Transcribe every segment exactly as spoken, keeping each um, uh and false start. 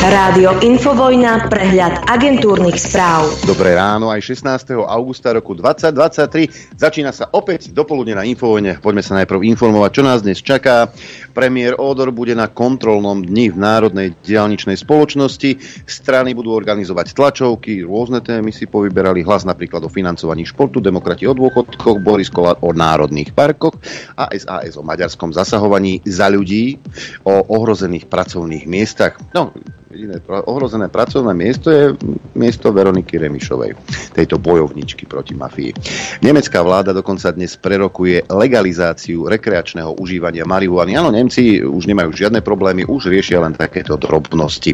Rádio Infovojna, prehľad agentúrnych správ. Dobré ráno, aj šestnásteho augusta roku dvadsať dvadsaťtri. Začína sa opäť dopoludne na Infovojne. Poďme sa najprv informovať, čo nás dnes čaká. Premiér Ódor bude na kontrolnom dni v Národnej diaľničnej spoločnosti. Strany budú organizovať tlačovky, rôzne témy si povyberali. Hlas napríklad o financovaní športu, Demokrati o dôchodkoch, Boris Kollár o národných parkoch a es a es o maďarskom zasahovaní za ľudí, o ohrozených pracovných miestach. No, jediné ohrozené pracovné miesto je miesto Veroniky Remišovej, tejto bojovničky proti mafii. Nemecká vláda dokonca dnes prerokuje legalizáciu rekreačného užívania marihuany. Áno, Nemci už nemajú žiadne problémy, už riešia len takéto drobnosti.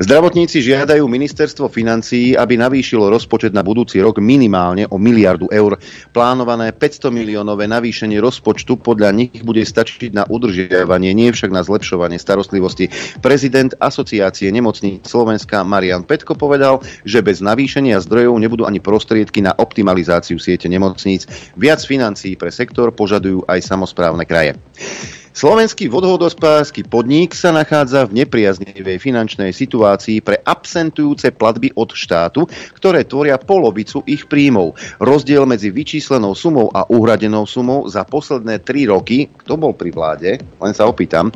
Zdravotníci žiadajú ministerstvo financií, aby navýšilo rozpočet na budúci rok minimálne o miliardu eur. Plánované päťsto miliónové navýšenie rozpočtu podľa nich bude stačiť na udržiavanie, nie však na zlepšovanie starostlivosti. Prezident asociácie nemocníc Slovenska Marián Petko povedal, že bez navýšenia zdrojov nebudú ani prostriedky na optimalizáciu siete nemocníc. Viac financií pre sektor požadujú aj samosprávne kraje. Slovenský vodohospodársky podnik sa nachádza v nepriaznivej finančnej situácii pre absentujúce platby od štátu, ktoré tvoria polovicu ich príjmov. Rozdiel medzi vyčíslenou sumou a uhradenou sumou za posledné tri roky, kto bol pri vláde, len sa opýtam,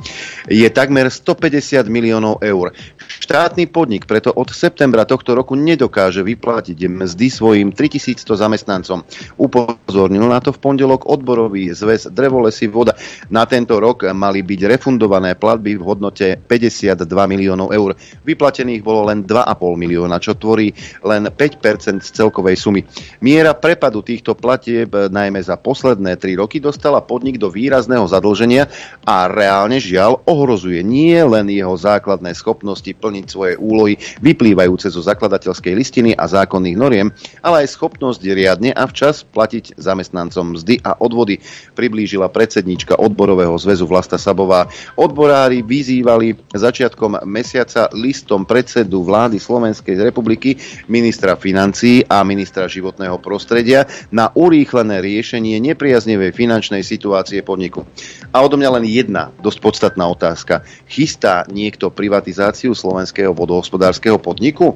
je takmer stopäťdesiat miliónov eur. Štátny podnik preto od septembra tohto roku nedokáže vyplatiť mzdy svojim tritisícsto zamestnancom. Upozornil na to v pondelok odborový zväz Drevolesy Voda. Na tento rok mali byť refundované platby v hodnote päťdesiatdva miliónov eur. Vyplatených bolo len dva a pol milióna, čo tvorí len päť percent z celkovej sumy. Miera prepadu týchto platieb najmä za posledné tri roky dostala podnik do výrazného zadlženia a reálne žiaľ ohrozuje nie len jeho základné schopnosti plniť svoje úlohy vyplývajúce zo zakladateľskej listiny a zákonných noriem, ale aj schopnosť riadne a včas platiť zamestnancom mzdy a odvody, priblížila predsedníčka odborového zväzu Vlasta Sabová. Odborári vyzývali začiatkom mesiaca listom predsedu vlády Slovenskej republiky, ministra financií a ministra životného prostredia na urýchlené riešenie nepriaznivej finančnej situácie podniku. A odo mňa len jedna dosť podstatná otázka. Chystá niekto privatizáciu slovenského vodohospodárskeho podniku? E,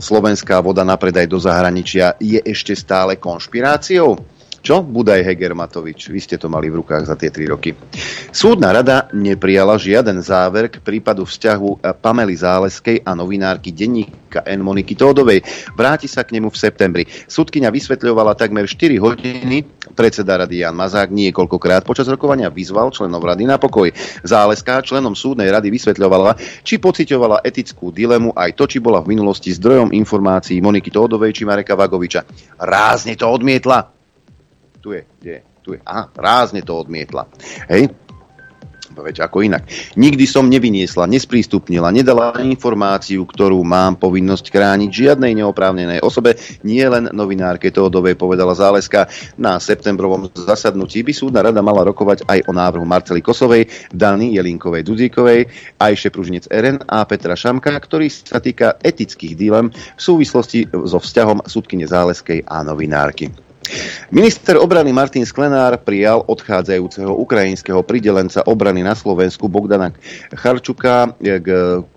slovenská voda na predaj do zahraničia je ešte stále konšpiráciou? Čo? Budaj Heger Matovič. Vy ste to mali v rukách za tie tri roky. Súdna rada neprijala žiaden záver k prípadu vzťahu Pamely Záleskej a novinárky denníka N Moniky Tódovej. Vráti sa k nemu v septembri. Súdkyňa vysvetľovala takmer štyri hodiny. Predseda rady Jan Mazák niekoľkokrát počas rokovania vyzval členov rady na pokoj. Záleská členom súdnej rady vysvetľovala, či pociťovala etickú dilemu aj to, či bola v minulosti zdrojom informácií Moniky Tódovej či Mareka Vagoviča. Rázne to odmietla. Tu je, kde je, tu je. Aha, rázne to odmietla. Hej? Veď ako inak. Nikdy som nevyniesla, nesprístupnila, nedala informáciu, ktorú mám povinnosť chrániť žiadnej neoprávnenej osobe, nie len novinárke Tódovej, povedala Záleska. Na septembrovom zasadnutí by súdna rada mala rokovať aj o návrhu Marcely Kosovej, Dany Jelinkovej Dudíkovej, Ajše Pružinec Eren a Petra Šamka, ktorý sa týka etických dilem v súvislosti so vzťahom súdkyne Záleskej a novinárky. Minister obrany Martin Sklenár prijal odchádzajúceho ukrajinského pridelenca obrany na Slovensku Bogdana Charčuka k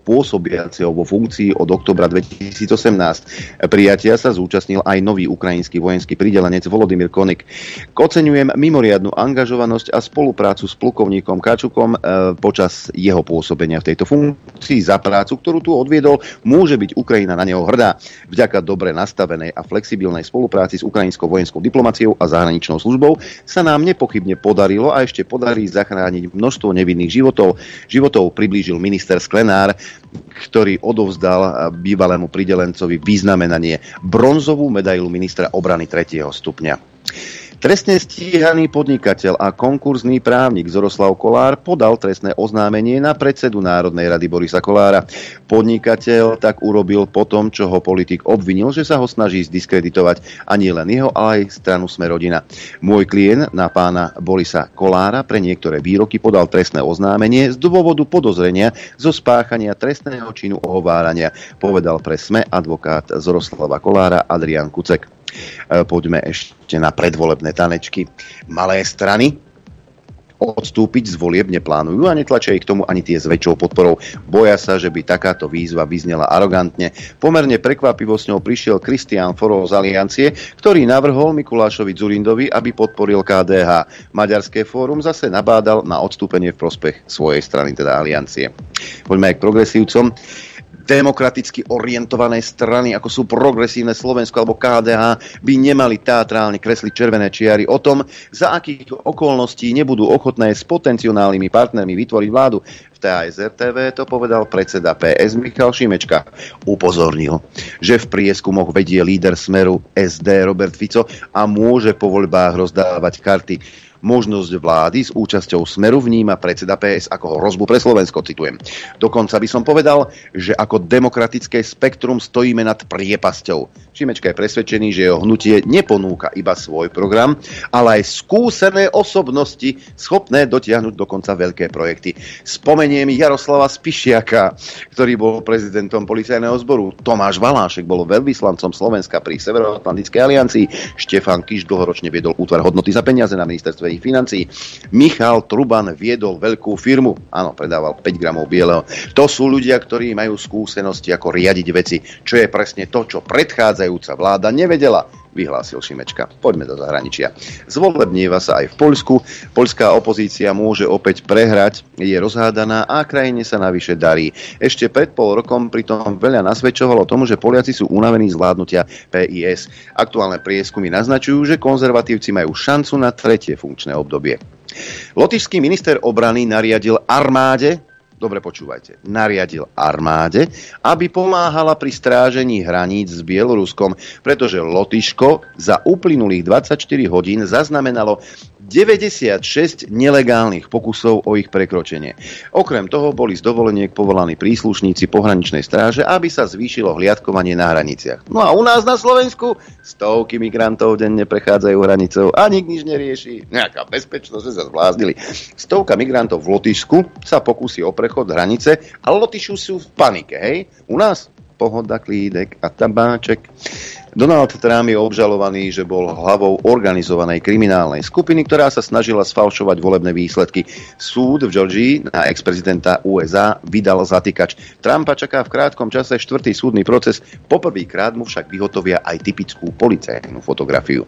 pôsobiaceho vo funkcii od oktobra dvetisícosemnásť. Prijatia sa zúčastnil aj nový ukrajinský vojenský pridelenec Volodymyr Konik. Oceňujem mimoriadnu angažovanosť a spoluprácu s plukovníkom Kačukom počas jeho pôsobenia v tejto funkcii. Za prácu, ktorú tu odviedol, môže byť Ukrajina na neho hrdá. Vďaka dobre nastavenej a flexibilnej spolupráci s ukrajinskou vojenskou diplomáciou a zahraničnou službou sa nám nepochybne podarilo a ešte podarí zachrániť množstvo nevinných životov. Životov priblížil minister Sklenár, ktorý odovzdal bývalému pridelencovi vyznamenanie bronzovú medailu ministra obrany tretieho stupňa. Trestne stíhaný podnikateľ a konkurzný právnik Zoroslav Kolár podal trestné oznámenie na predsedu Národnej rady Borisa Kollára. Podnikateľ tak urobil po tom, čo ho politik obvinil, že sa ho snaží zdiskreditovať, a nie len jeho, ale aj stranu Sme rodina. Môj klient na pána Borisa Kollára pre niektoré výroky podal trestné oznámenie z dôvodu podozrenia zo spáchania trestného činu ohovárania, povedal pre Sme advokát Zoroslava Kollára Adrián Kucek. Poďme ešte na predvolebné tanečky malé strany. odstúpiť z volieb neplánujú a netlačia ich k tomu ani tie s väčšou podporou. Boja sa, že by takáto výzva vyznela arogantne. Pomerne prekvapivo s ňou prišiel Kristián Foró z Aliancie, ktorý navrhol Mikulášovi Dzurindovi, aby podporil ká dé há. Maďarské fórum zase nabádal na odstúpenie v prospech svojej strany, teda Aliancie. Poďme aj k progresívcom. Demokraticky orientované strany, ako sú Progresívne Slovensko alebo ká dé há, by nemali teatrálne kresliť červené čiary o tom, za akých okolností nebudú ochotné s potenciálnymi partnermi vytvoriť vládu. V té á es er té vé to povedal predseda pé es Michal Šimečka. Upozornil, že v prieskumoch vedie líder Smeru es dé Robert Fico a môže po voľbách rozdávať karty. Možnosť vlády s účasťou Smeru vníma predseda pé es ako hrozbu pre Slovensko, citujem. Dokonca by som povedal, že ako demokratické spektrum stojíme nad priepasťou. Šimečka je presvedčený, že jeho hnutie neponúka iba svoj program, ale aj skúsené osobnosti, schopné dotiahnuť dokonca veľké projekty. Spomeniem Jaroslava Spišiaka, ktorý bol prezidentom policajného zboru. Tomáš Valášek bol veľvyslancom Slovenska pri Severoatlantickej aliancii. Štefan Kiš dlhoročne viedol útvar hodnoty za peniaze na ministerstve financií. Michal Truban viedol veľkú firmu. Áno, predával päť gramov bieleho. To sú ľudia, ktorí majú skúsenosti, ako riadiť veci, čo je presne to, čo predchádzajúca vláda nevedela, vyhlásil Šimečka. Poďme do zahraničia. Zvolebnieva sa aj v Poľsku. Poľská opozícia môže opäť prehrať, je rozhádaná a krajine sa navyše darí. Ešte pred pol rokom pritom veľa nasvedčovalo tomu, že Poliaci sú unavení z vládnutia pé í es. Aktuálne prieskumy naznačujú, že konzervatívci majú šancu na tretie funkčné obdobie. Lotyšský minister obrany nariadil armáde, dobre počúvajte, nariadil armáde, aby pomáhala pri strážení hraníc s Bieloruskom, pretože Lotyšsko za uplynulých dvadsaťštyri hodín zaznamenalo deväťdesiatšesť nelegálnych pokusov o ich prekročenie. Okrem toho boli z dovoleniek povolaní príslušníci pohraničnej stráže, aby sa zvýšilo hliadkovanie na hraniciach. No a u nás na Slovensku stovky migrantov denne prechádzajú hranicou a nik nič nerieši. Nejaká bezpečnosť, že sa zvláznili. Stovka migrantov v Lotyšsku sa pokusí o prechod hranice a Lotyši sú v panike, hej? U nás pohoda, klídek a tabáček. Donald Trump je obžalovaný, že bol hlavou organizovanej kriminálnej skupiny, ktorá sa snažila sfalšovať volebné výsledky. Súd v Georgii na ex-prezidenta ú es á vydal zatýkač. Trumpa čaká v krátkom čase štvrtý súdny proces. Poprvýkrát mu však vyhotovia aj typickú policajnú fotografiu.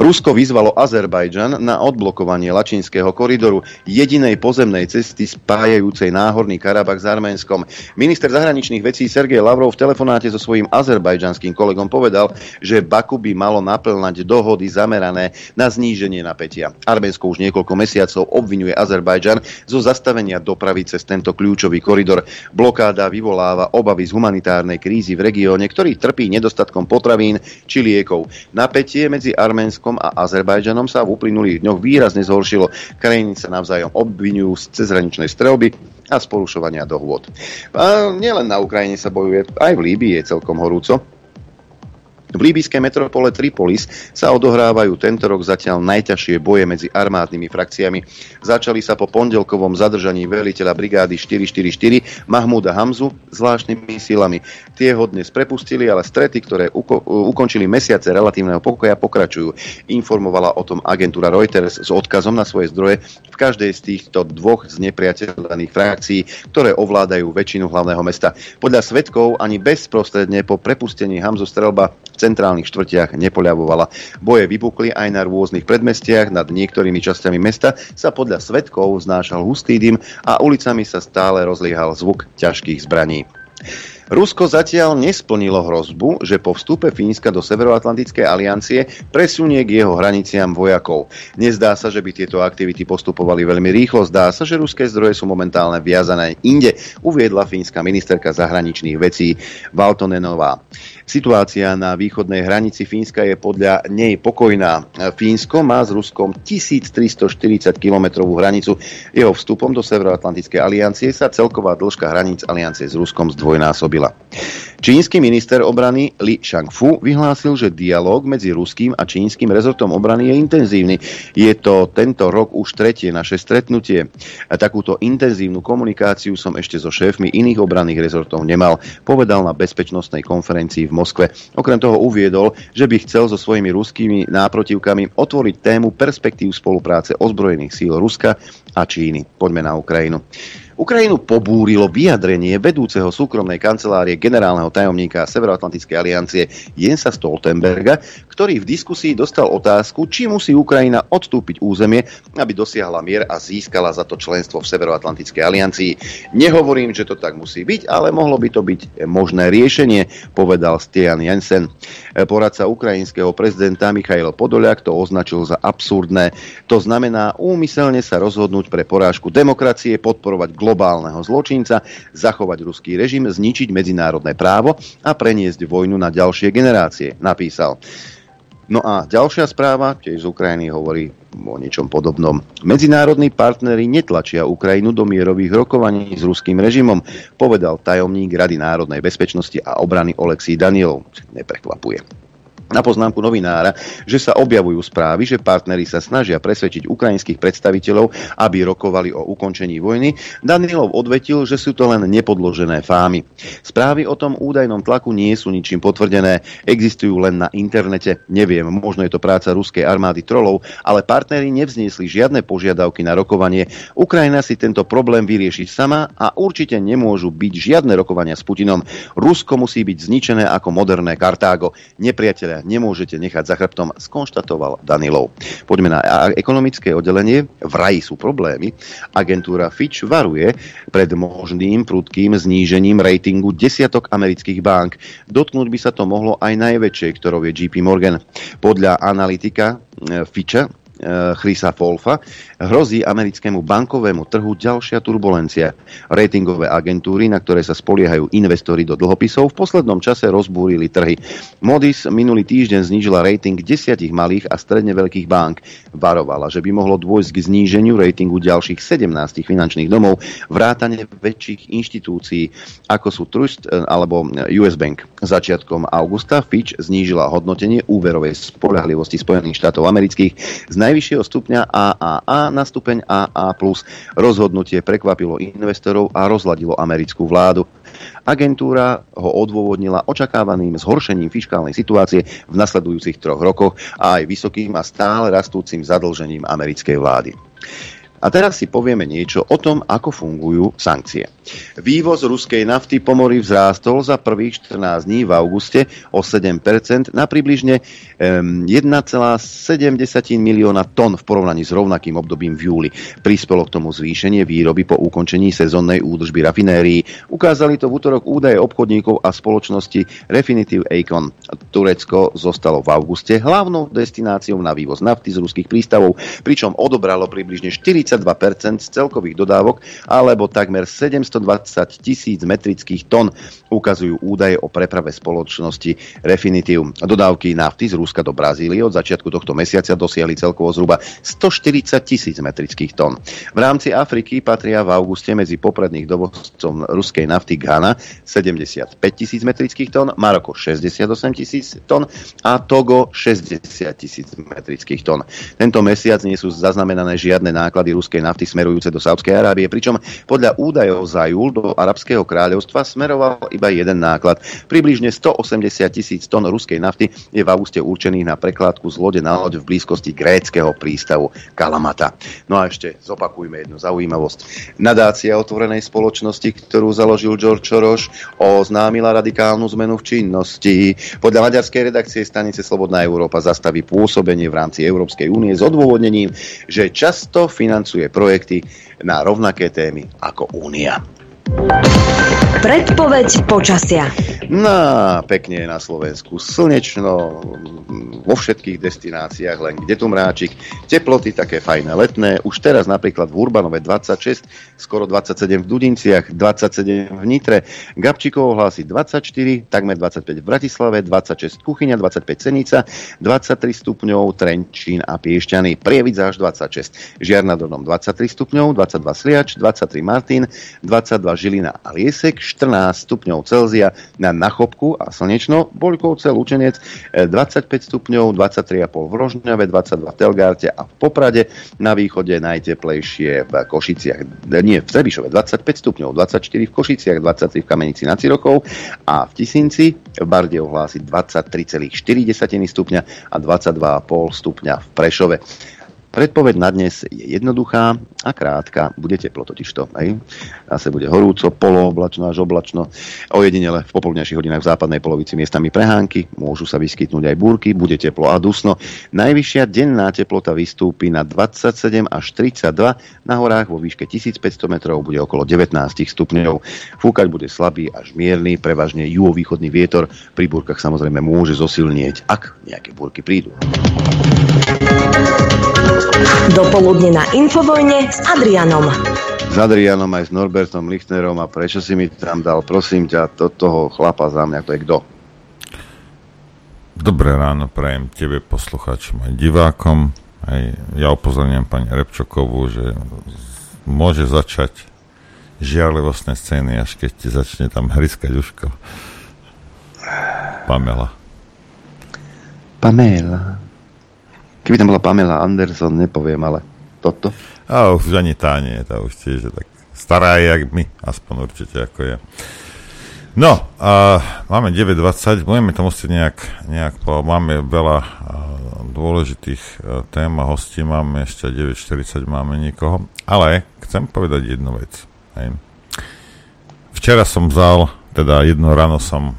Rusko vyzvalo Azerbajdžan na odblokovanie Lačinského koridoru, jedinej pozemnej cesty spájajúcej Náhorný Karabach s Arménskom. Minister zahraničných vecí Sergej Lavrov v telefonáte so svojím azerbajdžanským kolegom povedal, že Baku by malo naplňať dohody zamerané na zníženie napätia. Arménsko už niekoľko mesiacov obvinuje Azerbajdžan zo zastavenia dopravy cez tento kľúčový koridor. Blokáda vyvoláva obavy z humanitárnej krízy v regióne, ktorý trpí nedostatkom potravín či liekov. Napätie medzi Arménskom a Azerbajdžanom sa v uplynulých dňoch výrazne zhoršilo. Krajiny sa navzájom obvinujú z cezhraničnej streľby a z porušovania dohôd. A nielen na Ukrajine sa bojuje, aj v Líbii je celkom horúco. V líbyjskej metropole Tripolis sa odohrávajú tento rok zatiaľ najťažšie boje medzi armádnymi frakciami. Začali sa po pondelkovom zadržaní veliteľa brigády štyri štyri štyri Mahmuda Hamzu zvláštnymi silami. Tie ho dnes prepustili, ale strety, ktoré uko- ukončili mesiace relatívneho pokoja, pokračujú. Informovala o tom agentúra Reuters s odkazom na svoje zdroje v každej z týchto dvoch znepriateľných frakcií, ktoré ovládajú väčšinu hlavného mesta. Podľa svedkov ani bezprostredne po prepustení Hamzu streľba v centrálnych štvrtiach nepoľavovala. Boje vypukli aj na rôznych predmestiach, nad niektorými časťami mesta sa podľa svedkov znášal hustý dym a ulicami sa stále rozliehal zvuk ťažkých zbraní. Rusko zatiaľ nesplnilo hrozbu, že po vstupe Fínska do Severoatlantickej aliancie presunie k jeho hraniciam vojakov. Nezdá sa, že by tieto aktivity postupovali veľmi rýchlo. Zdá sa, že ruské zdroje sú momentálne viazané inde, uviedla fínska ministerka zahraničných vecí Valtonenová. Situácia na východnej hranici Fínska je podľa nej pokojná. Fínsko má s Ruskom tisíctristoštyridsať kilometrovú hranicu. Jeho vstupom do Severoatlantickej aliancie sa celková dĺžka hraníc aliancie s Ruskom zdvojnásobí. Čínsky minister obrany Li Shangfu vyhlásil, že dialóg medzi ruským a čínskym rezortom obrany je intenzívny. Je to tento rok už tretie naše stretnutie. A takúto intenzívnu komunikáciu som ešte so šéfmi iných obranných rezortov nemal, povedal na bezpečnostnej konferencii v v Moskve. Okrem toho uviedol, že by chcel so svojimi ruskými náprotivkami otvoriť tému perspektív spolupráce ozbrojených síl Ruska a Číny. Poďme na Ukrajinu. Ukrajinu pobúrilo vyjadrenie vedúceho súkromnej kancelárie generálneho tajomníka Severoatlantickej aliancie Jensa Stoltenberga, ktorý v diskusii dostal otázku, či musí Ukrajina odstúpiť územie, aby dosiahla mier a získala za to členstvo v Severoatlantickej aliancii. Nehovorím, že to tak musí byť, ale mohlo by to byť možné riešenie, povedal Stian Jensen. Poradca ukrajinského prezidenta Michail Podoliak to označil za absurdné. To znamená úmyselne sa rozhodnúť pre porážku demokracie, podporovať globálneho zločinca, zachovať ruský režim, zničiť medzinárodné právo a preniesť vojnu na ďalšie generácie, napísal. No a ďalšia správa, tiež z Ukrajiny, hovorí o niečom podobnom. Medzinárodní partneri netlačia Ukrajinu do mierových rokovaní s ruským režimom, povedal tajomník Rady národnej bezpečnosti a obrany Oleksij Danilov. Neprekvapuje. Na poznámku novinára, že sa objavujú správy, že partneri sa snažia presvedčiť ukrajinských predstaviteľov, aby rokovali o ukončení vojny, Danilov odvetil, že sú to len nepodložené fámy. Správy o tom údajnom tlaku nie sú ničím potvrdené, existujú len na internete. Neviem, možno je to práca ruskej armády trolov, ale partneri nevzniesli žiadne požiadavky na rokovanie. Ukrajina si tento problém vyrieši sama a určite nemôžu byť žiadne rokovania s Putinom. Rusko musí byť zničené ako moderné Kartágo. Nepriateľe nemôžete nechať za chrbtom, skonštatoval Danilov. Poďme na ekonomické oddelenie. Vraj sú problémy. Agentúra Fitch varuje pred možným prudkým znížením ratingu desiatok amerických bank. Dotknúť by sa to mohlo aj najväčšej, ktorou je J P Morgan. Podľa analytika Fitcha Chrisa Wolfa hrozí americkému bankovému trhu ďalšia turbulencia. Ratingové agentúry, na ktoré sa spoliehajú investori do dlhopisov, v poslednom čase rozbúrili trhy. Moody's minulý týždeň znížila rating desiatich malých a stredne veľkých bank. Varovala, že by mohlo dôjsť k zníženiu ratingu ďalších sedemnástich finančných domov, vrátane väčších inštitúcií, ako sú Trust alebo U S Bank. Začiatkom augusta Fitch znížila hodnotenie úverovej spoľahlivosti Spojených štátov amerických z najvyššieho stupňa triple A na stupeň triple A plus. Rozhodnutie prekvapilo investorov a rozladilo americkú vládu. Agentúra ho odôvodnila očakávaným zhoršením fiškálnej situácie v nasledujúcich troch rokoch a aj vysokým a stále rastúcim zadlžením americkej vlády. A teraz si povieme niečo o tom, ako fungujú sankcie. Vývoz ruskej nafty po mori vzrástol za prvých štrnásť dní v auguste o sedem percent na približne jeden celá sedem milióna tón v porovnaní s rovnakým obdobím v júli. Prispelo k tomu zvýšenie výroby po ukončení sezónnej údržby rafinérií. Ukázali to v utorok údaje obchodníkov a spoločnosti Refinitiv Econ. Turecko zostalo v auguste hlavnou destináciou na vývoz nafty z ruských prístavov, pričom odobralo približne štyridsať percent z celkových dodávok alebo takmer sedemstodvadsať tisíc metrických tón, ukazujú údaje o preprave spoločnosti Refinitiv. Dodávky nafty z Ruska do Brazílie od začiatku tohto mesiaca dosiahli celkovo zhruba stoštyridsať tisíc metrických tón. V rámci Afriky patria v auguste medzi popredných dovozcov ruskej nafty Ghana sedemdesiatpäť tisíc metrických tón, Maroko šesťdesiatosem tisíc tón a Togo šesťdesiat tisíc metrických tón. Tento mesiac nie sú zaznamenané žiadne náklady ruskej nafty smerujúce do Saudskej Arábie, pričom podľa údajov za júl do Arabského kráľovstva smeroval iba jeden náklad. Približne stoosemdesiat tisíc tón ruskej nafty je v auguste určených na prekládku z lode na loď v blízkosti gréckeho prístavu Kalamata. No a ešte zopakujme jednu zaujímavosť. Nadácia otvorenej spoločnosti, ktorú založil George Soros, oznámila radikálnu zmenu v činnosti. Podľa maďarskej redakcie stanice Slobodná Európa zastaví pôsobenie v rámci Európskej únie s odôvodnením, že často financuje projekty na rovnaké témy ako Únia. Predpoveď počasia. No, pekne je na Slovensku. Slnečno vo všetkých destináciách, len kde tu mráčik. Teploty také fajné letné. Už teraz napríklad v Urbanove dvadsaťšesť, skoro dvadsaťsedem v Dudinciach, dvadsaťsedem v Nitre. Gabčíkovo hlási dvadsaťštyri, takmer dvadsaťpäť v Bratislave, dvadsaťšesť Kuchyňa, dvadsaťpäť Senica, dvadsaťtri stupňov Trenčín a Piešťany, Prievidza až dvadsaťšesť, Žiar nad Hronom dvadsaťtri stupňov, dvadsaťdva Sliač, dvadsaťtri Martin, dvadsaťdva Žilina a Liesek, štrnásť stupňov Celzia na Nachobku a Slnečno, Boľkovce, Lučenec dvadsaťpäť stupňov, dvadsaťtri a pol v Rožňave, dvadsaťdva v Telgárte a v Poprade, na východe najteplejšie v Košiciach, nie v Trebišove dvadsaťpäť stupňov, dvadsaťštyri v Košiciach, dvadsaťtri v Kamenici nad Cirokou a v Tisínci, v Barde ohlási dvadsaťtri celá štyri stupňa a dvadsaťdva a pol stupňa v Prešove. Predpoveď na dnes je jednoduchá a krátka. Bude teplo totižto. Hej? Zase bude horúco, polooblačno až oblačno. Ojedinele v popoludnejších hodinách v západnej polovici miestami prehánky. Môžu sa vyskytnúť aj búrky. Bude teplo a dusno. Najvyššia denná teplota vystúpi na dvadsaťsedem až tridsaťdva. Na horách vo výške tisícpäťsto metrov bude okolo devätnásť stupňov. Fúkať bude slabý až mierny, prevažne juhovýchodný vietor. Pri búrkach samozrejme môže zosilnieť, ak nejaké búrky prídu. Dopoludne na Infovojne s Adrianom. S Adrianom aj s Norbertom Lichtnerom. A prečo si mi tam dal, prosím ťa, to, toho chlapa za mňa, to je kto? Dobré ráno prajem tebe, poslucháčom a divákom. Aj ja upozorňujem pani Repčokovú, že môže začať žiarlivostné scény, až keď ti začne tam hryskať uško. Pamela. Pamela. Keby tam bola Pamela Anderson, nepoviem, ale toto. A už ani tá nie, tá už tiež je tak stará je, jak my, aspoň určite ako je. No, a máme deväť dvadsať, budeme to musieť nejak, nejak máme veľa a, dôležitých a, tém a hostí, máme ešte deväť štyridsať, máme niekoho, ale chcem povedať jednu vec. Hej. Včera som vzal, teda jedno ráno som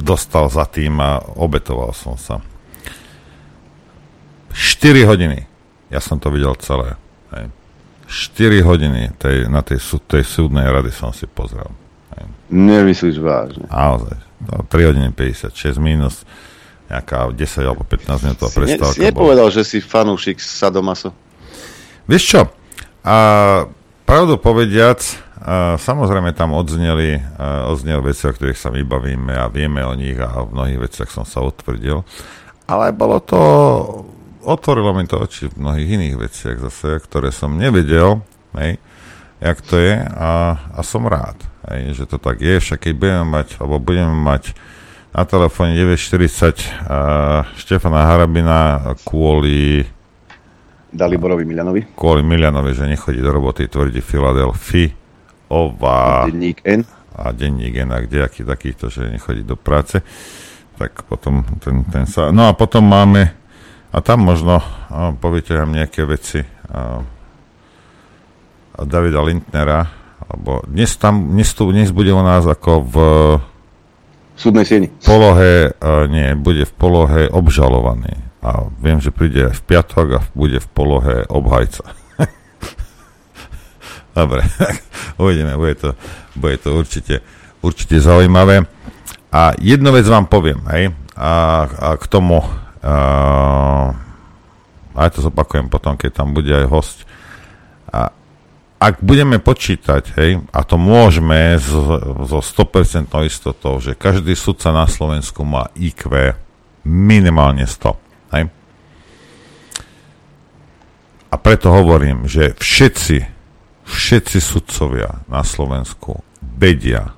dostal za tým a obetoval som sa. štyri hodiny. Ja som to videl celé. Hej. štyri hodiny tej, na tej, tej súdnej rady som si pozrel. Nemyslíš vážne. Áno, no, tri hodiny päťdesiatšesť minus nejaká desať alebo pätnásť minútová prestávka. Si nepovedal, že si fanúšik sadomaso? Vieš čo? A, pravdu povediac, a, samozrejme tam odzneli, a, odzneli veci, o ktorých sa my bavíme a vieme o nich a v mnohých veciach som sa utvrdil. Ale bolo to... Otvorilo mi to oči v mnohých iných veciach zase, ktoré som nevedel, hej, jak to je a, a som rád, hej, že to tak je. Však keď budeme mať, alebo budeme mať na telefóne deväť štyridsať uh, Štefana Harabina kvôli Daliborovi Milianovi. Kvôli Milianovi, že nechodí do roboty, tvrdí Filadelfia Ova. Denník N. A denník N, a kdejaký takýto, že nechodí do práce. Tak potom ten, ten sa... No a potom máme a tam možno oh, poviete nám nejaké veci uh, Davida Lindnera, alebo dnes tam, dnes, tu, dnes bude u nás ako v súdnej sieni. Polohe, uh, nie, bude v polohe obžalovaný. A viem, že príde v piatok a bude v polohe obhajca. Dobre, uvidíme, bude to, bude to určite, určite zaujímavé. A jednu vec vám poviem, hej, a, a k tomu Uh, aj to zopakujem potom, keď tam bude aj hosť. A ak budeme počítať, hej, a to môžeme so sto percent istotou, že každý sudca na Slovensku má í kvé minimálne sto. Hej. A preto hovorím, že všetci, všetci sudcovia na Slovensku vedia,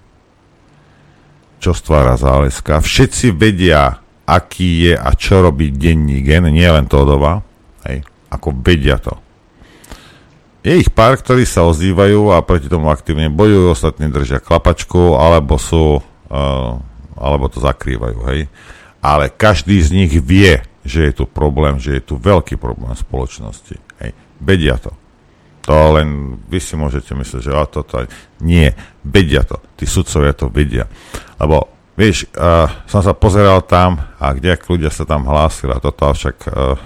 čo stvára záleska. Všetci vedia, aký je a čo robí denní gen, nie len Tódová, hej, ako vedia to. Je ich pár, ktorí sa ozývajú a proti tomu aktívne bojujú, ostatní držia klapačku, alebo sú, uh, alebo to zakrývajú, hej. Ale každý z nich vie, že je tu problém, že je tu veľký problém v spoločnosti, hej. Vedia to. To len vy si môžete myslieť, že a toto, nie, vedia to. Tí sudcovia to vedia. Lebo Vieš, uh, som sa pozeral tam a kdeak ľudia sa tam hlásili a toto však uh,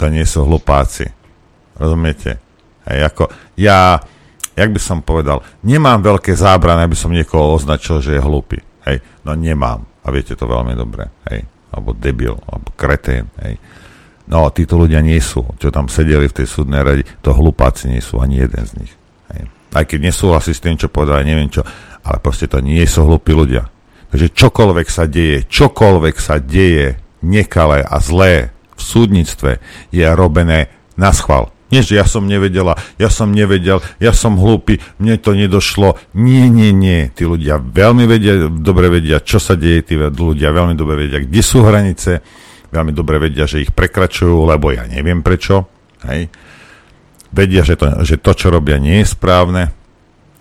to nie sú hlupáci. Rozumiete? Hej, ako, ja, jak by som povedal, nemám veľké zábrany, aby som niekoho označil, že je hlupý. Hej, no nemám. A viete to veľmi dobre. Hej, alebo debil, alebo kretén. Hej. No, títo ľudia nie sú, čo tam sedeli v tej súdnej rade, to hlupáci nie sú, ani jeden z nich. Hej. Aj keď nesúhlasí s tým, čo povedal, neviem čo, ale proste to nie sú hlúpi ľudia. Takže čokoľvek sa deje, čokoľvek sa deje nekalé a zlé v súdnictve, je robené na schvál. Nie, že ja som nevedela, ja som nevedel, ja som hlúpy, mne to nedošlo. Nie, nie, nie. Tí ľudia veľmi vedia, dobre vedia, čo sa deje, tí ľudia veľmi dobre vedia, kde sú hranice, veľmi dobre vedia, že ich prekračujú, lebo ja neviem prečo. Hej. Vedia, že to, že to, čo robia, nie je správne.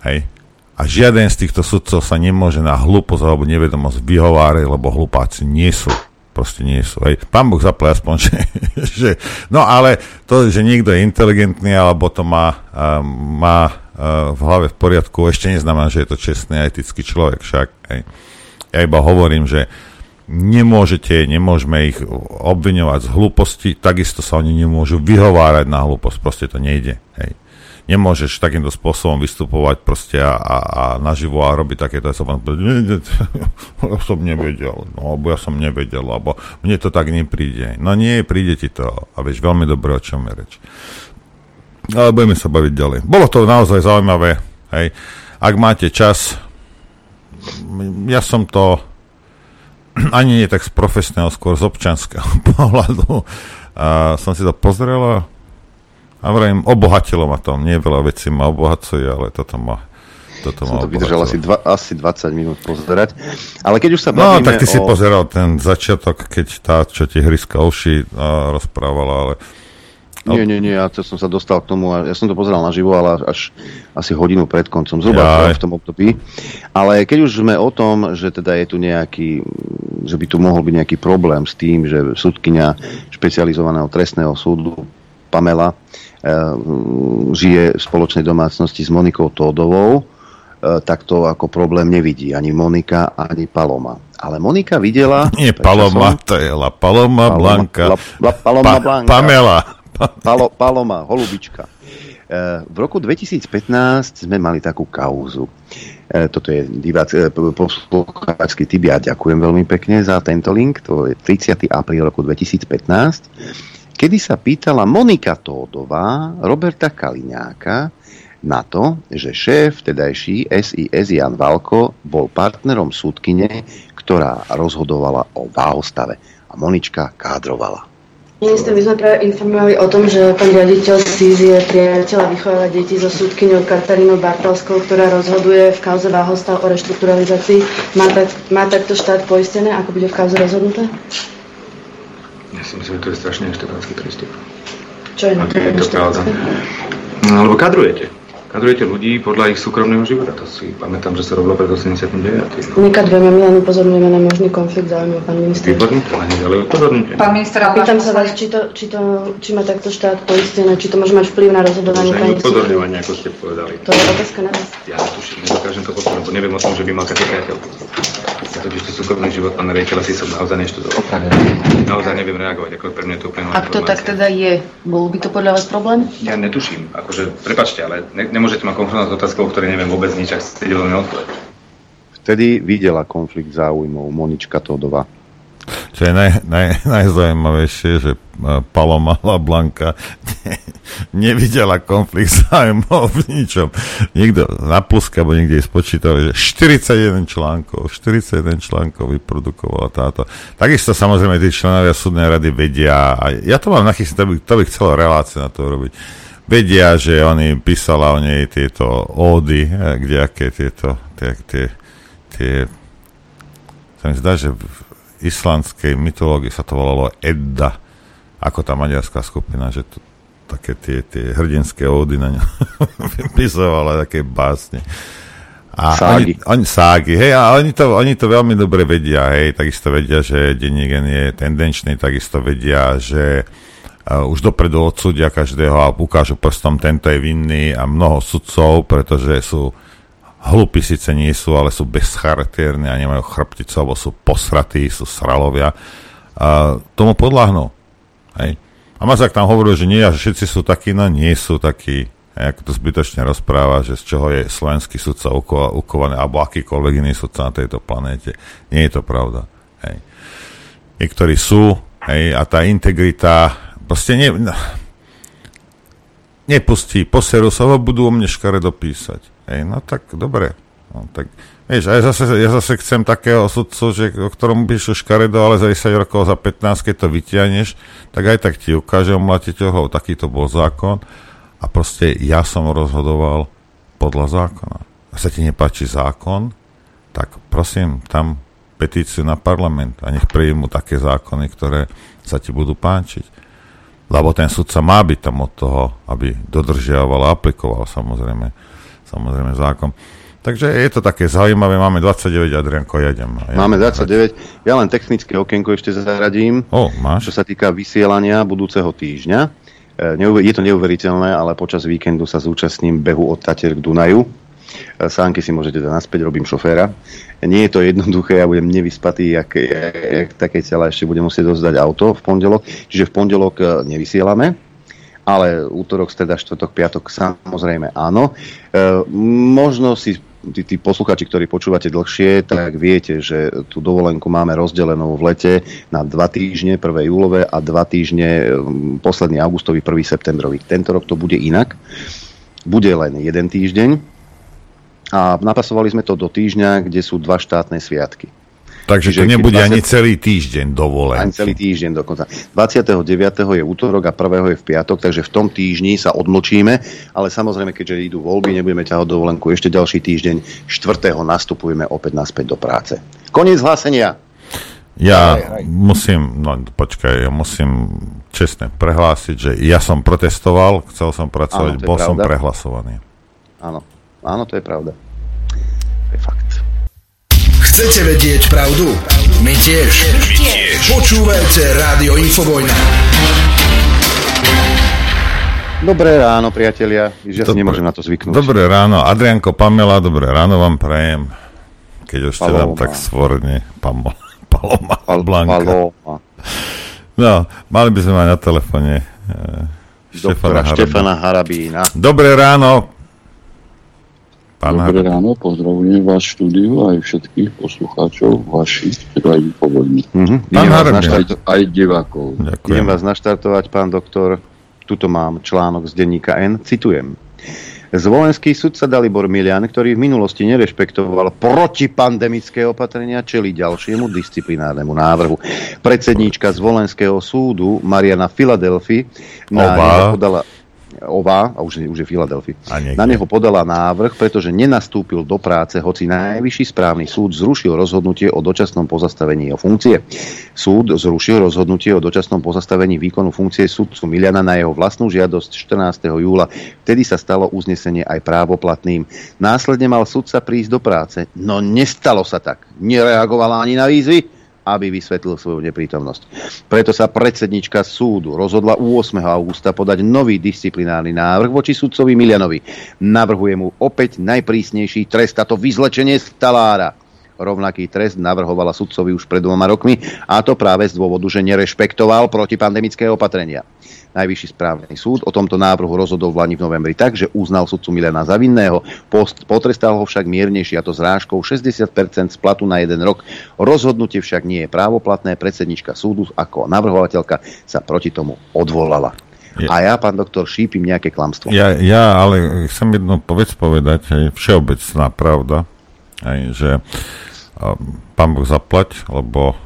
Hej. A žiaden z týchto sudcov sa nemôže na hlúposť alebo nevedomosť vyhovárať, lebo hlupáci nie sú. Proste nie sú. Hej. Pán Boh zaplať aspoň, že, že... No ale to, že niekto je inteligentný alebo to má, má v hlave v poriadku, ešte neznamená, že je to čestný a etický človek. Však hej. Ja iba hovorím, že nemôžete, nemôžeme ich obviňovať z hlúposti, takisto sa oni nemôžu vyhovárať na hlúposť. Proste to nejde. Hej. Nemôžeš takýmto spôsobom vystupovať proste a, a, a naživo a robiť takéto. Ja som, ja som nevedel, no, alebo ja som nevedel, alebo mne to tak nepríde. No nie, príde ti to a vieš veľmi dobre, o čom je reč. Ale budeme sa baviť ďalej. Bolo to naozaj zaujímavé. Hej. Ak máte čas, ja som to ani nie tak z profesného, skôr z občanského pohľadu. A som si to pozrel a vrajím, obohatilo ma to. Nie veľa vecí ma obohacuje, ale toto ma toto Som ma to obohacilo. Vydržal asi, dva, asi dvadsať minút pozerať. Ale keď už sa bavíme o... No, tak ty o... si pozeral ten začiatok, keď tá, čo ti hryska uši rozprávala, ale... No... Nie, nie, nie, ja som sa dostal k tomu, ja som to pozeral naživo, ale až asi hodinu pred koncom, zhruba v tom období. Ale keď už sme o tom, že teda je tu nejaký, že by tu mohol byť nejaký problém s tým, že sudkyňa špecializovaného trestného súdu Pamela žije v spoločnej domácnosti s Monikou Tódovou, tak to ako problém nevidí ani Monika, ani Paloma. Ale Monika videla... Nie Paloma, som... to je La Paloma, Paloma Blanca. La, la Paloma pa, Blanca. Pamela. Palo, Paloma, holubička. V roku dvetisíc pätnásť sme mali takú kauzu. Toto je poslucháčsky tip, ja ďakujem veľmi pekne za tento link. To je tridsiateho apríla roku dvetisíc pätnásť. Kedy sa pýtala Monika Tódová Roberta Kaliňáka na to, že šéf tedajší es í es Jan Valko bol partnerom súdkyne, ktorá rozhodovala o váhostave a Monička kádrovala. Minister, my sme práve informovali o tom, že pán riaditeľ es í es je priateľ a vychováva deti so súdkyňou Katarínou Bartalskou, ktorá rozhoduje v kauze váhostav o reštrukturalizácii. Má, tak, má takto štát poistené, ako bude v kauze rozhodnuté? Ja si myslím, že to je strašne neštevánsky prístup. Čo je neštevánsky? No, lebo kadrujete. Kadrujete ľudí podľa ich súkromného života. To si pamätám, že sa robilo pred osemdesiatdeväť. My kadrujeme, my len upozorňujeme na možný konflikt záujmov, pán minister. Výborníte, ale upozorňujte. Pán minister, ale... Pýtam sa vás, či, to, či, to, či má takto štát poistené, či to môže mať vplyv na rozhodovanie... Môže aj upozorňovanie, ako ste povedali. To je otázka na vás. Ja netuším, nedokážem to podporu, lebo neviem o tom, že by mal taký priateľ. Totiž to súkromný život pána riaditeľa si som naozaj neštudoval. Naozaj neviem reagovať, ako pre mňa to úplne... Ak to informácia. Tak teda je, bol by to podľa vás problém? Ja netuším, akože, prepáčte, ale ne, nemôžete ma konfrontovať s otázkou, o ktorej neviem vôbec nič, ak ste ďalej neodpovedať. Vtedy videla konflikt záujmov Monička Tódová. Čo je naj, naj, najzaujímavejšie, že Paloma La Blanca ne, nevidela konflikt záujmov v ničom. Niekto na pluska, alebo niekde spočítal, že štyridsaťjeden článkov vyprodukovala táto. Takisto samozrejme tí členovia súdnej rady vedia, a ja to mám nachyslieť, to by, to by chcelo relácie na to robiť, vedia, že oni písala o nej tieto ódy, kdejaké tieto, tie, tie, tie, sa mi zdá, že v islandskej mytológii sa to volalo Edda, ako tá maďarská skupina, že to, také tie, tie hrdinské ódy na ňa vypisovala, také básne. A ságy. Oni, oni, ságy, hej, a oni to, oni to veľmi dobre vedia, hej, takisto vedia, že denní gen je tendenčný, takisto vedia, že uh, už dopredu odsúdia každého a ukážu prstom, tento je vinný a mnoho sudcov, pretože sú hlupí síce nie sú, ale sú bezcharakterní a nemajú chrbticu, alebo sú posratí, sú sralovia. A tomu podľahnú. Hej. A Mazák tam hovoril, že nie, že všetci sú takí, no nie sú takí. Hej, ako to zbytočne rozpráva, že z čoho je slovenský sudca uko- ukovaný, alebo akýkoľvek iný sudca na tejto planéte. Nie je to pravda. Hej. Niektorí sú, hej, a tá integrita, proste ne, nepustí, poseru sa, budú o mne škaredo písať. Hej, no tak, dobre. No, tak, vieš, a ja zase, ja zase chcem takého sudcu, že, o ktorom by išiel škaredo, ale za desať rokov, za pätnásť, keď to vytiahneš, tak aj tak ti ukáže omlatiť hlavu. Taký to bol zákon a proste ja som rozhodoval podľa zákona. A sa ti nepáči zákon, tak prosím, tam petíciu na parlament a nech prijmú také zákony, ktoré sa ti budú páčiť. Lebo ten sudca má byť tam od toho, aby dodržiaval a aplikoval samozrejme, samozrejme zákon. Takže je to také zaujímavé, máme dvadsaťdeväť, Adrianko, ja idem. Ja máme dvadsaťdeväť, ja len technické okienko ešte zaradím, oh, máš? Čo sa týka vysielania budúceho týždňa. Je to neuveriteľné, ale počas víkendu sa zúčastním behu od Tatier k Dunaju. Sánky si môžete dať naspäť, robím šoféra. Nie je to jednoduché, ja budem nevyspatý, jak, jak také celé ešte budem musieť dozdať auto v pondelok. Čiže v pondelok nevysielame. Ale útorok, streda, štvrtok, piatok samozrejme áno. E, možno si tí, tí posluchači, ktorí počúvate dlhšie, tak viete, že tú dovolenku máme rozdelenú v lete na dva týždne, prvé júlové a dva týždne posledný augustový, prvý septembrový. Tento rok to bude inak. Bude len jeden týždeň a napasovali sme to do týždňa, kde sú dva štátne sviatky. Takže to nebude dvadsiateho ani celý týždeň dovolenky. Ani celý týždeň dokonca. dvadsiateho deviateho je útorok a prvého je v piatok, takže v tom týždni sa odmlčíme, ale samozrejme, keďže idú voľby, nebudeme ťahať dovolenku ešte ďalší týždeň. štvrtého nastupujeme opäť naspäť do práce. Koniec hlásenia. Ja aj, aj. musím, no počkaj, ja musím čestne prehlásiť, že ja som protestoval, chcel som pracovať, áno, bol pravda. Som prehlasovaný. Áno, áno, to je pravda. To je fakt. Chcete vedieť pravdu? My tiež. My tiež. Počúvajte Rádio Infovojna. Dobré ráno, priatelia. Ja si nemôžem na to zvyknúť. Dobré ráno, Adrianko, Pamela, dobré ráno vám prajem. Keď už ste vám tak svorne. Pam- Paloma, Blanka. Paloma. No, mali by sme mať na telefóne eh, Štefana, Štefana Harabína. Dobré ráno. Dobré ráno, pozdravujem vás štúdiu aj všetkých poslucháčov vašich rádií povodní. Mm-hmm. Idem vás naštartovať aj divákov. Ďakujem. Idem vás naštartovať, pán doktor. Tuto mám článok z denníka N. Citujem. Zvolenský sudca Dalibor Milian, ktorý v minulosti nerešpektoval protipandemické opatrenia, čelí ďalšiemu disciplinárnemu návrhu. Predsedníčka Zvolenského súdu Mariana Filadelfi na podala... Ova, a už, už je Filadelfi, na neho podala návrh, pretože nenastúpil do práce, hoci najvyšší správny súd zrušil rozhodnutie o dočasnom pozastavení jeho funkcie. Súd zrušil rozhodnutie o dočasnom pozastavení výkonu funkcie sudcu Miliana na jeho vlastnú žiadosť štrnásteho júla. Vtedy sa stalo uznesenie aj právoplatným. Následne mal sudca prísť do práce, no nestalo sa tak. Nereagovala ani na výzvy, aby vysvetlil svoju neprítomnosť. Preto sa predsednička súdu rozhodla ôsmeho augusta podať nový disciplinárny návrh voči sudcovi Milianovi. Navrhuje mu opäť najprísnejší trest, a to vyzlečenie z talára. Rovnaký trest navrhovala sudcovi už pred dvoma rokmi, a to práve z dôvodu, že nerešpektoval protipandemické opatrenia. Najvyšší správny súd o tomto návrhu rozhodol v lani v novembri tak, že uznal sudcu Milana za vinného, potrestal ho však miernejšie, a to zrážkou šesťdesiat percent z platu na jeden rok. Rozhodnutie však nie je právoplatné, predsednička súdu ako navrhovateľka sa proti tomu odvolala. Je. A ja, pán doktor, šípim nejaké klamstvo. Ja, ja ale chcem jednu vec povedať, je všeobecná pravda, že pán Boh zaplať, lebo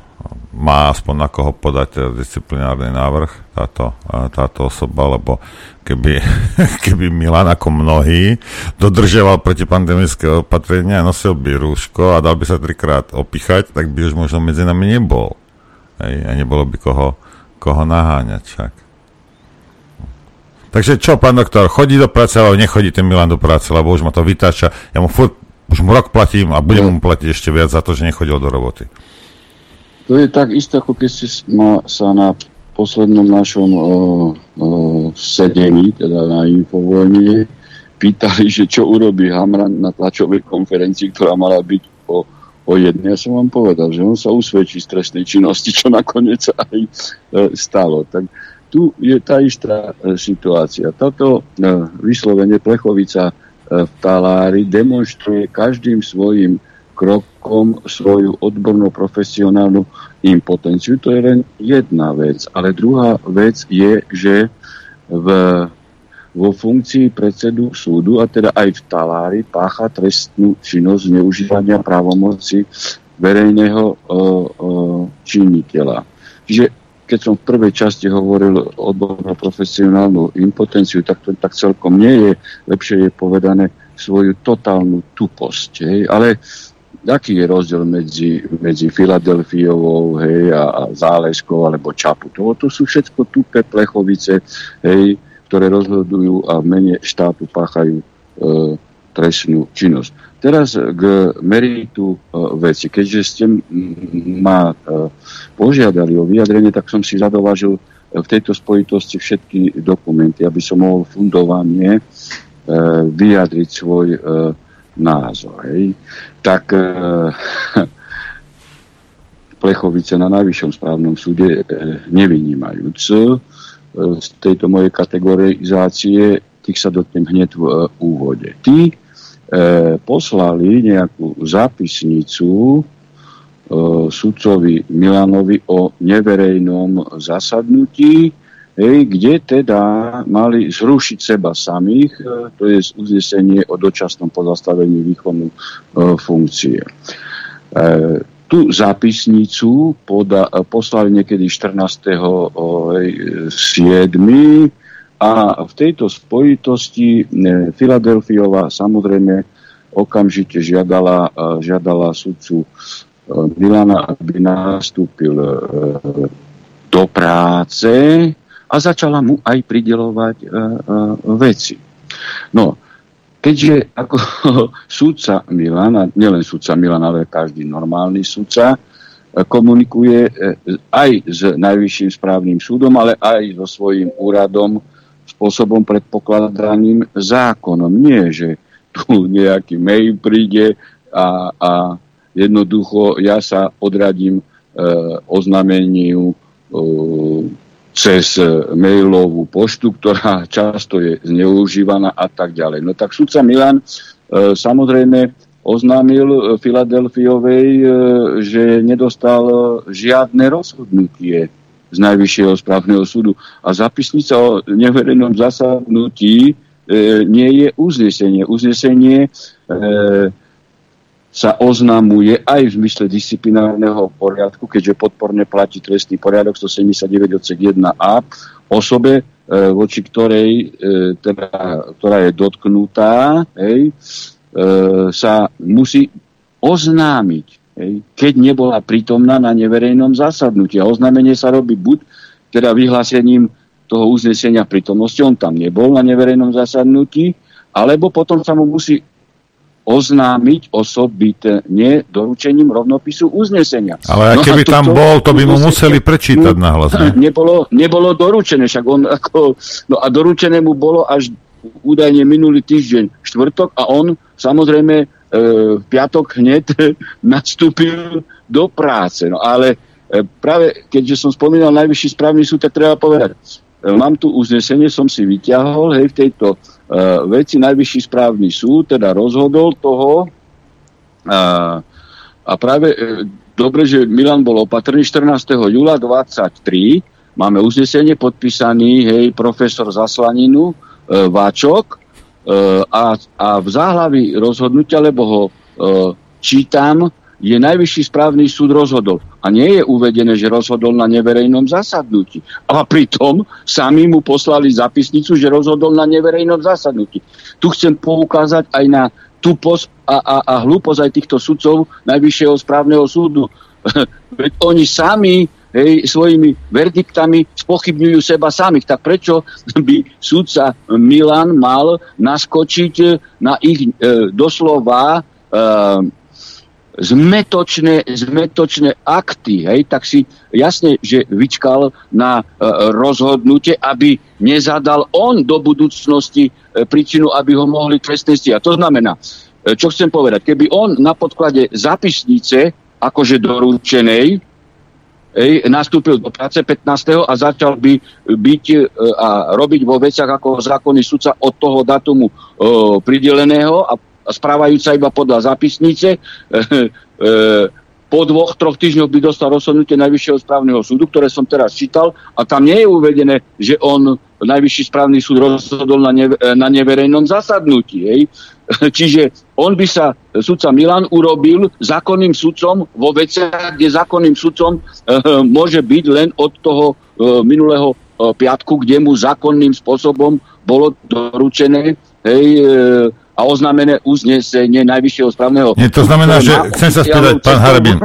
má aspoň na koho podať disciplinárny návrh táto, táto osoba, lebo keby, keby Milan ako mnohí dodržiaval protipandemické opatrenia, nosil by rúško a dal by sa trikrát opichať, tak by už možno medzi nami nebol. Hej, a nebolo by koho, koho naháňať však. Takže čo, pán doktor, chodí do práce, alebo nechodí ten Milan do práce, lebo už ma to vytáča. Ja mu furt, už mu rok platím a budem mu platiť ešte viac za to, že nechodil do roboty. To je tak isto, ako keď ste sa na poslednom našom o, o, sedení, teda na Infovojne, pýtali, že čo urobí Hamran na tlačovej konferencii, ktorá mala byť o, o jednej. Ja som vám povedal, že on sa usvedčí z trestnej činnosti, čo nakoniec aj e, stalo. Tak tu je tá istá e, situácia. Táto e, vyslovene plechovica e, v talári demonstruje každým svojim krokom svoju odbornú profesionálnu impotenciu. To je len jedna vec. Ale druhá vec je, že v, v vo funkcii predsedu súdu a teda aj v talári pácha trestnú činnosť zneužívania právomoci verejného e, e, činiteľa. Čiže keď som v prvej časti hovoril odbornú profesionálnu impotenciu, tak, to, tak celkom nie je, lepšie je povedané svoju totálnu tuposť. Hej. Ale aký je rozdiel medzi, medzi Filadelfiovou, hej, a, a Záleskou alebo Čaputovou? To sú všetko tupé plechovice, hej, ktoré rozhodujú a v mene štátu páchajú e, trestnú činnosť. Teraz k meritu e, veci. Keďže ste ma e, požiadali o vyjadrenie, tak som si zadovážil v tejto spojitosti všetky dokumenty, aby som mohol fundovanie e, vyjadriť svoj e, názor. Hej. Tak e, plechovice na najvyššom správnom súde e, nevynímajúc z tejto mojej kategorizácie, tých sa dotknem hneď v úvode. Tí e, poslali nejakú zápisnicu e, sudcovi Milanovi o neverejnom zasadnutí, hej, kde teda mali zrušiť seba samých, e, to je uznesenie o dočasnom pozastavení výkonu e, funkcie. E, Tú zápisnicu poda, poslali niekedy štrnásteho siedmeho a v tejto spojitosti Filadelfiová samozrejme okamžite žiadala, žiadala sudcu Milana, aby nastúpil do práce a začala mu aj prideľovať veci. No, keďže ako sudca Milan, nielen sudca Milan, ale každý normálny sudca, komunikuje aj s najvyšším správnym súdom, ale aj so svojím úradom spôsobom predpokladaným zákonom. Nie, že tu nejaký mail príde a, a jednoducho ja sa odradím e, oznámeniu e, cez mailovú poštu, ktorá často je zneužívaná a tak ďalej. No tak sudca Milan e, samozrejme oznámil Filadelfiovej, e, že nedostal žiadne rozhodnutie z najvyššieho správneho súdu a zápisnica o neverejnom zasadnutí e, nie je uznesenie. Uznesenie e, sa oznamuje aj v zmysle disciplinárneho poriadku, keďže podporne platí trestný poriadok stosedemdesiatdeväť odsek jeden a osobe, e, voči ktorej, e, teda, ktorá je dotknutá, hej, e, sa musí oznámiť, hej, keď nebola prítomná na neverejnom zasadnutí. A oznámenie sa robí buď teda vyhlásením toho uznesenia prítomnosti, on tam nebol na neverejnom zasadnutí, alebo potom sa mu musí oznámiť osobitne doručením rovnopisu uznesenia. Ale no keby tam bol, to by mu museli prečítať nahlas. Ne? Nebolo, nebolo doručené, však on ako... No a doručené mu bolo až údajne minulý týždeň štvrtok a on samozrejme e, v piatok hneď nastúpil do práce. No ale e, práve keďže som spomínal najvyšší správny súd, tak treba povedať, e, mám tu uznesenie, som si vyťahol, hej, v tejto Uh, veci najvyšší správny súd teda rozhodol toho uh, a práve uh, dobre, že Milan bol opatrný. Štrnásteho júla dvadsaťtri máme uznesenie podpísaný, hej, profesor Zaslaninu uh, Váčok uh, a, a v záhlavi rozhodnutia, lebo ho uh, čítam, je najvyšší správny súd rozhodol a nie je uvedené, že rozhodol na neverejnom zasadnutí. A pritom sami mu poslali zápisnicu, že rozhodol na neverejnom zasadnutí. Tu chcem poukázať aj na tuposť a, a, a hlúposť aj týchto sudcov najvyššieho správneho súdu. Veď oni sami, hej, svojimi verdiktami spochybňujú seba samých. Tak prečo by sudca Milan mal naskočiť na ich e, doslova e, Zmetočné, zmetočné akty, hej, tak si jasne, že vyčkal na e, rozhodnutie, aby nezadal on do budúcnosti e, príčinu, aby ho mohli trestne stíhať. To znamená, e, čo chcem povedať, keby on na podklade zápisnice, akože doručenej, hej, nastúpil do práce pätnásteho a začal by byť e, a robiť vo veciach ako zákonný sudca od toho datumu e, prideleného a správajúc sa iba podľa zápisnice, e, e, po dvoch, troch týždňoch by dostal rozhodnutie najvyššieho správneho súdu, ktoré som teraz čítal, a tam nie je uvedené, že on Najvyšší správny súd rozhodol na, ne, na neverejnom zasadnutí. Hej. Čiže on by sa, sudca Milan, urobil zákonným sudcom vo veciach, kde zákonným sudcom e, môže byť len od toho e, minulého e, piatku, kde mu zákonným spôsobom bolo doručené, hej, e, a oznámené uznesenie Najvyššieho správneho... Nie, to znamená, že chcem sa spýtať, pán Harabín,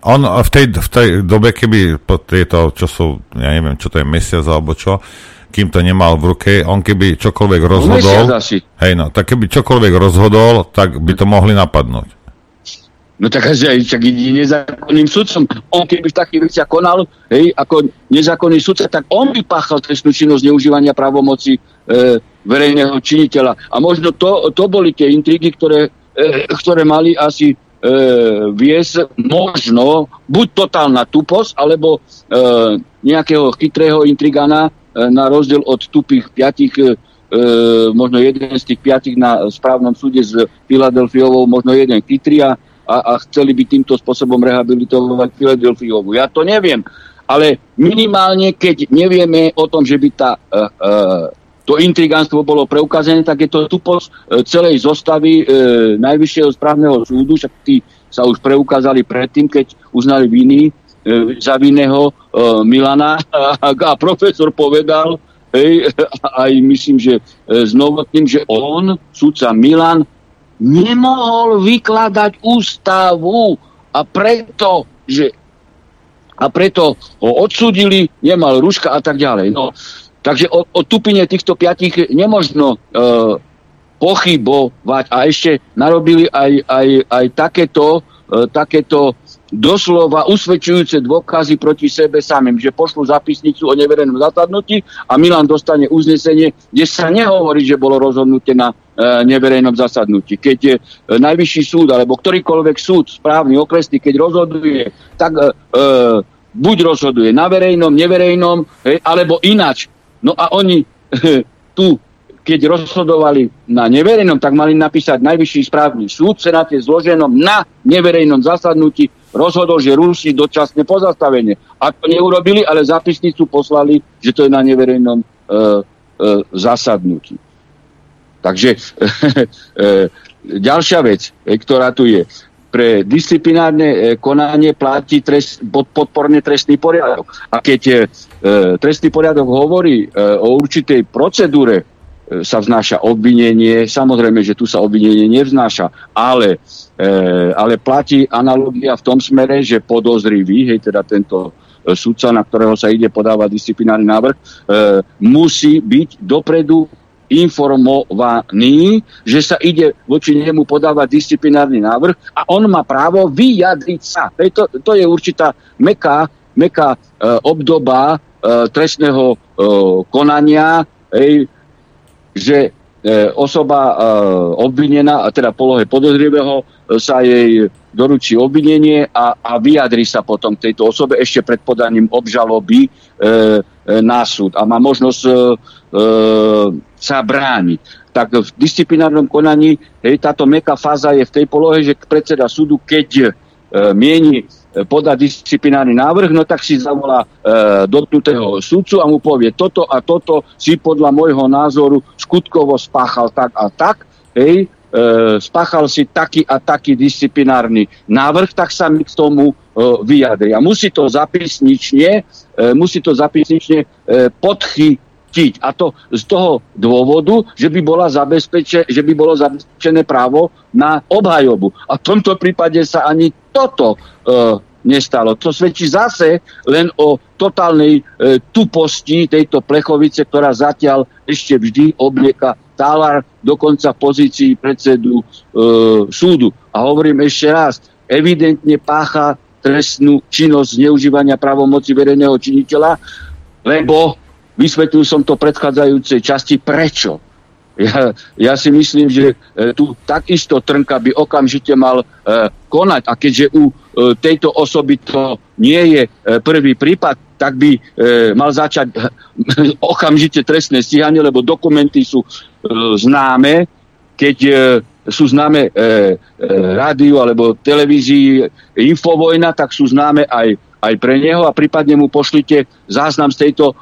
on v tej, v tej dobe, keby po tieto, čo sú, ja neviem, čo to je mesiac alebo čo, kým to nemal v ruke, on keby čokoľvek rozhodol... Hej, no, tak keby čokoľvek rozhodol, tak by to mohli napadnúť. No tak asi aj nezákonným sudcom. On keby v takých veciach konal, hej, ako nezákonný sudca, tak on by páchal trestnú činnosť neužívania právomoci e, verejného činiteľa. A možno to, to boli tie intrigy, ktoré, e, ktoré mali asi e, viesť možno buď totálna tuposť, alebo e, nejakého chytrého intrigana e, na rozdiel od tupých piatich e, možno jeden z tých piatich na správnom súde s Filadelfiovou, možno jeden chytria, A, a chceli by týmto spôsobom rehabilitovať Filadelfiovu. Ja to neviem, ale minimálne, keď nevieme o tom, že by tá, e, e, to intrigánstvo bolo preukázané, tak je to tuposť celej zostavy e, Najvyššieho správneho súdu, však tí sa už preukázali predtým, keď uznali viny e, za vinného e, Milana a, a profesor povedal, hej, aj myslím, že e, znovotným, že on, sudca Milan, nemohol vykladať ústavu a preto, že, a preto ho odsúdili, nemal ruška a tak ďalej. No, takže o, o tupine týchto piatich nemožno e, pochybovať. A ešte narobili aj, aj, aj takéto, e, takéto doslova usvedčujúce dôkazy proti sebe samým, že pošlu zapisnicu o neverejnom zasadnutí a Milan dostane uznesenie, kde sa nehovorí, že bolo rozhodnuté na neverejnom zasadnutí. Keď je najvyšší súd, alebo ktorýkoľvek súd, správny, okresný, keď rozhoduje, tak e, buď rozhoduje na verejnom, neverejnom, hej, alebo inač. No a oni e, tu, keď rozhodovali na neverejnom, tak mali napísať najvyšší správny súd, senáte zloženom na neverejnom zasadnutí rozhodol, že ruší dočasné pozastavenie. A to neurobili, ale zápisnicu poslali, že to je na neverejnom e, e, zasadnutí. Takže ďalšia vec, ktorá tu je. Pre disciplinárne konanie platí trest, podporne trestný poriadok. A keď trestný poriadok hovorí o určitej procedúre, sa vznáša obvinenie. Samozrejme, že tu sa obvinenie nevznáša, ale, ale platí analogia v tom smere, že podozrivý, hej, teda tento sudca, na ktorého sa ide podávať disciplinárny návrh, musí byť dopredu informovaný, že sa ide voči nemu podávať disciplinárny návrh a on má právo vyjadriť sa. To, to je určitá meká, meká e, obdoba e, trestného e, konania, ej, že e, osoba e, obvinená, a teda polohe podozrivého, e, sa jej doručí obvinenie a, a vyjadri sa potom tejto osobe ešte pred podaním obžaloby e, na súd a má možnosť e, sa brániť. Tak v disciplinárnom konaní, hej, táto mäkká fáza je v tej polohe, že predseda súdu, keď e, mieni podať disciplinárny návrh, no tak si zavolá e, dotknutého sudcu a mu povie, toto a toto si podľa môjho názoru skutkovo spáchal tak a tak, hej, e, spáchal si taký a taký disciplinárny návrh, tak sa mi k tomu vyjadri. A musí to zapisnične, musí to zapisnične podchytiť. A to z toho dôvodu, že by, bola zabezpeče, že by bolo zabezpečené právo na obhajobu. A v tomto prípade sa ani toto e, nestalo. To svedčí zase len o totálnej e, tuposti tejto plechovice, ktorá zatiaľ ešte vždy oblieka tálar dokonca pozícii predsedu e, súdu. A hovorím ešte raz, evidentne pácha trestnú činnosť zneužívania právomoci verejného činiteľa, lebo vysvetlil som to predchádzajúcej časti, prečo. Ja, ja si myslím, že e, tu takisto Trnka by okamžite mal e, konať a keďže u e, tejto osoby to nie je e, prvý prípad, tak by e, mal začať e, okamžite trestné stíhanie, lebo dokumenty sú e, známe, keď... E, sú známe e, e, rádiu alebo televízii Infovojna, tak sú známe aj aj pre neho a prípadne mu pošlite záznam z tejto e,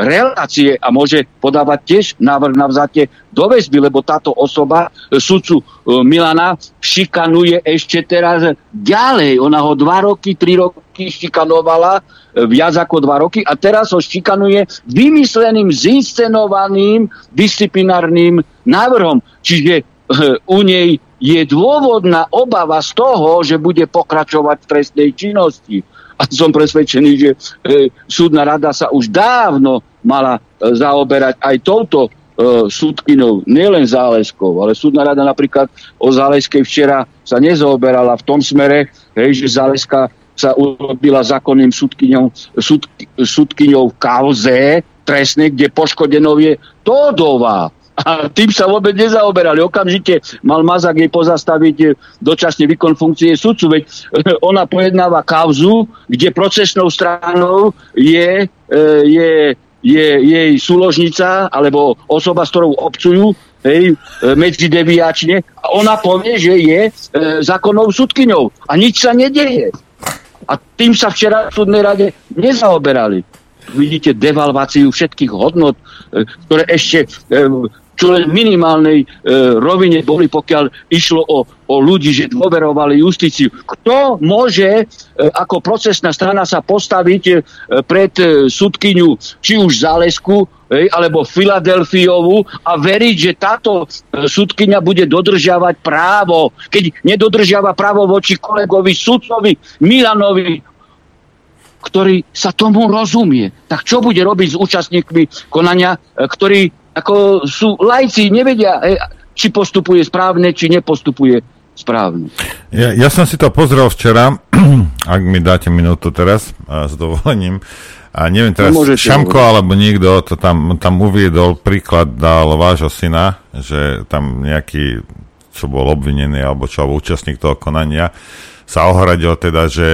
relácie a môže podávať tiež návrh na vzatie do väzby, lebo táto osoba e, sudcu e, Milana šikanuje ešte teraz ďalej. Ona ho dva roky, tri roky šikanovala, e, viac ako dva roky a teraz ho šikanuje vymysleným, zinscenovaným disciplinárnym návrhom. Čiže e, u nej je dôvodná obava z toho, že bude pokračovať v trestnej činnosti. A som presvedčený, že e, súdna rada sa už dávno mala e, zaoberať aj touto e, súdkynou, nielen Záleskou, ale súdna rada napríklad o Záleskej včera sa nezaoberala v tom smere, hej, že Záleska sa urobila zákonným súdkyňou, súd, súdkyňou v kauze trestnej, kde poškodenou je Tódová. A tým sa vôbec nezaoberali. Okamžite mal Mazák jej pozastaviť dočasný výkon funkcie sudcu. Veď ona pojednáva kauzu, kde procesnou stranou je, je, je jej súložnica alebo osoba, s ktorou obcujú, hej, medzideviačne. A ona povie, že je e, zákonnou sudkyňou. A nič sa nedeje. A tým sa včera v súdnej rade nezaoberali. Vidíte devalváciu všetkých hodnot, e, ktoré ešte... E, čo len minimálnej e, rovine boli, pokiaľ išlo o, o ľudí, že dôverovali justíciu. Kto môže e, ako procesná strana sa postaviť e, pred e, súdkyňu, či už Zálesku, e, alebo Filadelfiovu a veriť, že táto e, súdkyňa bude dodržiavať právo, keď nedodržiava právo voči kolegovi sudcovi Milanovi, ktorý sa tomu rozumie. Tak čo bude robiť s účastníkmi konania, e, ktorí ako sú laici, nevedia, či postupuje správne, či nepostupuje správne. Ja, ja som si to pozrel včera, ak mi dáte minútu teraz, s dovolením, a neviem teraz, no Šamko hovoriť. Alebo niekto to tam, tam uviedol, príklad dal vášho syna, že tam nejaký, čo bol obvinený, alebo čo, alebo účastník toho konania, sa ohradil teda, že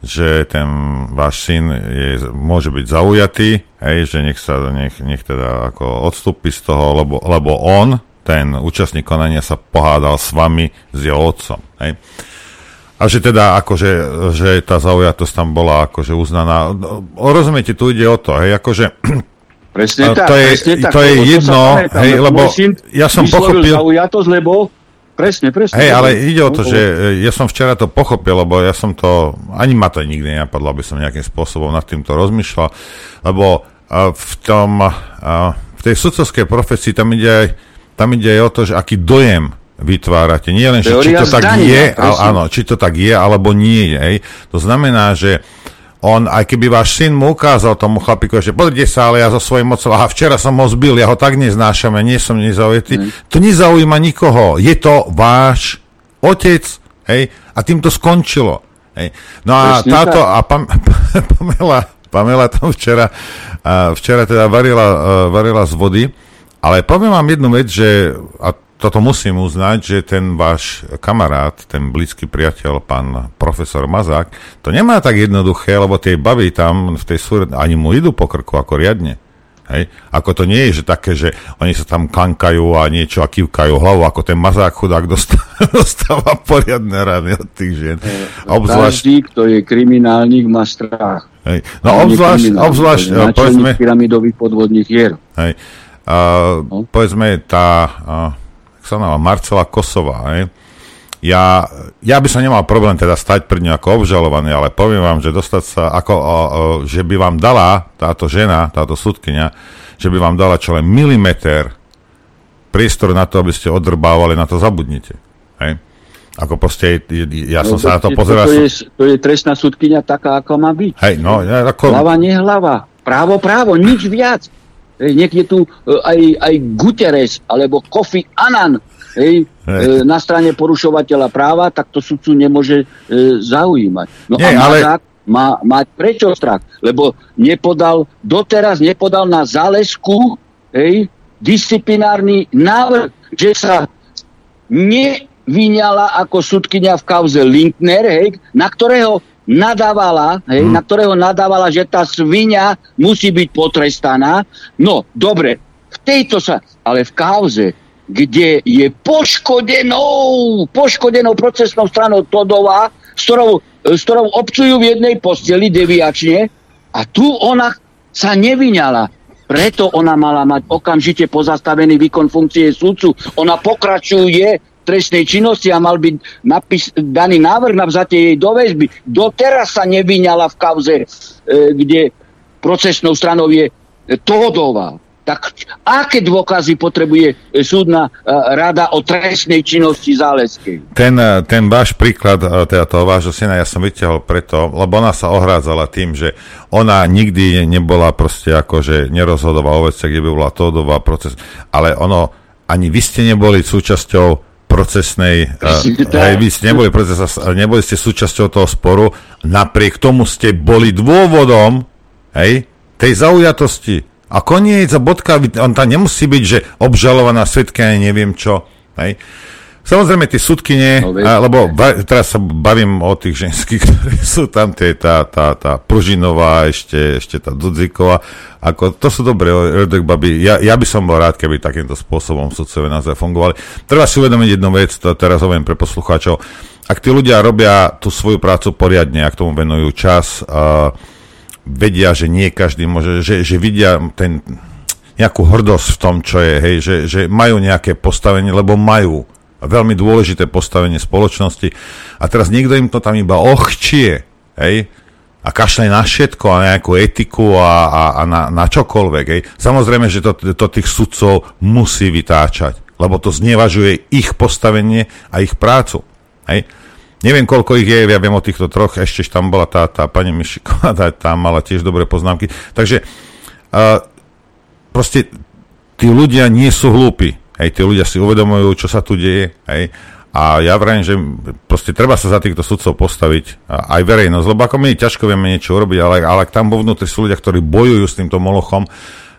že ten váš syn je, môže byť zaujatý, hej, že nech sa nech, nech teda ako odstúpi z toho, lebo, lebo on, ten účastník konania, sa pohádal s vami, s jeho otcom. Hej. A že teda akože, že tá zaujatosť tam bola akože uznaná. Rozumiete, tu ide o to, hej, akože... Presne tak, to je, presne tak. To je to jedno, pamätám, hej, lebo ja som pochopil... zaujatosť, lebo... Presne, presne. Hej, ale ide o to, že ja som včera to pochopil, lebo ja som to, ani ma to nikdy nenapadlo, aby som nejakým spôsobom nad týmto rozmýšľal, lebo v tom, v tej sudcovskej profesii tam ide aj, tam ide aj o to, že aký dojem vytvárate. Nie len, že či to tak je, ale, áno, či to tak je, alebo nie je. Hej. To znamená, že on, aj keby váš syn mu ukázal tomu chlapíku, že pozrite sa, ale ja so svojím mocom, aha, včera som ho zbil, ja ho tak neznášam, ja nie som nezaujatý. Mm. To nezaujíma nikoho. Je to váš otec, hej, a tým to skončilo. Hej. No a Prečne táto, tak. a Pam, Pamela, Pamela tam včera, včera teda varila, varila z vody, ale poviem vám jednu vec, že, a toto musím uznať, že ten váš kamarát, ten blízky priateľ, pán profesor Mazák, to nemá tak jednoduché, lebo tie baby tam v tej súre, ani mu idú po krku ako riadne. Hej? Ako to nie je, že také, že oni sa tam kankajú a niečo a kývkajú hlavu, ako ten Mazák chudák dostáva, dostáva poriadne rany od tých žien. Obzvlášť... Každý, kto je kriminálnik, má strach. Hej. No obzvlášť, obzvlášť, obzvlášť povedzme... pyramidových podvodných hier. Hej. Uh, no? Povedzme, tá... Uh, Marcela Kosová. Hej. Ja, ja by som nemal problém teda stať pred ňou ako obžalovaný, ale poviem vám, že dostať sa, ako, o, o, že by vám dala táto žena, táto sudkyňa, že by vám dala čo len milimeter priestor na to, aby ste odrbávali, na to zabudnite. Hej. Ako proste, ja som no, sa na to pozeral. To, to, som... to je trestná sudkyňa taká, ako má byť. Hej, no, ja, ako... Hlava, nehlava. Právo, právo, nič viac. Niekde tu aj, aj Guterres alebo Kofi Annan hej, hej. na strane porušovateľa práva, tak to sudcu nemôže e, zaujímať. No Nie, a Mazák ale... má mať prečo strach? Lebo nepodal, doteraz nepodal na Zálesku hej, disciplinárny návrh, že sa nevyňala ako sudkyňa v kauze Lindner, hej, na ktorého nadávala, hej, hmm. na ktorého nadávala, že tá svinia musí byť potrestaná. No, dobre, v tejto sa, ale v kauze, kde je poškodenou, poškodenou procesnou stranou Tódová, s ktorou, s ktorou obcujú v jednej posteli deviačne a tu ona sa nevyňala. Preto ona mala mať okamžite pozastavený výkon funkcie sudcu. Ona pokračuje v trestnej činnosti a mal byť napis, daný návrh na vzatie jej do väzby. Doteraz sa nevyňala v kauze, e, kde procesnou stranou je Tohodová. Tak aké dôkazy potrebuje súdna rada o trestnej činnosti Záleskej? Ten, ten váš príklad, teda toho vášho syna, ja som vyťahol preto, lebo ona sa ohrádzala tým, že ona nikdy nebola proste akože nerozhodová o veci, kde by bola Tohodová proces, ale ono, ani vy ste neboli súčasťou procesnej, aj vy ste neboli, proces, neboli ste súčasťou toho sporu, napriek tomu ste boli dôvodom, hej, tej zaujatosti. A koniec a bodka, on tam nemusí byť, že obžalovaná svedka, neviem čo. Hej. Samozrejme, tie sudkynie, no, lebo teraz sa bavím o tých ženských, ktoré sú tam, tie, tá, tá, tá Pružinová, ešte, ešte tá Dudziková, ako, to sú dobré redok baby. Ja, ja by som bol rád, keby takýmto spôsobom sudcové naozaj fungovali. Treba si uvedomiť jednu vec, to teraz hovorím pre poslucháčov. Ak tí ľudia robia tú svoju prácu poriadne, ak tomu venujú čas, a vedia, že nie každý môže, že, že vidia ten, nejakú hrdosť v tom, čo je, hej, že, že majú nejaké postavenie, lebo majú veľmi dôležité postavenie spoločnosti a teraz niekto im to tam iba ochčie, hej, a kašle na všetko a nejakú etiku a, a, a na, na čokoľvek, hej. Samozrejme, že to, to tých sudcov musí vytáčať, lebo to znevažuje ich postavenie a ich prácu, hej. Neviem, koľko ich je, ja viem o týchto troch, ešte tam bola tá, tá pani Mišiková, tá mala tiež dobré poznámky. Takže uh, proste tí ľudia nie sú hlúpi, hej, tí ľudia si uvedomujú, čo sa tu deje, hej. A ja vravím, že proste treba sa za týchto sudcov postaviť, aj verejnosť, lebo ako my ťažko vieme niečo urobiť, ale, ale ak tam vo vnútri sú ľudia, ktorí bojujú s týmto molochom,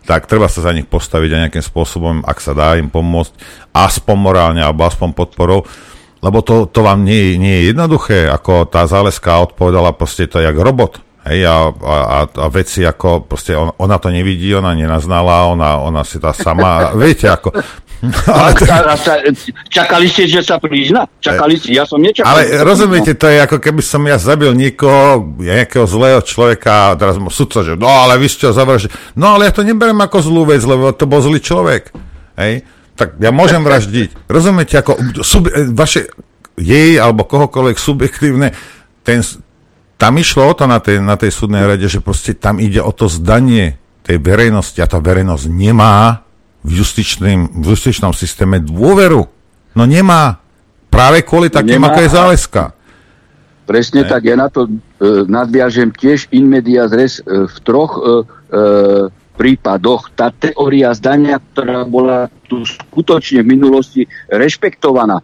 tak treba sa za nich postaviť a nejakým spôsobom, ak sa dá im pomôcť, aspoň morálne, alebo aspoň podporou. Lebo to, to vám nie, nie je jednoduché, ako tá Záleská odpovedala, proste to je jak robot, hej, a, a, a veci ako, proste on, ona to nevidí, ona nenaznala, ona, ona si tá sama, viete, ako... Ale to... Čakali ste, že sa prizná? Čakali ste, ja som nečakal. Ale rozumiete, to je ako keby som ja zabil niekoho, nejakého zlého človeka, a teraz mu sudca, že no ale vy ste ho zavražili, no ale ja to neberiem ako zlú vec, lebo to bol zlý človek, hej. Tak ja môžem vraždiť. Rozumiete, ako sub, vaše jej alebo kohokoľvek subjektívne, ten, tam išlo o to na tej, na tej súdnej rade, že proste tam ide o to zdanie tej verejnosti a tá verejnosť nemá v, v justičnom systéme dôveru. No nemá. Práve kvôli takým, aká je Záleská. Presne ne? Tak, ja na to e, nadviažem tiež in medias res e, v troch e, e, prípadoch. Tá teória zdania, ktorá bola tu skutočne v minulosti rešpektovaná, e,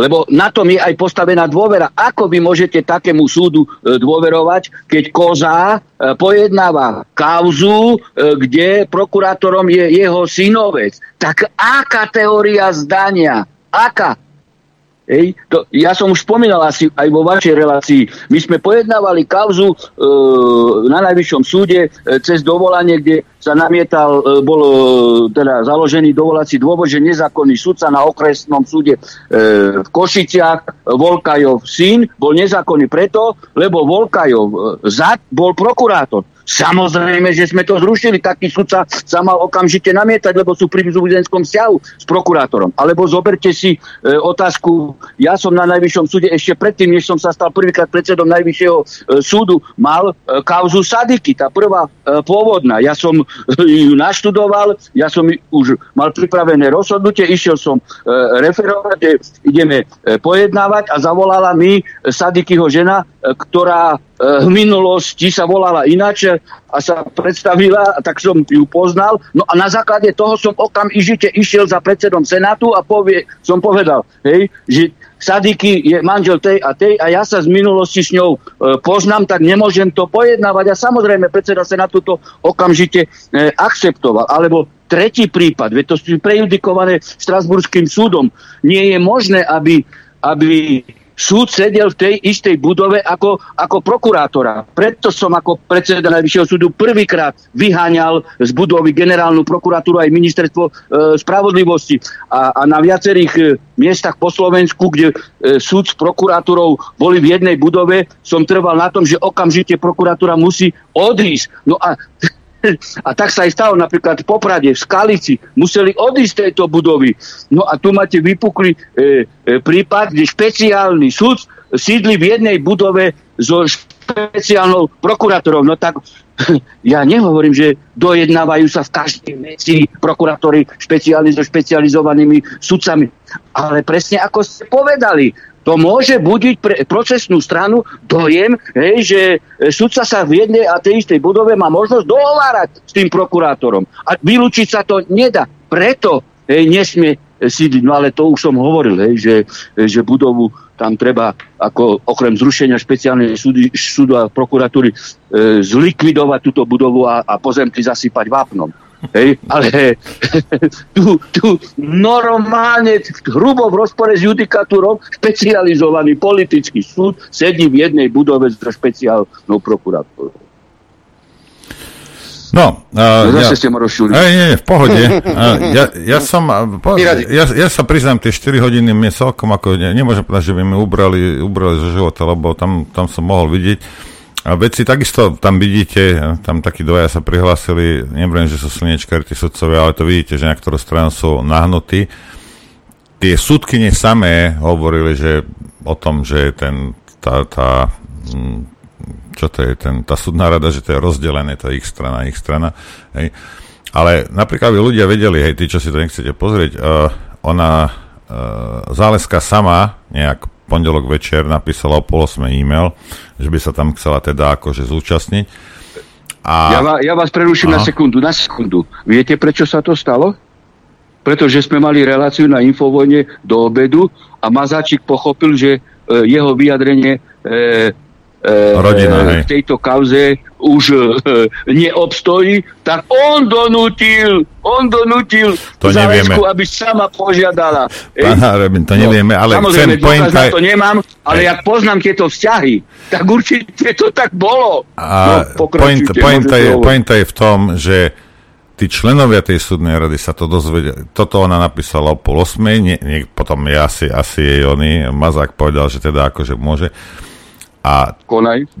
lebo na tom je aj postavená dôvera. Ako vy môžete takému súdu e, dôverovať, keď Koza e, pojednáva kauzu, e, kde prokurátorom je jeho synovec? Tak aká teória zdania? Aká? Ej, to, ja som už spomínal asi aj vo vašej relácii. My sme pojednávali kauzu e, na Najvyššom súde e, cez dovolanie, kde sa namietal, e, bol e, teda založený dovolací dôvod, že nezákonný sudca na okresnom súde e, v Košiciach, Volkajov syn, bol nezákonný preto, lebo Volkajov e, zad bol prokurátor. Samozrejme, že sme to zrušili. Taký sudca sa mal okamžite namietať, lebo sú pri príbuzenskom vzťahu s prokurátorom. Alebo zoberte si e, otázku, ja som na Najvyššom súde ešte predtým, než som sa stal prvýkrát predsedom Najvyššieho e, súdu, mal e, kauzu Sadiky, tá prvá e, pôvodná. Ja som e, ju naštudoval, ja som už mal pripravené rozhodnutie, išiel som e, referovať, e, ideme e, pojednávať a zavolala mi e, Sadikyho žena, e, ktorá v minulosti sa volala ináč a sa predstavila, tak som ju poznal. No a na základe toho som okamžite išiel za predsedom Senátu a povie, som povedal, hej, že Sadiky je manžel tej a tej a ja sa z minulosti s ňou e, poznám, tak nemôžem to pojednávať. A samozrejme predseda Senátu to okamžite e, akceptoval. Alebo tretí prípad, veď to sú prejudikované Štrasburským súdom. Nie je možné, aby, aby súd sedel v tej istej budove ako, ako prokurátora. Preto som ako predseda Najvyššieho súdu prvýkrát vyháňal z budovy generálnu prokuratúru aj ministerstvo e, spravodlivosti. A, a na viacerých e, miestach po Slovensku, kde e, súd s prokuratúrou boli v jednej budove, som trval na tom, že okamžite prokuratúra musí odísť. No a... A tak sa aj stalo, napríklad v Poprade, v Skalici, museli odísť z tejto budovy. No a tu máte vypuklý e, e, prípad, kde špeciálny súd sídli v jednej budove so špeciálnou prokurátorou. No tak ja nehovorím, že dojednávajú sa v každej veci prokurátori špeciálni so špecializovanými sudcami. Ale presne ako ste povedali, to môže budiť pre procesnú stranu dojem, hej, že sudca sa v jednej a tej istej budove má možnosť dohovárať s tým prokurátorom. A vylúčiť sa to nedá. Preto hej, nesmie sídliť. No ale to už som hovoril, hej, že, že budovu tam treba ako okrem zrušenia špeciálnej súdy, súdu a prokuratúry e, zlikvidovať túto budovu a, a pozemky zasypať vápnom. Hej, ale tu, tu normálne hrubo v rozpore s judikatúrom špecializovaný politický súd sedí v jednej budove so špeciálnou prokuratúrou. No, uh, ja, ste ma rozšúli. Aj, nie, v pohode. Uh, ja, ja som, po, ja, ja sa priznám, tie štyri hodiny mne celkom ako, ne, nemôžem povedať, že by mi ubrali, ubrali zo života, lebo tam, tam som mohol vidieť. A veci takisto tam vidíte, tam takí dvaja sa prihlásili, neviem, že sú slniečkári, tí sudcovia, ale to vidíte, že na ktorú stranu sú nahnutí. Tie sudkyne samé hovorili, že o tom, že ten, tá, tá, čo to je, ten, tá súdna rada, že to je rozdelené, to je ich strana, ich strana. Hej. Ale napríklad by ľudia vedeli, hej, tí, čo si to nechcete pozrieť, uh, ona, uh, Zálezka sama nejak pondelok večer napísala o polosme e-mail, že by sa tam chcela teda akože zúčastniť. A... Ja, vás, ja vás preruším Aha. na sekundu, na sekundu. Viete, prečo sa to stalo? Pretože sme mali reláciu na Infovojne do obedu a Mazáčik pochopil, že jeho vyjadrenie e, e, Rodina, v tejto kauze už e, neobstojí, tak on donútil, on donútil Zálesku, aby sama požiadala. Pána Rebin, to nevieme, ale no, chcem pointa... to nemám, ale ja poznám tieto vzťahy, tak určite to tak bolo. A no, pointa, pointa, je, pointa je v tom, že tí členovia tej súdnej rady sa to dozvedeli. Toto ona napísala o pol osmej, nie, nie, potom je asi, asi jej oný, Mazák povedal, že teda akože môže. A,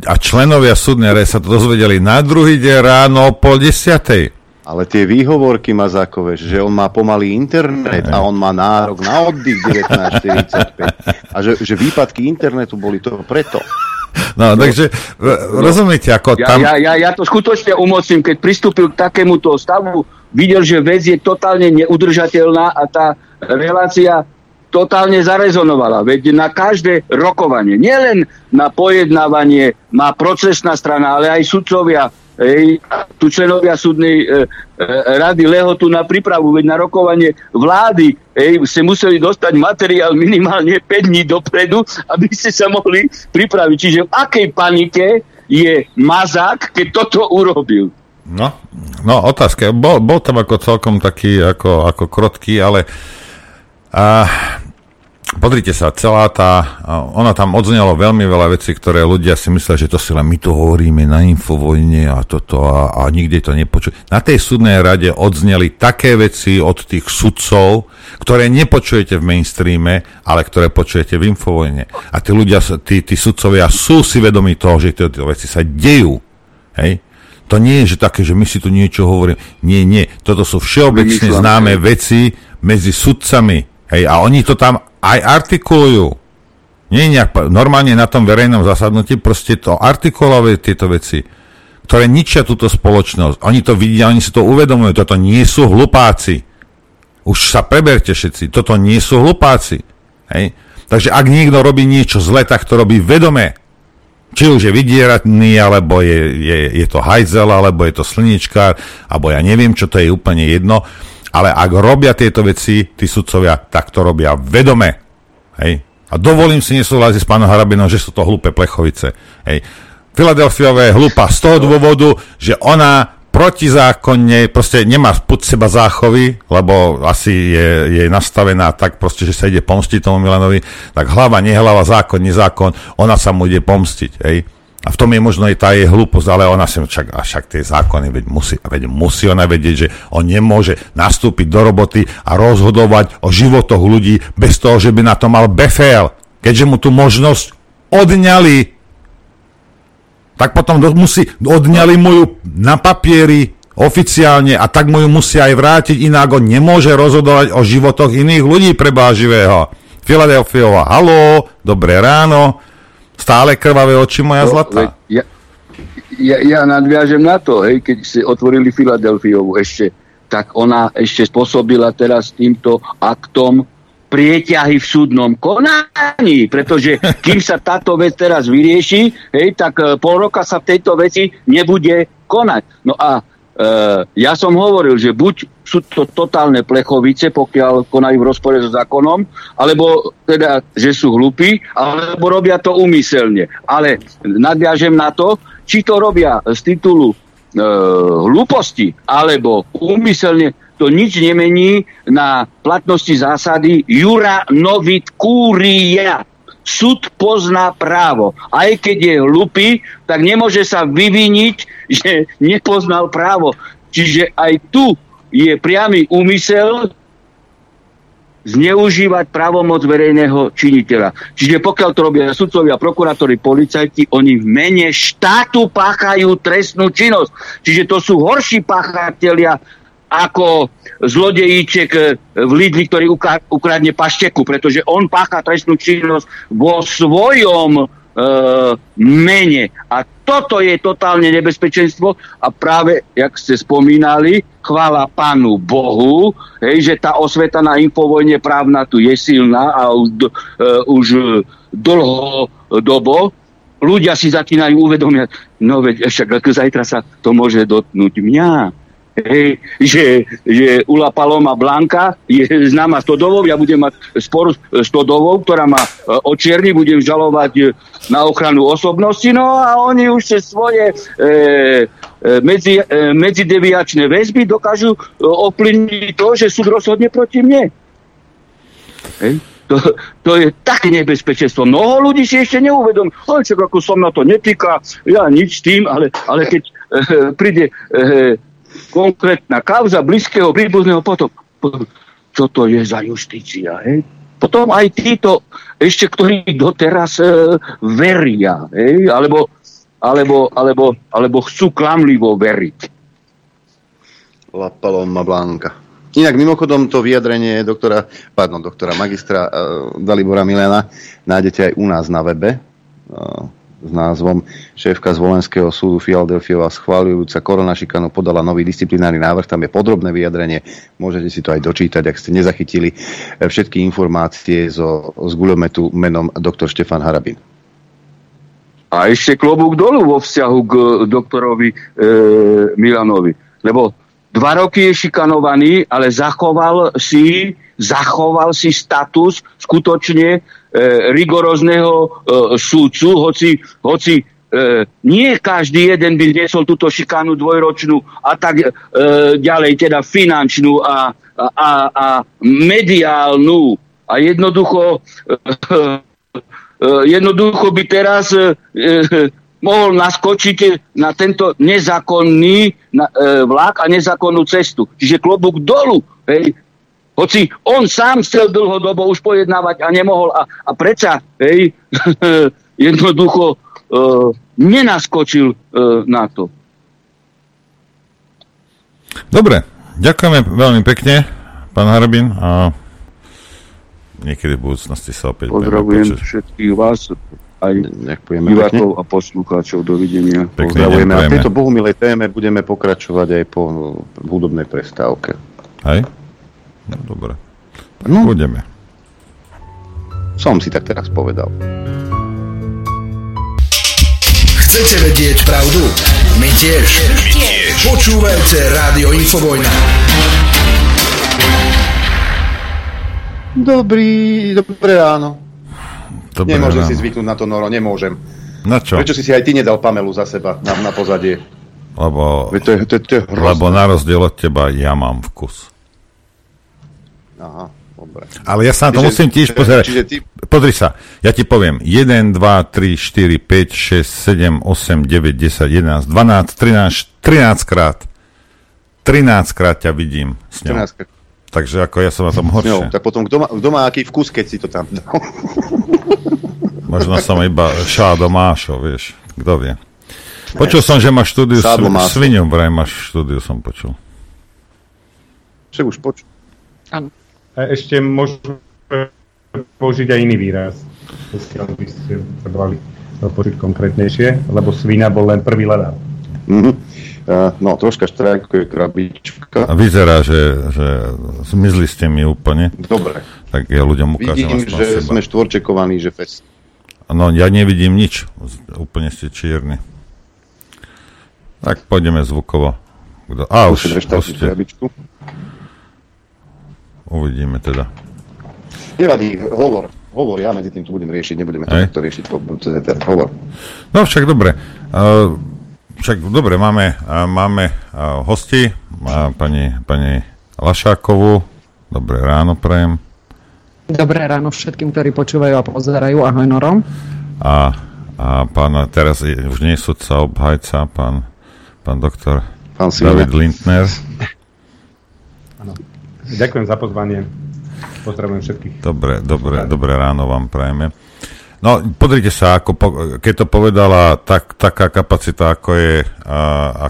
a členovia súdnej rady sa to dozvedeli na druhý deň ráno o pol desiatej. Ale tie výhovorky Mazákove, že on má pomalý internet a on má nárok na oddych devätnásť štyridsaťpäť a že, že výpadky internetu boli to preto. No, no takže no, rozumiete, ako ja, tam... Ja, ja, ja to skutočne umocním, keď pristúpil k takémuto stavu, videl, že vec je totálne neudržateľná a tá relácia totálne zarezonovala. Veď na každé rokovanie, nielen na pojednávanie má procesná strana, ale aj sudcovia, ej, tu členovia súdnej e, e, rady lehotu na prípravu, veď na rokovanie vlády ej, ste museli dostať materiál minimálne päť dní dopredu, aby ste sa mohli pripraviť. Čiže v akej panike je Mazák, keď toto urobil? No, no otázka. Bol, bol tam ako celkom taký ako, ako krotký, ale... A pozrite sa, celá tá, ona tam odznelo veľmi veľa vecí, ktoré ľudia si myslia, že to si len my tu hovoríme na Infovojne a toto a, a nikde to nepočujú. Na tej súdnej rade odzneli také veci od tých sudcov, ktoré nepočujete v mainstreame, ale ktoré počujete v Infovojne. A tí ľudia, tí, tí sudcovia sú si vedomí toho, že tieto veci sa dejú. Hej? To nie je, že také, že my si tu niečo hovoríme. Nie, nie. Toto sú všeobecne známe veci medzi sudcami. Hej, a oni to tam aj artikulujú. Nie nejak, normálne na tom verejnom zasadnutí proste to artikulovali tieto veci, ktoré ničia túto spoločnosť. Oni to vidia, oni si to uvedomujú. Toto nie sú hlupáci. Už sa preberte všetci. Toto nie sú hlupáci. Hej. Takže ak niekto robí niečo zle, tak to robí vedome. Či už je vydieraný, alebo je, je, je to hajzel, alebo je to slničkár, alebo ja neviem, čo to je, úplne jedno. Ale ak robia tieto veci, tí sudcovia, tak to robia vedome. Hej. A dovolím si nesúhlasiť s pánom Harabinom, že sú to hlúpe plechovice. Hej. Filadelfiové je hlúpa z toho dôvodu, že ona protizákonne, proste nemá pod seba záchovy, lebo asi je, je nastavená tak proste, že sa ide pomstiť tomu Milanovi, tak hlava, nehlava, zákon, nezákon, ona sa mu ide pomstiť, hej. A v tom je možno aj tá jej hlúposť, ale ona si, však, a však tie zákony, veď musí, veď musí ona vedieť, že on nemôže nastúpiť do roboty a rozhodovať o životoch ľudí bez toho, že by na to mal befél. Keďže mu tú možnosť odňali, tak potom do, musí, odňali mu ju na papieri oficiálne a tak mu ju musia aj vrátiť, inak on nemôže rozhodovať o životoch iných ľudí prebáživého. Filadelfiova, haló, dobré ráno. Stále krvavé oči, moja no, zlatá. Ja, ja, ja nadviažem na to, hej, keď si otvorili Filadelfiovu ešte, tak ona ešte spôsobila teraz týmto aktom prieťahy v súdnom konaní, pretože kým sa táto vec teraz vyrieši, hej, tak pol roka sa v tejto veci nebude konať. No a Uh, ja som hovoril, že buď sú to totálne plechovice, pokiaľ konajú v rozpore so zákonom, alebo teda, že sú hlúpi, alebo robia to úmyselne. Ale nadviažem na to, či to robia z titulu uh, hlúposti, alebo úmyselne, to nič nemení na platnosti zásady jura novit curia. Súd pozná právo. Aj keď je hlupý, tak nemôže sa vyviniť, že nepoznal právo. Čiže aj tu je priamy úmysel zneužívať právomoc verejného činiteľa. Čiže pokiaľ to robia sudcovia, prokurátori, policajti, oni v mene štátu páchajú trestnú činnosť. Čiže to sú horší páchatelia ako zlodejíček v Lidli, ktorý ukradne pašteku, pretože on pácha trestnú činnosť vo svojom e, mene. A toto je totálne nebezpečenstvo a práve, jak ste spomínali, chvála Pánu Bohu, hej, že tá osveta na Infovojne právna tu je silná a už, e, už dlhodobo ľudia si začínajú uvedomiať, no veď však zajtra sa to môže dotknúť mňa. Hej, že, že Ula Paloma Blanka je známa Stodovou, ja budem mať spor s Stodovou, ktorá ma očierni, budem žalovať na ochranu osobnosti, no a oni už cez svoje e, medzi, e, medzideviačné väzby dokážu ovplyvniť to, že súd rozhodne proti mne. Hej. To, to je také nebezpečenstvo. Mnoho ľudí si ešte neuvedomí. Ale čo, ako som na to netýka, ja nič tým, ale, ale keď e, príde... E, konkrétna kauza blízkeho príbuzného potom. Čo to je za justícia, hej? Potom aj títo, ešte ktorí doteraz e, veria, hej? Alebo, alebo, alebo, alebo chcú klamlivo veriť. La Paloma Blanca. Inak mimochodom to vyjadrenie doktora, pardon, doktora magistra e, Dalibora Milana nájdete aj u nás na webe. E, s názvom šéfka z Volenského súdu Filadelfiova schváľujúca koronašikanu podala nový disciplinárny návrh. Tam je podrobné vyjadrenie. Môžete si to aj dočítať, ak ste nezachytili všetky informácie zo, z guľometu menom doktor Štefan Harabin. A ešte klobúk dolu vo vzťahu k doktorovi e, Milanovi. Lebo dva roky je šikanovaný, ale zachoval si, zachoval si status skutočne rigorózneho e, súdcu, hoci, hoci e, nie každý jeden by nesol túto šikanu dvojročnú a tak e, ďalej, teda finančnú a, a, a mediálnu. A jednoducho, e, e, jednoducho by teraz e, mohol naskočiť na tento nezákonný na, e, vlak a nezákonnú cestu. Čiže klobúk dolu, hej. Hoci on sám chcel dlhodobo už pojednávať a nemohol a, a predsa hej, jednoducho e, nenaskočil e, na to. Dobre, ďakujeme veľmi pekne, pán Harabin, a niekedy v budúcnosti sa opäť... Pozdravujem všetkých vás, aj divákov a poslucháčov. Dovidenia. Pozdravujeme. A v tejto bohumilej téme budeme pokračovať aj po hudobnej prestávke. Hej. No, dobre. Tak no. Pôjdeme. Som si tak teraz povedal. Chcete vedieť pravdu? My tiež. My tiež. Počúvajte Rádio Infovojna. Dobrý, dobré ráno. Dobré Nemôžem ráno. Si zvyknúť na to, Noro, nemôžem. Na čo? Prečo si si aj ty nedal Pamelu za seba na, na pozadie? Lebo, to je, to, to je lebo na rozdiel od teba ja mám vkus. Aha, dobre. Ale ja sa na to musím tiež pozerať. Ty... Pozri sa, ja ti poviem. jeden, dva, tri, štyri, päť, šesť, sedem, osem, deväť, desať, jedenásť, dvanásť, trinásť, trinásť krát. trinásť krát ťa vidím s ňou. trinásť krát. Takže ako ja som na tom horšie. No, tak potom kto má, kto má aký vkus, keď si to tam dal? Možno som iba Šádo Mášo, vieš. Kto vie. Počul som, že máš štúdiu s sviňom, vraj máš štúdiu, som počul. Však už počul. Áno. A ešte môžeme použiť aj iný výraz. Pokiaľ by ste trebali počuť konkrétnejšie, lebo svina bol len prvý ledák. Mm-hmm. Uh, no, troška štrajkuje krabička. A vyzerá, že, že zmizli ste mi úplne. Dobre. Tak ja ľuďom ukážem. Vidím, že seba. Sme štvorčekovaní, že fest. No, ja nevidím nič. Úplne ste čierni. Tak pôjdeme zvukovo. Kdo? A už, uvidíme teda. Nevadí, hovor. Hovor, ja medzi tým tu budem riešiť, nebudeme Aj. to riešiť. Hovor. No však dobre. Uh, však dobre, máme, uh, máme uh, hosti. Uh, pani, pani Lašákovú. Dobré ráno, prajem. Dobré ráno všetkým, ktorí počúvajú a pozerajú. Ahoj, Noro. A, a pán, teraz je, už nie sudca, obhajca, pán Pán doktor Pán David Lindner. Áno. Ďakujem za pozvanie. Pozdravujem všetkých. Dobre, dobre, dobre ráno vám prajeme. No, podrite sa, ako po, keď to povedala tak, taká kapacita, ako je, a,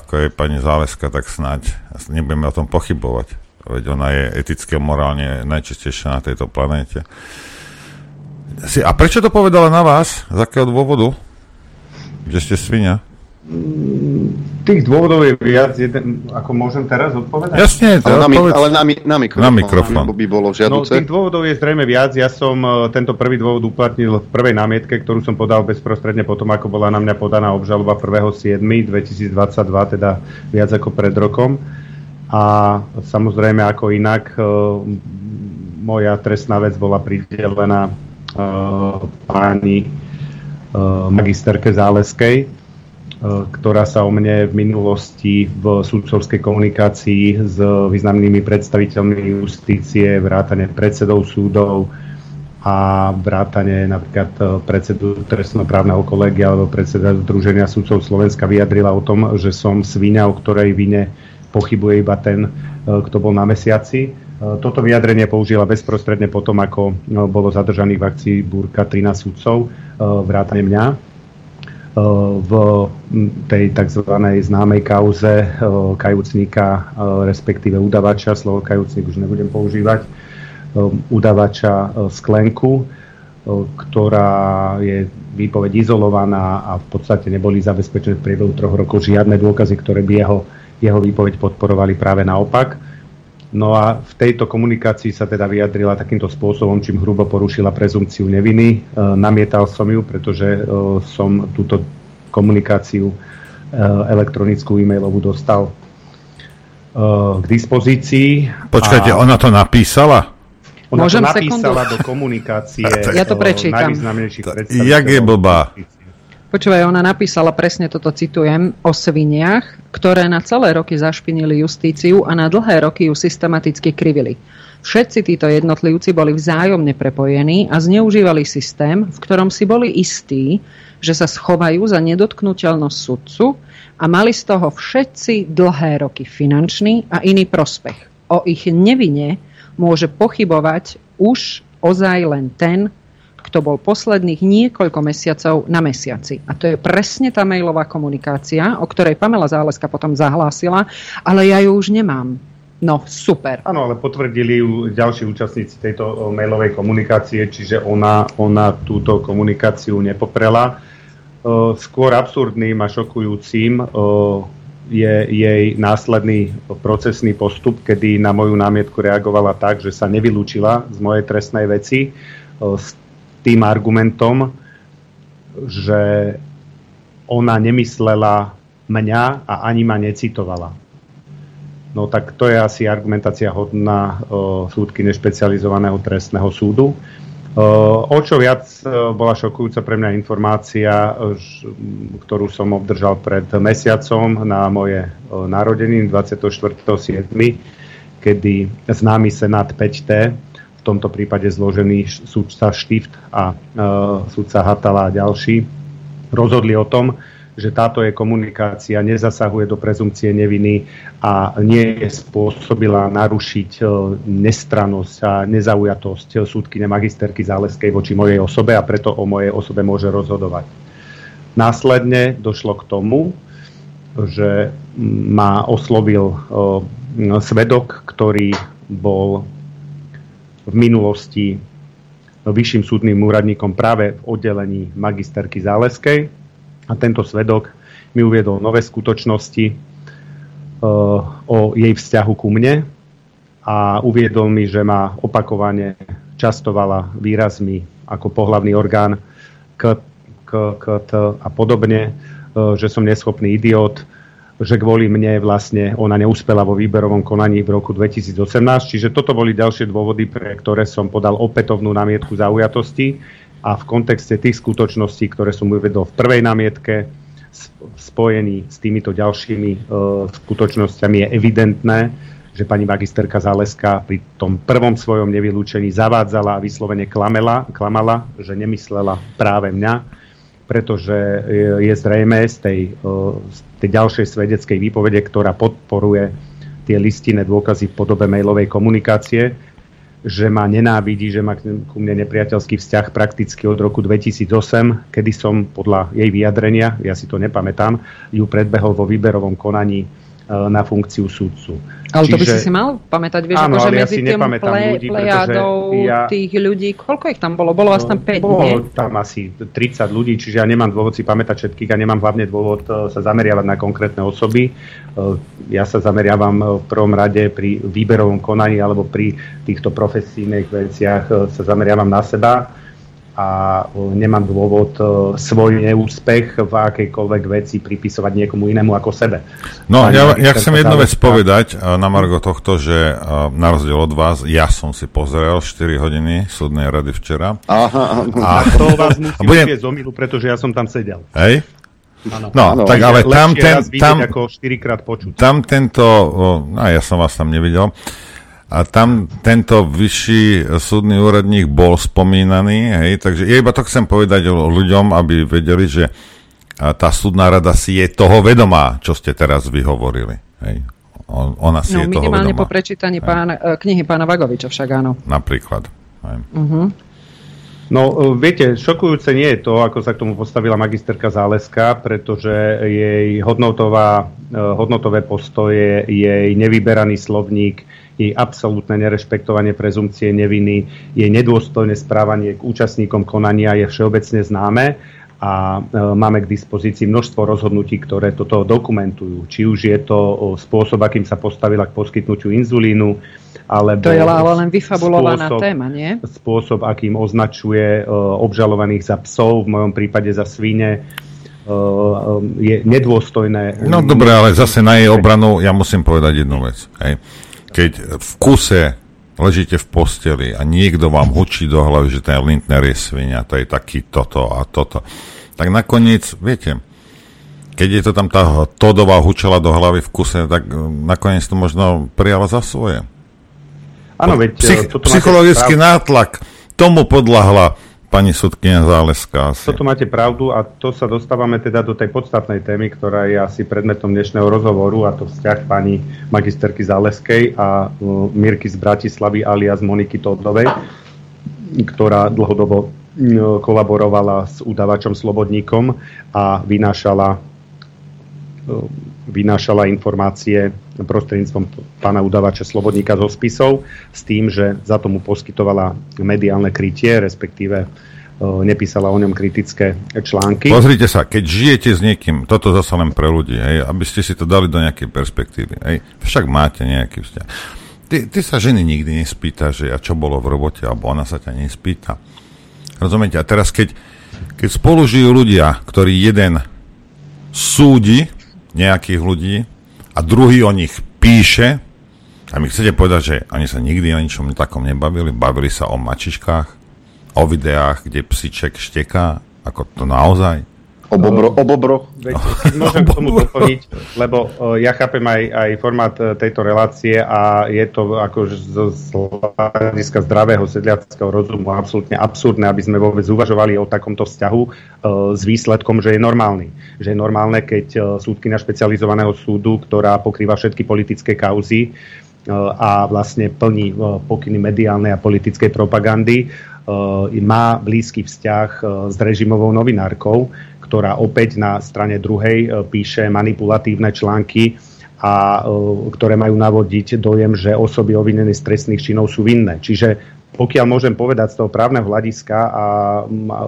ako je pani Záleska, tak snáď nebudeme o tom pochybovať. Veď ona je eticky a morálne najčistejšia na tejto planéte. A prečo to povedala na vás? Z akého dôvodu? Že ste svinia? Tých dôvodov je viac, jeden, ako môžem teraz odpovedať? Jasne, ale, na, mi, ale na, na mikrofón. Na mikrofón. By bolo no, tých dôvodov je zrejme viac. Ja som tento prvý dôvod uplatnil v prvej námietke, ktorú som podal bezprostredne potom, ako bola na mňa podaná obžaloba prvého júla dvetisícdvadsaťdva, teda viac ako pred rokom. A samozrejme, ako inak, moja trestná vec bola pridelená pani magisterke Záleskej, ktorá sa o mne v minulosti v sudcovskej komunikácii s významnými predstaviteľmi justície, vrátane predsedov súdov a vrátane napríklad predsedu trestnoprávneho kolegia alebo predseda Združenia sudcov Slovenska vyjadrila o tom, že som sviňa, o ktorej vine pochybuje iba ten, kto bol na mesiaci. Toto vyjadrenie použila bezprostredne potom, ako bolo zadržaných v akcii Búrka trinásť sudcov, vrátane mňa, v tej tzv. Známej kauze kajúcníka, respektíve udavača, slovo kajúcník už nebudem používať, udavača Sklenku, ktorá je výpoveď izolovaná a v podstate neboli zabezpečené v priebehu troch rokov žiadne dôkazy, ktoré by jeho, jeho výpoveď podporovali, práve naopak. No a v tejto komunikácii sa teda vyjadrila takýmto spôsobom, čím hrubo porušila prezumpciu neviny. E, namietal som ju, pretože e, som túto komunikáciu e, elektronickú e-mailovú dostal e, k dispozícii. Počkajte, a... ona to napísala? Ona Môžem to napísala sekundu? Do komunikácie ja to prečítam. Najvýznamnejších predstaviteľov. Jak je blbá? Počúvaj, ona napísala, presne toto citujem, o sviniach, ktoré na celé roky zašpinili justíciu a na dlhé roky ju systematicky krivili. Všetci títo jednotlivci boli vzájomne prepojení a zneužívali systém, v ktorom si boli istí, že sa schovajú za nedotknuteľnosť sudcu a mali z toho všetci dlhé roky finančný a iný prospech. O ich nevine môže pochybovať už ozaj len ten, kto bol posledných niekoľko mesiacov na mesiaci. A to je presne tá mailová komunikácia, o ktorej Pamela Záleska potom zahlásila, ale ja ju už nemám. No, super. Áno, ale potvrdili ju ďalší účastníci tejto mailovej komunikácie, čiže ona, ona túto komunikáciu nepoprela. Skôr absurdným a šokujúcim je jej následný procesný postup, kedy na moju námietku reagovala tak, že sa nevylúčila z mojej trestnej veci s tým argumentom, že ona nemyslela mňa a ani ma necitovala. No tak to je asi argumentácia hodná e, súdky nešpecializovaného trestného súdu. O čo viac bola šokujúca pre mňa informácia, ktorú som obdržal pred mesiacom na moje narodeniny dvadsiateho štvrtého siedmeho kedy známy senát päť té, v tomto prípade zložený sudca Štift a sudca Hatala a ďalší, rozhodli o tom, že táto je komunikácia, nezasahuje do prezumcie neviny a nie je spôsobila narušiť nestrannosť a nezaujatosť súdkyne magisterky Záleskej voči mojej osobe a preto o mojej osobe môže rozhodovať. Následne došlo k tomu, že ma oslovil svedok, ktorý bol v minulosti vyšším súdnym úradníkom práve v oddelení magisterky Záleskej. A tento svedok mi uviedol nové skutočnosti e, o jej vzťahu ku mne a uviedol mi, že ma opakovane častovala výrazmi ako pohlavný orgán k, k, k t a podobne, e, že som neschopný idiot, že kvôli mne vlastne ona neúspela vo výberovom konaní v roku dvetisícosemnásť. Čiže toto boli ďalšie dôvody, pre ktoré som podal opätovnú námietku zaujatosti. A v kontexte tých skutočností, ktoré som uvedol v prvej námietke, spojení s týmito ďalšími e, skutočnosťami je evidentné, že pani magisterka Záleská pri tom prvom svojom nevylúčení zavádzala a vyslovene klamela, klamala, že nemyslela práve mňa, pretože je, je zrejmé z tej, e, z tej ďalšej svedeckej výpovede, ktorá podporuje tie listinné dôkazy v podobe mailovej komunikácie, že ma nenávidí, že má ku mne nepriateľský vzťah prakticky od roku dvetisícosem, kedy som podľa jej vyjadrenia, ja si to nepamätám, ju predbehol vo výberovom konaní na funkciu sudcu. Ale čiže, to by si si mal pamätať, vieš, áno, akože medzi ja tým ple, ľudí, plejadou ja, tých ľudí, koľko ich tam bolo? Bolo asi tam päť, bolo nie? Tam asi tridsať ľudí, čiže ja nemám dôvod si pamätať všetkých a ja nemám hlavne dôvod sa zameriavať na konkrétne osoby. Ja sa zameriavam v prvom rade pri výberovom konaní alebo pri týchto profesijných veciach sa zameriavam na seba a nemám dôvod svoj neúspech v akejkoľvek veci pripisovať niekomu inému ako sebe. No, Pani, ja, ja chcem jednu vec povedať na margo tohto, že na rozdiel od vás, ja som si pozrel štyri hodiny súdnej rady včera. Aha, a to vás musím budem... z omilu, pretože ja som tam sedel. Hej? Ano. No, ano, tak ale tam, ten, tam, ako štyrikrát počuť. Tam tento, no ja som vás tam nevidel, a tam tento vyšší súdny úradník bol spomínaný, hej, takže ja iba to chcem povedať ľuďom, aby vedeli, že tá súdna rada si je toho vedomá, čo ste teraz vyhovorili, hej. Ona si no, je toho vedomá. No, minimálne po prečítaní pán, knihy pána Vagoviča však, áno. Napríklad, hej. Uh-huh. No, viete, šokujúce nie je to, ako sa k tomu postavila magisterka Záleská, pretože jej hodnotová, hodnotové postoje, jej nevyberaný slovník, jej absolútne nerešpektovanie prezumcie neviny, jej nedôstojné správanie k účastníkom konania je všeobecne známe a máme k dispozícii množstvo rozhodnutí, ktoré toto dokumentujú. Či už je to spôsob, akým sa postavila k poskytnutiu inzulínu, alebo to je ale len vyfabulovaná spôsob, téma, nie? Spôsob, akým označuje obžalovaných za psov, v mojom prípade za svine, je nedôstojné. No dobre, ale zase na jej obranu ja musím povedať jednu vec, hej. Keď v kuse ležíte v posteli a niekto vám hučí do hlavy, že ten Lindner je svinia, to je taký toto a toto, tak nakoniec, viete, keď je to tam tá Todová hučela do hlavy v kuse, tak nakoniec to možno prijala za svoje. Áno, veď... Psych- psychologický nátlak, tomu podľahla pani sudkyňa Záleská. Asi. Toto máte pravdu a to sa dostávame teda do tej podstatnej témy, ktorá je asi predmetom dnešného rozhovoru, a to vzťah pani magisterky Záleskej a Mirky z Bratislavy alias Moniky Todovej, ktorá dlhodobo kolaborovala s udavačom Slobodníkom a vynášala, vynášala informácie prostredníctvom pána udavača Slobodníka zo spisov s tým, že za tomu poskytovala mediálne krytie, respektíve e, nepísala o ňom kritické články. Pozrite sa, keď žijete s niekým, toto zase len pre ľudí, hej, aby ste si to dali do nejakej perspektívy, hej, však máte nejaký vzťah. Ty, ty sa ženy nikdy nespýta, že a čo bolo v robote, alebo ona sa ťa nespýta. Rozumiete? A teraz, keď, keď spolu žijú ľudia, ktorí jeden súdi nejakých ľudí, a druhý o nich píše, a mi chcete povedať, že oni sa nikdy o ničom takom nebavili, bavili sa o mačičkách, o videách, kde psiček šteká, ako to naozaj? O bobro, o bobro. Veď, keď môžem k tomu doplniť, lebo ja chápem aj, aj formát tejto relácie a je to ako z hľadiska zdravého sedliackého rozumu absolútne absurdné, aby sme vôbec uvažovali o takomto vzťahu e, s výsledkom, že je normálny. Že je normálne, keď súdkyňa špecializovaného súdu, ktorá pokrýva všetky politické kauzy e, a vlastne plní e, pokyny mediálnej a politickej propagandy, e, má blízky vzťah s režimovou novinárkou, ktorá opäť na strane druhej píše manipulatívne články, a, ktoré majú navodiť dojem, že osoby obvinené z trestných činov sú vinné. Čiže pokiaľ môžem povedať z toho právneho hľadiska, a,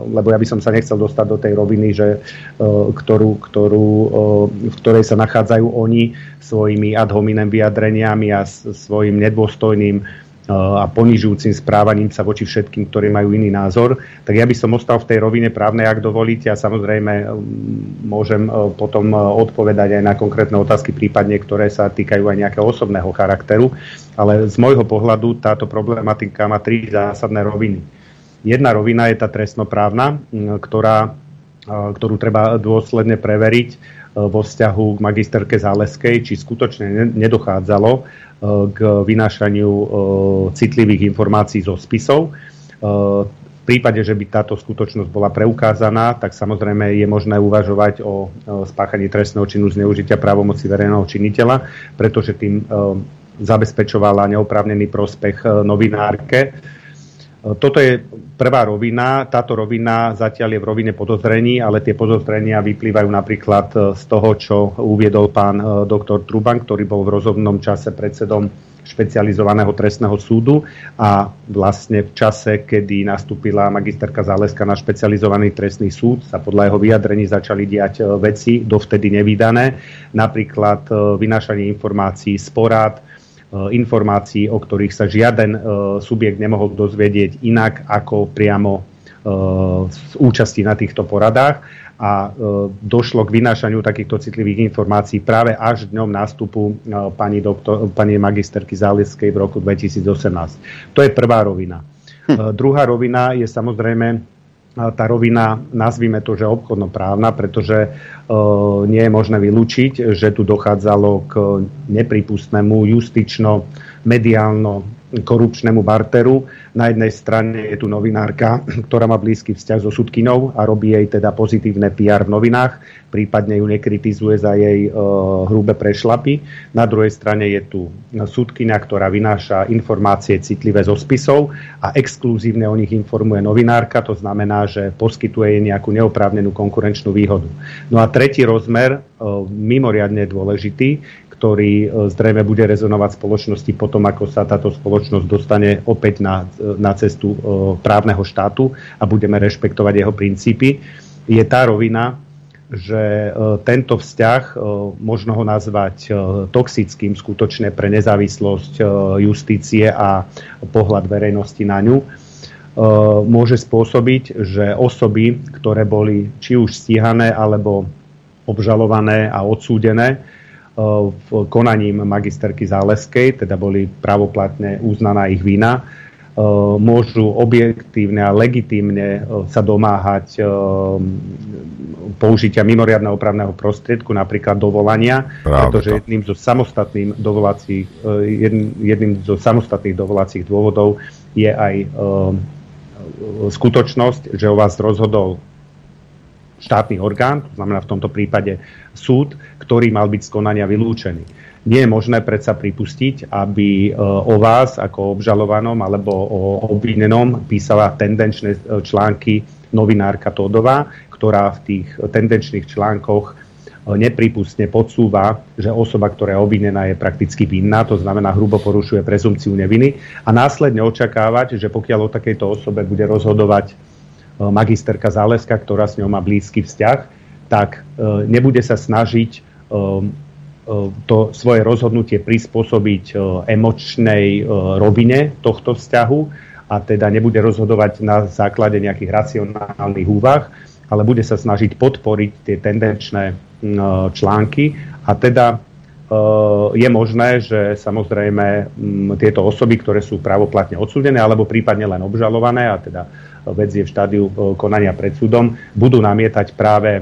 lebo ja by som sa nechcel dostať do tej roviny, že, ktorú, ktorú, v ktorej sa nachádzajú oni svojimi ad hominem vyjadreniami a svojim nedôstojným a ponižujúcim správaním sa voči všetkým, ktorí majú iný názor, tak ja by som ostal v tej rovine právnej, ak dovolíte, a samozrejme môžem potom odpovedať aj na konkrétne otázky, prípadne ktoré sa týkajú aj nejakého osobného charakteru, ale z môjho pohľadu táto problematika má tri zásadné roviny. Jedna rovina je tá trestnoprávna, ktorá, ktorú treba dôsledne preveriť vo vzťahu k magisterke Záleskej, či skutočne nedochádzalo k vynášaniu citlivých informácií zo spisov. V prípade, že by táto skutočnosť bola preukázaná, tak samozrejme je možné uvažovať o spáchaní trestného činu zneužitia právomoci verejného činiteľa, pretože tým zabezpečovala neoprávnený prospech novinárke. Toto je prvá rovina. Táto rovina zatiaľ je v rovine podozrení, ale tie podozrenia vyplývajú napríklad z toho, čo uviedol pán doktor Truban, ktorý bol v rozhodnom čase predsedom špecializovaného trestného súdu a vlastne v čase, kedy nastúpila magisterka Záleská na špecializovaný trestný súd, sa podľa jeho vyjadrení začali diať veci dovtedy nevídané, napríklad vynášanie informácií z porád, informácií, o ktorých sa žiaden e, subjekt nemohol dozvedieť inak ako priamo e, z účasti na týchto poradách, a e, došlo k vynášaniu takýchto citlivých informácií práve až dňom nástupu e, pani, doktor, pani magisterky Záleskej v roku dvetisícosemnásť. To je prvá rovina. Hm. E, druhá rovina je samozrejme tá rovina, nazvime to, že obchodnoprávna, pretože e, nie je možné vylúčiť, že tu dochádzalo k nepripustnému justično-mediálno-korupčnému barteru. Na jednej strane je tu novinárka, ktorá má blízky vzťah so sudkyňou a robí jej teda pozitívne pé er v novinách, prípadne ju nekritizuje za jej e, hrubé prešlapy. Na druhej strane je tu sudkyňa, ktorá vynáša informácie citlivé zo spisov a exkluzívne o nich informuje novinárka, to znamená, že poskytuje jej nejakú neoprávnenú konkurenčnú výhodu. No a tretí rozmer, e, mimoriadne dôležitý, ktorý e, zrejme bude rezonovať v spoločnosti potom, ako sa táto spoločnosť dostane opäť na, na cestu e, právneho štátu a budeme rešpektovať jeho princípy, je tá rovina, že tento vzťah, možno ho nazvať toxickým skutočne pre nezávislosť justície a pohľad verejnosti na ňu, môže spôsobiť, že osoby, ktoré boli či už stíhané alebo obžalované a odsúdené v konaním magisterky Záleskej, teda boli právoplatne uznaná ich vina, môžu objektívne a legitímne sa domáhať použitia mimoriadneho opravného prostriedku, napríklad dovolania, Pravda. pretože jedným zo, samostatných dovolacích, jedným zo samostatných dovolacích dôvodov je aj skutočnosť, že o vás rozhodol štátny orgán, to znamená v tomto prípade súd, ktorý mal byť z konania vylúčený. Nie je možné predsa pripustiť, aby o vás ako obžalovanom alebo o obvinenom písala tendenčné články novinárka Tódová, ktorá v tých tendenčných článkoch nepripustne podsúva, že osoba, ktorá je obvinená, je prakticky vinná, to znamená hrubo porušuje prezumpciu neviny, a následne očakávať, že pokiaľ o takejto osobe bude rozhodovať magisterka Záleská, ktorá s ňou má blízky vzťah, tak nebude sa snažiť to svoje rozhodnutie prispôsobiť emočnej rovine tohto vzťahu a teda nebude rozhodovať na základe nejakých racionálnych úvah, ale bude sa snažiť podporiť tie tendenčné články a teda je možné, že samozrejme tieto osoby, ktoré sú právoplatne odsúdené alebo prípadne len obžalované, a teda vec je v štádiu konania pred súdom, budú namietať práve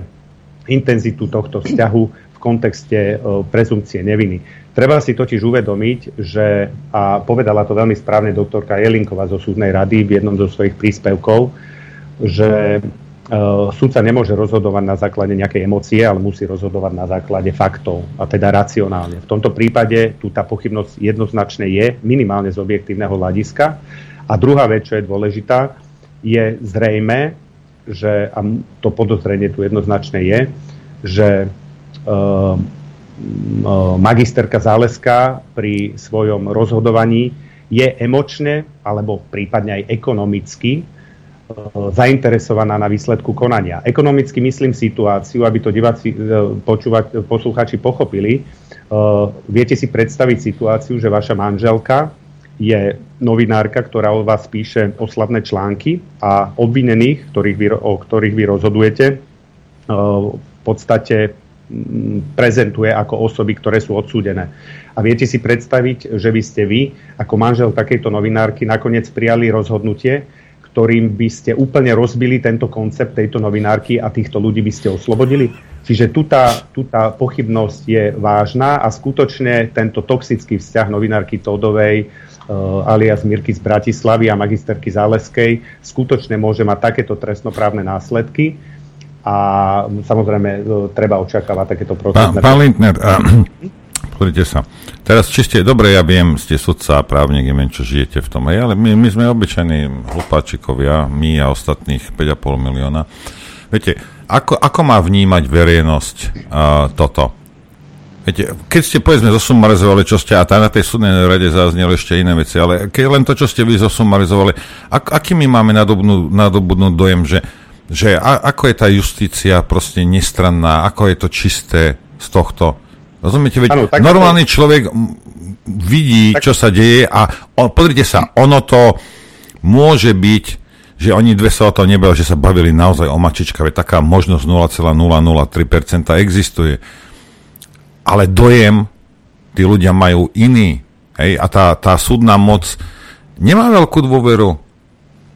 intenzitu tohto vzťahu v kontexte prezumpcie neviny. Treba si totiž uvedomiť, že, a povedala to veľmi správne doktorka Jelinková zo súdnej rady v jednom zo svojich príspevkov, že súdca nemôže rozhodovať na základe nejakej emócie, ale musí rozhodovať na základe faktov, a teda racionálne. V tomto prípade tu tá pochybnosť jednoznačne je, minimálne z objektívneho hľadiska. A druhá vec, čo je dôležitá, je zrejme, že, a to podozrenie tu jednoznačne je, že e, e, magisterka Záleská pri svojom rozhodovaní je emočne alebo prípadne aj ekonomicky zainteresovaná na výsledku konania. Ekonomicky myslím situáciu, aby to diváci, počúvať, poslucháči pochopili. Uh, viete si predstaviť situáciu, že vaša manželka je novinárka, ktorá o vás píše oslavné články, a obvinených, ktorých vy, o ktorých vy rozhodujete, uh, v podstate prezentuje ako osoby, ktoré sú odsúdené. A viete si predstaviť, že by ste vy, ako manžel takejto novinárky, nakoniec prijali rozhodnutie, ktorým by ste úplne rozbili tento koncept tejto novinárky a týchto ľudí by ste oslobodili. Čiže tu tá pochybnosť je vážna a skutočne tento toxický vzťah novinárky Tódovej uh, alias Mirky z Bratislavy a magisterky Záleskej skutočne môže mať takéto trestnoprávne následky a samozrejme uh, treba očakávať takéto procesné... Pán Lindner, pozrite sa. Teraz čiste, dobre, ja viem, ste sudca a právnik, neviem, čo žijete v tom, hej, ale my, my sme obyčajní hlupáčikovia, my a ostatných päť a pol milióna. Viete, ako, ako má vnímať verejnosť uh, toto? Viete, keď ste, povedzme, zosumarizovali, čo ste, a tá, na tej súdnej rade zazneli ešte iné veci, ale keď len to, čo ste vy zosumarizovali, ak, aký my máme nadobudnúť dojem, že, že a, ako je tá justícia proste nestranná, ako je to čisté z tohto. Rozumiete, veď ano, tak normálny to... človek vidí, tak... čo sa deje, a on, pozrite sa, ono to môže byť, že oni dve sa o to nebavili, že sa bavili naozaj o mačička, veď taká možnosť nula celá nula nula tri percent existuje. Ale dojem, tí ľudia majú iný, hej, a tá, tá súdna moc nemá veľkú dôveru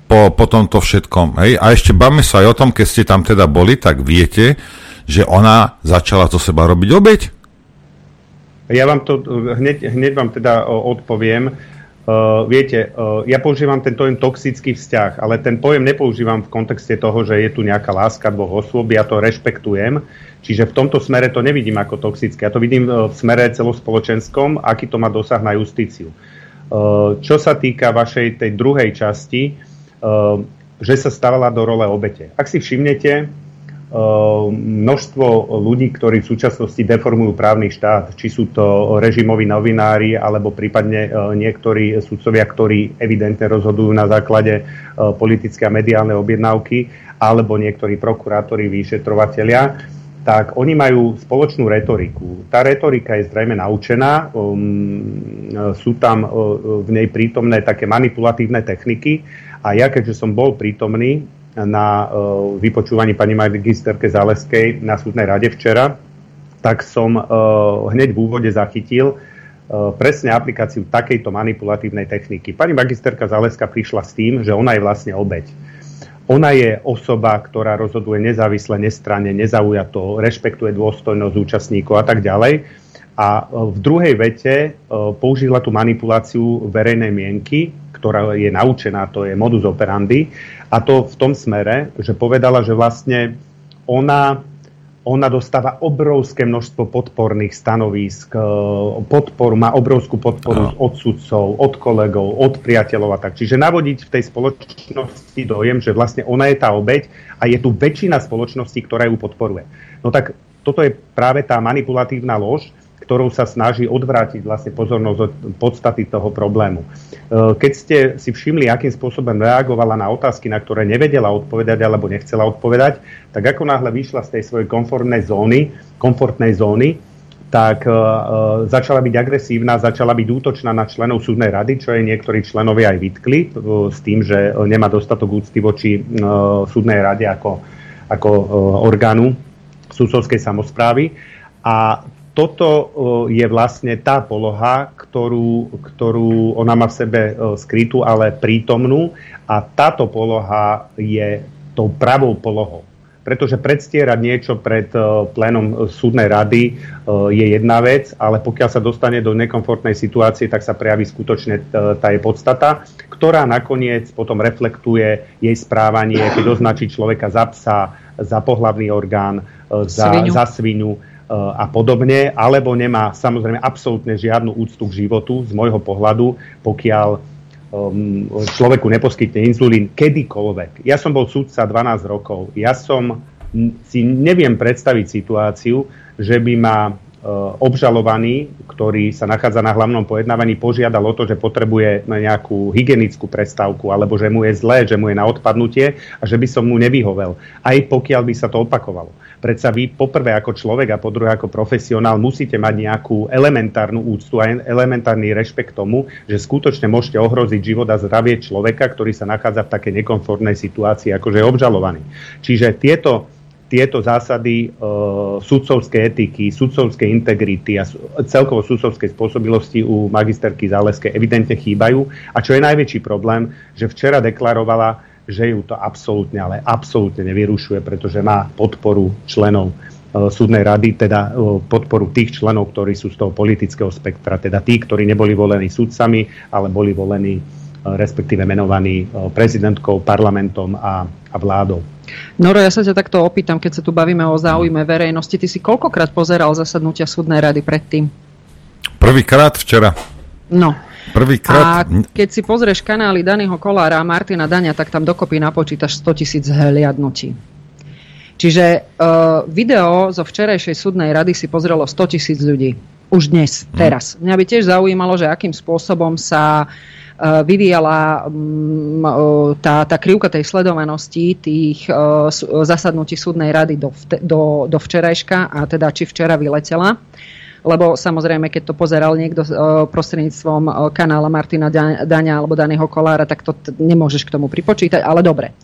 po, po tomto všetkom, hej, a ešte bavme sa aj o tom, keď ste tam teda boli, tak viete, že ona začala zo seba robiť obeť. Ja vám to hneď, hneď vám teda odpoviem. Uh, viete, uh, ja používam ten pojem toxický vzťah, ale ten pojem nepoužívam v kontexte toho, že je tu nejaká láska dvoch osôb, ja to rešpektujem. Čiže v tomto smere to nevidím ako toxické. Ja to vidím v smere celospoločenskom, aký to má dosah na justíciu. Uh, čo sa týka vašej tej druhej časti, uh, že sa stavala do role obete. Ak si všimnete, množstvo ľudí, ktorí v súčasnosti deformujú právny štát, či sú to režimoví novinári alebo prípadne niektorí sudcovia, ktorí evidentne rozhodujú na základe politické a mediálne objednávky, alebo niektorí prokurátori, vyšetrovatelia, tak oni majú spoločnú retoriku. Tá retorika je zrejme naučená, um, sú tam um, v nej prítomné také manipulatívne techniky, a ja, keďže som bol prítomný na uh, vypočúvaní pani magisterke Záleskej na súdnej rade včera, tak som uh, hneď v úvode zachytil uh, presne aplikáciu takejto manipulatívnej techniky. Pani magisterka Záleska prišla s tým, že ona je vlastne obeť. Ona je osoba, ktorá rozhoduje nezávisle, nestranne, nezaujato, rešpektuje dôstojnosť účastníkov a tak ďalej. A uh, v druhej vete uh, použila tú manipuláciu verejnej mienky, ktorá je naučená, to je modus operandi, a to v tom smere, že povedala, že vlastne ona, ona dostáva obrovské množstvo podporných stanovísk, podporu, má obrovskú podporu od sudcov, od kolegov, od priateľov a tak. Čiže navodiť v tej spoločnosti dojem, že vlastne ona je tá obeť a je tu väčšina spoločností, ktorá ju podporuje. No tak toto je práve tá manipulatívna lož, ktorou sa snaží odvrátiť vlastne pozornosť od podstaty toho problému. Keď ste si všimli, akým spôsobom reagovala na otázky, na ktoré nevedela odpovedať alebo nechcela odpovedať, tak ako náhle vyšla z tej svojej komfortnej zóny, komfortnej zóny, tak uh, začala byť agresívna, začala byť útočná na členov súdnej rady, čo jej niektorí členovia aj vytkli, uh, s tým, že nemá dostatok úcty voči uh, súdnej rade ako, ako uh, orgánu sudcovskej samosprávy. A toto je vlastne tá poloha, ktorú, ktorú ona má v sebe skrytú, ale prítomnú. A táto poloha je tou pravou polohou. Pretože predstierať niečo pred plénom súdnej rady je jedna vec, ale pokiaľ sa dostane do nekomfortnej situácie, tak sa prejaví skutočne tá jej podstata, ktorá nakoniec potom reflektuje jej správanie, keď označí človeka za psa, za pohlavný orgán, za svinu, za svinu a podobne, alebo nemá samozrejme absolútne žiadnu úctu k životu z môjho pohľadu, pokiaľ človeku neposkytne inzulín kedykoľvek. Ja som bol sudca dvanásť rokov. Ja som si neviem predstaviť situáciu, že by ma e, obžalovaný, ktorý sa nachádza na hlavnom pojednávaní, požiadal o to, že potrebuje nejakú hygienickú prestávku, alebo že mu je zlé, že mu je na odpadnutie a že by som mu nevyhovel. Aj pokiaľ by sa to opakovalo. Predsa vy poprvé ako človek a po druhé ako profesionál musíte mať nejakú elementárnu úctu a elementárny rešpekt tomu, že skutočne môžete ohroziť život a zdravie človeka, ktorý sa nachádza v takej nekomfortnej situácii, ako že je obžalovaný. Čiže tieto tieto zásady e, sudcovskej etiky, sudcovskej integrity a celkovo sudcovskej spôsobilosti u magisterky Záleskej evidentne chýbajú. A čo je najväčší problém, že včera deklarovala, že ju to absolútne, ale absolútne nevyrušuje, pretože má podporu členov e, súdnej rady, teda e, podporu tých členov, ktorí sú z toho politického spektra, teda tí, ktorí neboli volení sudcami, ale boli volení e, respektíve menovaní e, prezidentkou, parlamentom a, a vládou. Noro, ja sa ťa takto opýtam, keď sa tu bavíme o záujme verejnosti. Ty si koľkokrát pozeral zasadnutia súdnej rady predtým? Prvýkrát včera. No. Prvýkrát. A keď si pozrieš kanály Danyho Kolára a Martina Daňa, tak tam dokopy napočítaš sto tisíc hliadnutí. Čiže e, video zo včerajšej súdnej rady si pozrelo sto tisíc ľudí. Už dnes, hm. teraz. Mňa by tiež zaujímalo, že akým spôsobom sa vyvíjala tá, tá krivka tej sledovanosti tých zasadnutí súdnej rady do, do, do včerajška a teda či včera vyletela. Lebo samozrejme, keď to pozeral niekto prostredníctvom kanála Martina Daňa alebo Danyho Kolára, tak to t- nemôžeš k tomu pripočítať, ale dobre.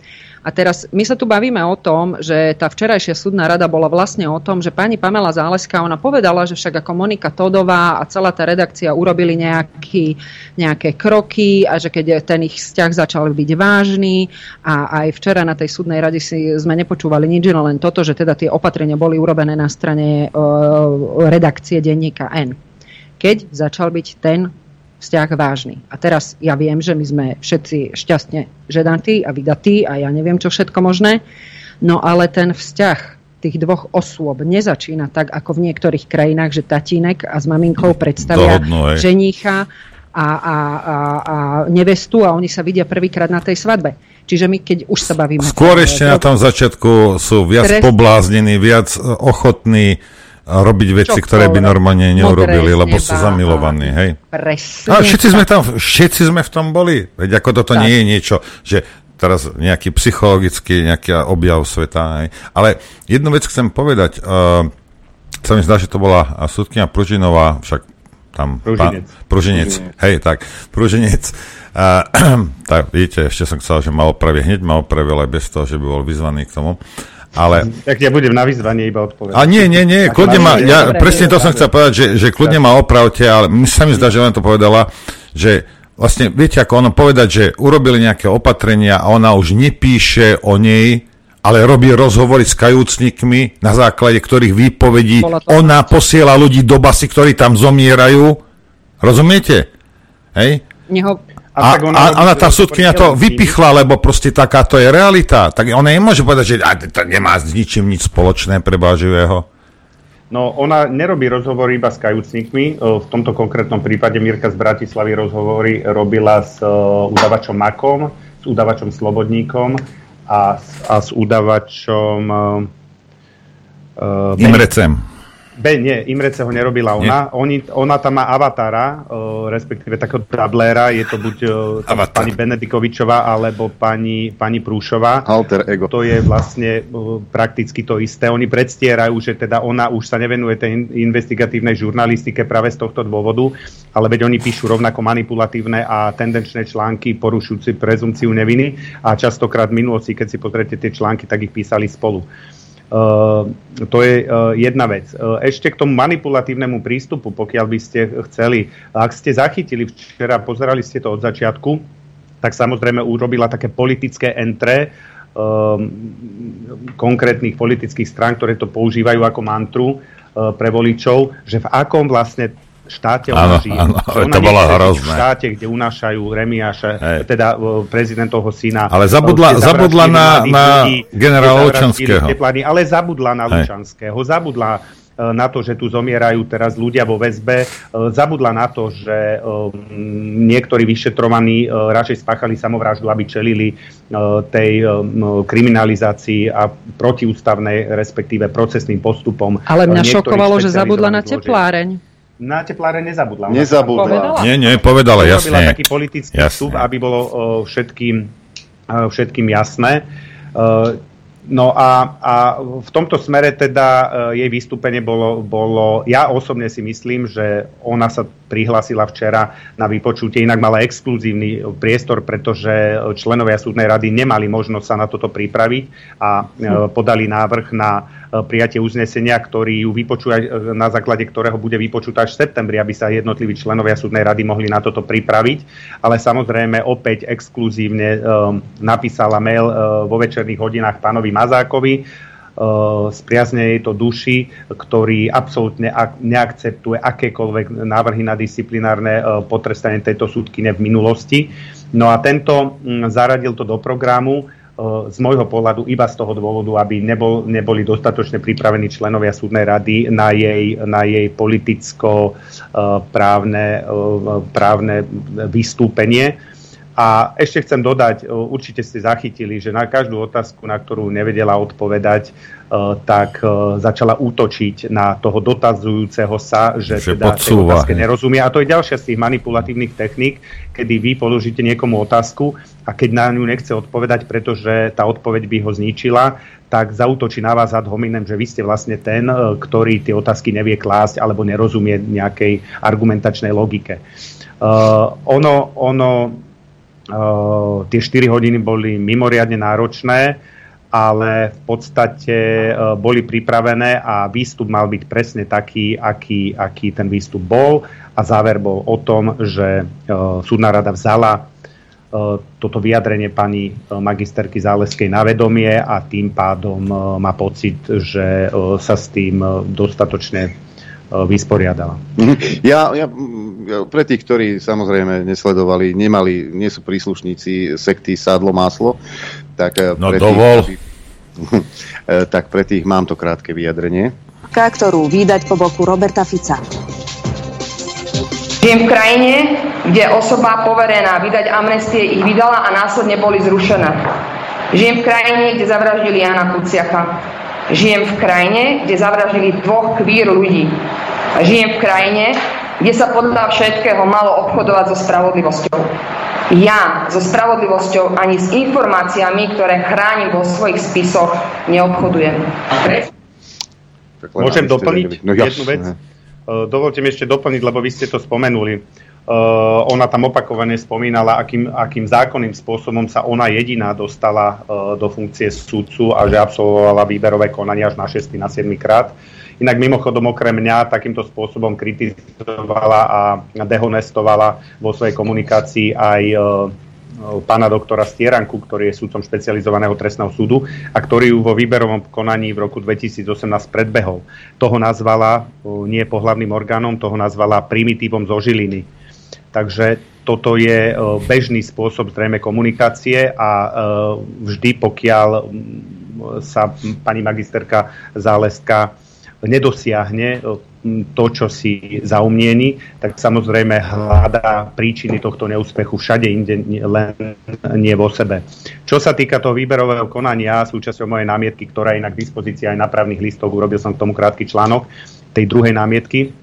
A teraz my sa tu bavíme o tom, že tá včerajšia súdna rada bola vlastne o tom, že pani Pamela Záleská, ona povedala, že však ako Monika Tódová a celá tá redakcia urobili nejaký, nejaké kroky a že keď ten ich vzťah začal byť vážny a aj včera na tej súdnej rade si sme nepočúvali nič, no len toto, že teda tie opatrenia boli urobené na strane e, redakcie denníka N. Keď začal byť ten vzťah vážny. A teraz ja viem, že my sme všetci šťastne ženatí a vydatí a ja neviem, čo všetko možné. No ale ten vzťah tých dvoch osôb nezačína tak, ako v niektorých krajinách, že tatínek a s maminkou predstavia Dohodno, ženícha a, a, a, a nevestu a oni sa vidia prvýkrát na tej svadbe. Čiže my, keď už sa bavíme... Skôr ešte na tom začiatku sú viac trest... pobláznení, viac ochotní robiť veci, Čo, ktoré by normálne neurobili, lebo sú zamilovaní, hej. Presne. A všetci sme tam, všetci sme v tom boli. Veď ako toto tak. Nie je niečo, že teraz nejaký psychologický, nejaký objav sveta, hej. Ale jednu vec chcem povedať, uh, sa mi zdá, že to bola sudkyňa Pružinová, však tam... Pružinec. Pán, Pružinec, hej, tak, Pružinec. Uh, tak, vidíte, ešte som chcel, že ma opravie, hneď ma opravie, ale bez toho, že by bol vyzvaný k tomu. Ale... Tak ja budem na vyzvanie iba odpovedať. A nie, nie, nie, kľudne ma, ja presne to som chcel povedať, že, že kľudne ma opravte, ale my sa mi zdá, že len to povedala, že vlastne, viete, ako ono povedať, že urobili nejaké opatrenia a ona už nepíše o nej, ale robí rozhovory s kajúcnikmi, na základe ktorých výpovedí ona posiela ľudí do basy, ktorí tam zomierajú. Rozumiete? Hej? Neho... A, a, ona, a ona tá sudkyňa to vypichla, lebo proste takáto je realita. Tak ona nemôže povedať, že a, to nemá s ničím nič spoločné pre Baživého. No, ona nerobí rozhovory iba s kajúcnikmi. V tomto konkrétnom prípade Mirka z Bratislavy rozhovory robila s uh, udavačom Makom, s udavačom Slobodníkom a, a s udavačom uh, Imrecem. Be, nie, Imrece ho nerobila ona. Oni, ona tam má avatára, uh, respektíve takého dablera, je to buď uh, pani Benedikovičová, alebo pani, pani Prúšová. Alter ego. To je vlastne uh, prakticky to isté. Oni predstierajú, že teda ona už sa nevenuje tej investigatívnej žurnalistike práve z tohto dôvodu, ale veď oni píšu rovnako manipulatívne a tendenčné články porušujúci prezumciu neviny a častokrát v minulosti, keď si pozriete tie články, tak ich písali spolu. To je jedna vec. Ešte k tomu manipulatívnemu prístupu, pokiaľ by ste chceli. Ak ste zachytili včera, pozerali ste to od začiatku, tak samozrejme urobila také politické entré konkrétnych politických strán, ktoré to používajú ako mantru pre voličov, že v akom vlastne štáte ona žije. To bolo hrozné. V štáte, kde unášajú Remiáša, hej, teda prezidentovho syna. Ale zabudla, zabudla na, na generála Lučanského. Teplany, ale zabudla na hej. Lučanského. Zabudla na to, že tu zomierajú teraz ľudia vo väzbe. Zabudla na to, že niektorí vyšetrovaní radšej spáchali samovraždu, aby čelili tej kriminalizácii a protiústavnej, respektíve procesným postupom. Ale mňa šokovalo, že zabudla na tepláreň. Na tepláre nezabudla. Nezabudla. Povedala? Nie, nie, povedala, jasne. Urobila taký politický vstup, aby bolo uh, všetkým, uh, všetkým jasné. Uh, no a, a v tomto smere teda uh, jej vystúpenie bolo, bolo... Ja osobne si myslím, že ona sa prihlásila včera na vypočutie, inak mala exkluzívny priestor, pretože členovia súdnej rady nemali možnosť sa na toto pripraviť a uh, podali návrh na prijatie uznesenia, ktorý ju vypočuje, na základe ktorého bude vypočutá až v septembri, aby sa jednotliví členovia súdnej rady mohli na toto pripraviť. Ale samozrejme opäť exkluzívne um, napísala mail uh, vo večerných hodinách pánovi Mazákovi, uh, spriazne jej to duši, ktorý absolútne ak- neakceptuje akékoľvek návrhy na disciplinárne uh, potrestanie tejto súdkyne v minulosti. No a tento um, zaradil to do programu, z môjho pohľadu iba z toho dôvodu, aby nebol, neboli dostatočne pripravení členovia súdnej rady na jej, na jej politicko-právne právne vystúpenie. A ešte chcem dodať, určite ste zachytili, že na každú otázku, na ktorú nevedela odpovedať, tak začala útočiť na toho dotazujúceho sa, že, že teda tej otázke nerozumie. A to je ďalšia z tých manipulatívnych techník, kedy vy položíte niekomu otázku a keď na ňu nechce odpovedať, pretože tá odpoveď by ho zničila, tak zaútočí na vás ad hominem, že vy ste vlastne ten, ktorý tie otázky nevie klásť alebo nerozumie nejakej argumentačnej logike. Uh, ono... ono Uh, tie štyri hodiny boli mimoriadne náročné, ale v podstate uh, boli pripravené a výstup mal byť presne taký, aký, aký ten výstup bol, a záver bol o tom, že uh, súdna rada vzala uh, toto vyjadrenie pani uh, magisterky Záleskej na vedomie a tým pádom uh, má pocit, že uh, sa s tým uh, dostatočne vysporiadala. Ja, ja, pre tých, ktorí samozrejme nesledovali, nemali, nie sú príslušníci sekty Sádlo Máslo, tak, no, pre tých, tak pre tých mám to krátke vyjadrenie. Ktorú vydať po boku Roberta Fica. Žijem v krajine, kde osoba poverená vydať amnestie ich vydala a následne boli zrušené. Žijem v krajine, kde zavraždili Jána Kuciaka. Žijem v krajine, kde zavraždili dvoch kvír ľudí. A žijem v krajine, kde sa podľa všetkého malo obchodovať so spravodlivosťou. Ja so spravodlivosťou ani s informáciami, ktoré chránim vo svojich spisoch, neobchodujem. Môžem doplniť no, jednu vec? Dovolte mi ešte doplniť, lebo vy ste to spomenuli. Uh, ona tam opakovane spomínala, akým, akým zákonným spôsobom sa ona jediná dostala uh, do funkcie sudcu a že absolvovala výberové konanie až na šesť na sedem krát. Inak mimochodom okrem mňa takýmto spôsobom kritizovala a dehonestovala vo svojej komunikácii aj uh, pána doktora Stieranku, ktorý je sudcom špecializovaného trestného súdu a ktorý ju vo výberovom konaní v roku dvetisícosemnásť predbehol. Toho nazvala nie pohlavným orgánom, toho nazvala primitívom zo Žiliny. Takže toto je bežný spôsob zrejme komunikácie a vždy, pokiaľ sa pani magisterka Záleská nedosiahne to, čo si zaumieni, tak samozrejme hľadá príčiny tohto neúspechu všade inde, len nie vo sebe. Čo sa týka toho výberového konania, súčasťou mojej námietky, ktorá je inak k dispozícii aj na právnych listoch, urobil som k tomu krátky článok, tej druhej námietky,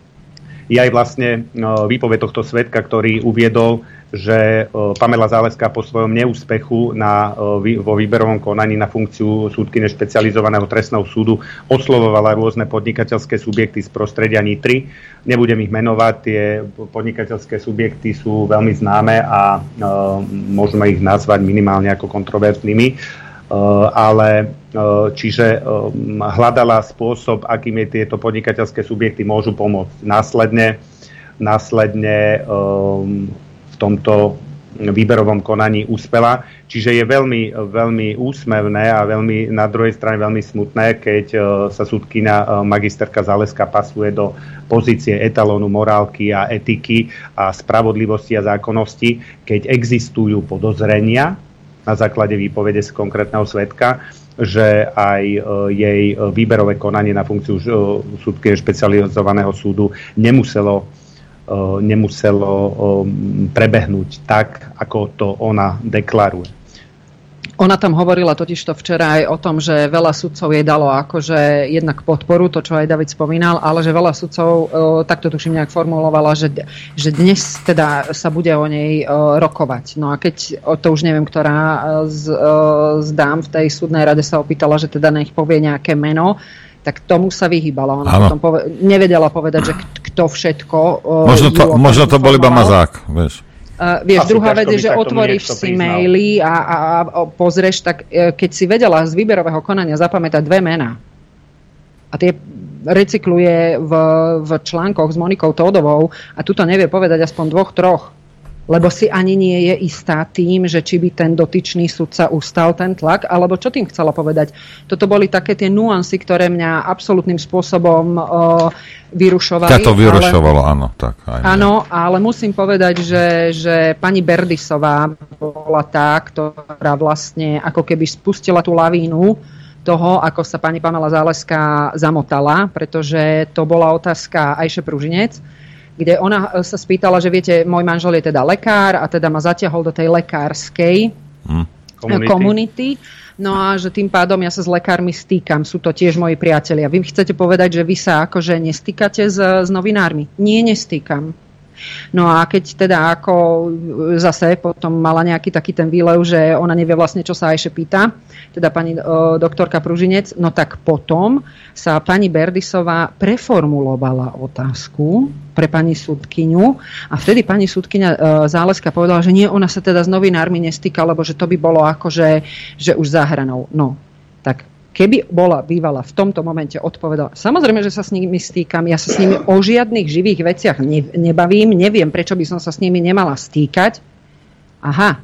je aj vlastne výpoveď tohto svedka, ktorý uviedol, že Pamela Záleská po svojom neúspechu na, vo výberovom konaní na funkciu súdkyne špecializovaného trestného súdu oslovovala rôzne podnikateľské subjekty z prostredia Nitry. Nebudem ich menovať, tie podnikateľské subjekty sú veľmi známe a e, môžeme ich nazvať minimálne ako kontroverznými. ale čiže hľadala spôsob, akým je tieto podnikateľské subjekty môžu pomôcť. Následne, následne v tomto výberovom konaní úspela. Čiže je veľmi, veľmi úsmevné a veľmi, na druhej strane veľmi smutné, keď sa sudkyňa magisterka Zaleská pasuje do pozície etalónu morálky a etiky a spravodlivosti a zákonnosti, keď existujú podozrenia na základe výpovede z konkrétneho svedka, že aj jej výberové konanie na funkciu sudkyne špecializovaného súdu nemuselo nemuselo prebehnúť tak, ako to ona deklaruje. Ona tam hovorila totižto včera aj o tom, že veľa sudcov jej dalo akože jednak podporu, to čo aj David spomínal, ale že veľa sudcov, takto tuším nejak formulovala, že, že dnes teda sa bude o nej rokovať. No a keď, to už neviem, ktorá z, z dám v tej súdnej rade sa opýtala, že teda nech povie nejaké meno, tak tomu sa vyhýbala. Ona potom pove- nevedela povedať, že kto všetko... Možno to, možno to bol iba mazák, vieš. Uh, vieš, asi druhá vec je, že otvoríš si priznal maily a, a, a pozrieš, tak keď si vedela z výberového konania zapamätať dve mená a tie recykluje v, v článkoch s Monikou Tódovou a tuto nevie povedať aspoň dvoch, troch, lebo si ani nie je istá tým, že či by ten dotyčný sudca ustal ten tlak, alebo čo tým chcela povedať. Toto boli také tie nuancy, ktoré mňa absolútnym spôsobom uh, vyrušovali. Ťa to vyrušovalo, ale, áno. Tak, aj áno, ale musím povedať, že, že pani Berdisová bola tá, ktorá vlastne ako keby spustila tú lavínu toho, ako sa pani Pamela Záleská zamotala, pretože to bola otázka Ajše Pružinec, kde ona sa spýtala, že viete, môj manžel je teda lekár a teda ma zatiahol do tej lekárskej hmm. komunity. No a že tým pádom ja sa s lekármi stýkam, sú to tiež moji priatelia. Vy chcete povedať, že vy sa akože nestýkate s, s novinármi? Nie, nestýkam. No a keď teda ako zase potom mala nejaký taký ten výlev, že ona nevie vlastne, čo sa Ajše pýta, teda pani e, doktorka Pružinec, no tak potom sa pani Berdisová preformulovala otázku pre pani sudkyňu a vtedy pani sudkyňa e, Záleská povedala, že nie, ona sa teda s novinármi nestýka, lebo že to by bolo akože že už za hranou. No, tak keby bola bývala v tomto momente odpovedala, samozrejme, že sa s nimi stýkam, ja sa s nimi o žiadnych živých veciach ne- nebavím, neviem, prečo by som sa s nimi nemala stýkať. Aha,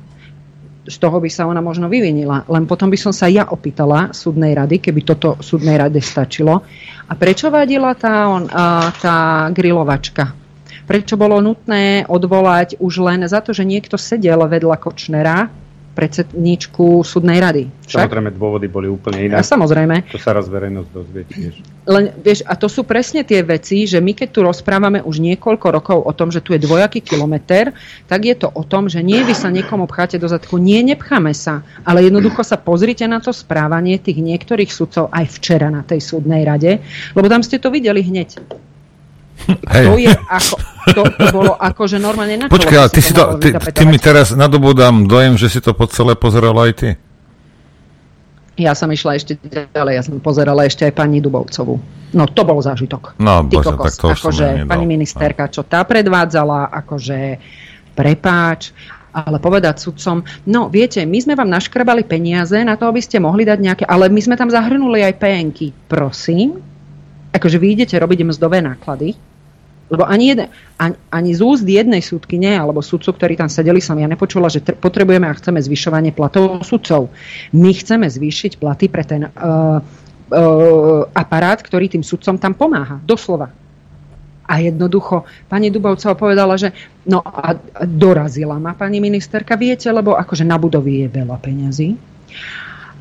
z toho by sa ona možno vyvinila, len potom by som sa ja opýtala súdnej rady, keby toto súdnej rade stačilo. A prečo vadila tá, on, a, tá grilovačka? Prečo bolo nutné odvolať už len za to, že niekto sedel vedľa Kočnera, predsedníčku súdnej rady. Však? Samozrejme, dôvody boli úplne iné. A samozrejme. To sa raz verejnosť dozvie tiež. Len, vieš, a to sú presne tie veci, že my keď tu rozprávame už niekoľko rokov o tom, že tu je dvojaký kilometer, tak je to o tom, že nie vy sa niekomu pcháte do zadku, nie, nepcháme sa, ale jednoducho sa pozrite na to správanie tých niektorých sudcov aj včera na tej súdnej rade, lebo tam ste to videli hneď. To je ako, to, to bolo akože normálne na čelo. Počkaj, ale ty, si to, ty, ty mi teraz nadobudám dojem, že si to po celé pozeral aj ty. Ja som išla ešte ďalej, ja som pozerala ešte aj pani Dubovcovú. No to bol zážitok. No ty bože, kokos, tak to už akože, pani ministerka, čo tá predvádzala, akože prepáč, ale povedať sudcom, no viete, my sme vám naškrbali peniaze na to, aby ste mohli dať nejaké, ale my sme tam zahrnuli aj penky, prosím. Akože vy idete robiť mzdové náklady, lebo ani, jeden, ani, ani z úst jednej súdkyne alebo sudcu, ktorí tam sedeli, som ja nepočula, že tr- potrebujeme a chceme zvyšovanie platov sudcov. My chceme zvýšiť platy pre ten uh, uh, aparát, ktorý tým sudcom tam pomáha. Doslova. A jednoducho pani Dubovcová povedala, že no a dorazila ma pani ministerka, viete, lebo akože na budovy je veľa peňazí.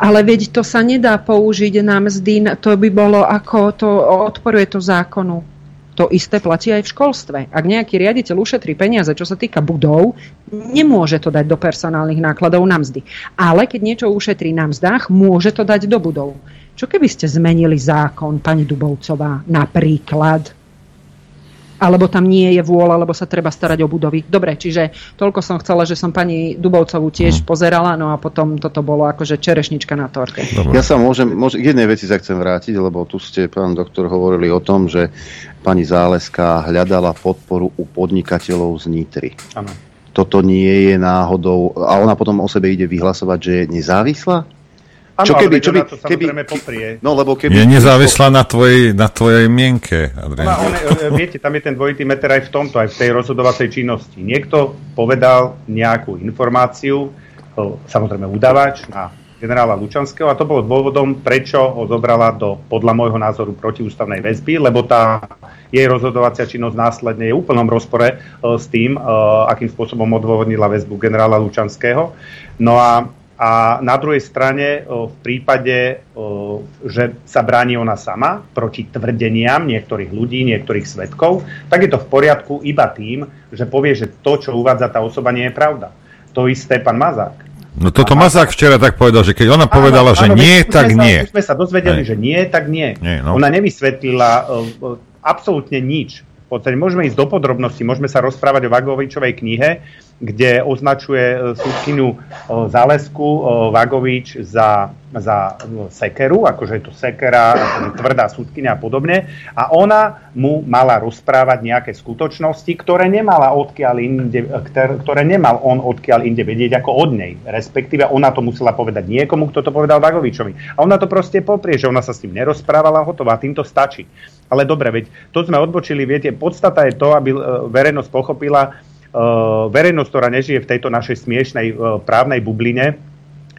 Ale veď to sa nedá použiť na mzdy, to by bolo ako, to odporuje to zákonu. To isté platí aj v školstve. Ak nejaký riaditeľ ušetrí peniaze, čo sa týka budov, nemôže to dať do personálnych nákladov na mzdy. Ale keď niečo ušetrí na mzdách, môže to dať do budov. Čo keby ste zmenili zákon, pani Dubovcová, napríklad? Alebo tam nie je vôľa, lebo sa treba starať o budovy. Dobre, čiže toľko som chcela, že som pani Dubovcovú tiež hmm. pozerala, no a potom toto bolo akože čerešnička na torte. Dobre. Ja sa môžem, môžem, k jednej veci sa chcem vrátiť, lebo tu ste, pán doktor, hovorili o tom, že pani Záleská hľadala podporu u podnikateľov z Nitry. Áno. Toto nie je náhodou, a ona potom o sebe ide vyhlasovať, že je nezávislá? Áno, čo keby, čo by, to samozrejme keby, poprie. No, lebo keby, je nezávislá na tvojej, na tvojej mienke. Ona, ona, viete, tam je ten dvojitý meter aj v tomto, aj v tej rozhodovacej činnosti. Niekto povedal nejakú informáciu, samozrejme udavač na generála Lučanského, a to bolo dôvodom, prečo ho zobrala do, podľa môjho názoru, protiústavnej väzby, lebo tá jej rozhodovacia činnosť následne je v úplnom rozpore s tým, akým spôsobom odôvodnila väzbu generála Lučanského. No a A na druhej strane v prípade, že sa bráni ona sama proti tvrdeniam niektorých ľudí, niektorých svedkov, tak je to v poriadku iba tým, že povie, že to, čo uvádza tá osoba, nie je pravda. To isté pán Mazák. No toto a Mazák včera tak povedal, že keď ona povedala, áno, že áno, nie, tak sa, nie. Sme sa dozvedeli, nie. že nie, tak nie. nie no. Ona nevysvetlila absolútne nič. V podstate môžeme ísť do podrobností, môžeme sa rozprávať o Vagovičovej knihe, kde označuje súdkyňu Zálesku Vagovič za, za sekeru, akože je to sekera, tvrdá súdkyňa a podobne. A ona mu mala rozprávať nejaké skutočnosti, ktoré, nemala odkiaľ inde, ktoré nemal on odkiaľ inde vedieť ako od nej. Respektíve ona to musela povedať niekomu, kto to povedal Vagovičovi. A ona to proste poprie, že ona sa s ním nerozprávala, hotová, tým to stačí. Ale dobre, veď to sme odbočili, viete, podstata je to, aby verejnosť pochopila, verejnosť, ktorá nežije v tejto našej smiešnej právnej bubline,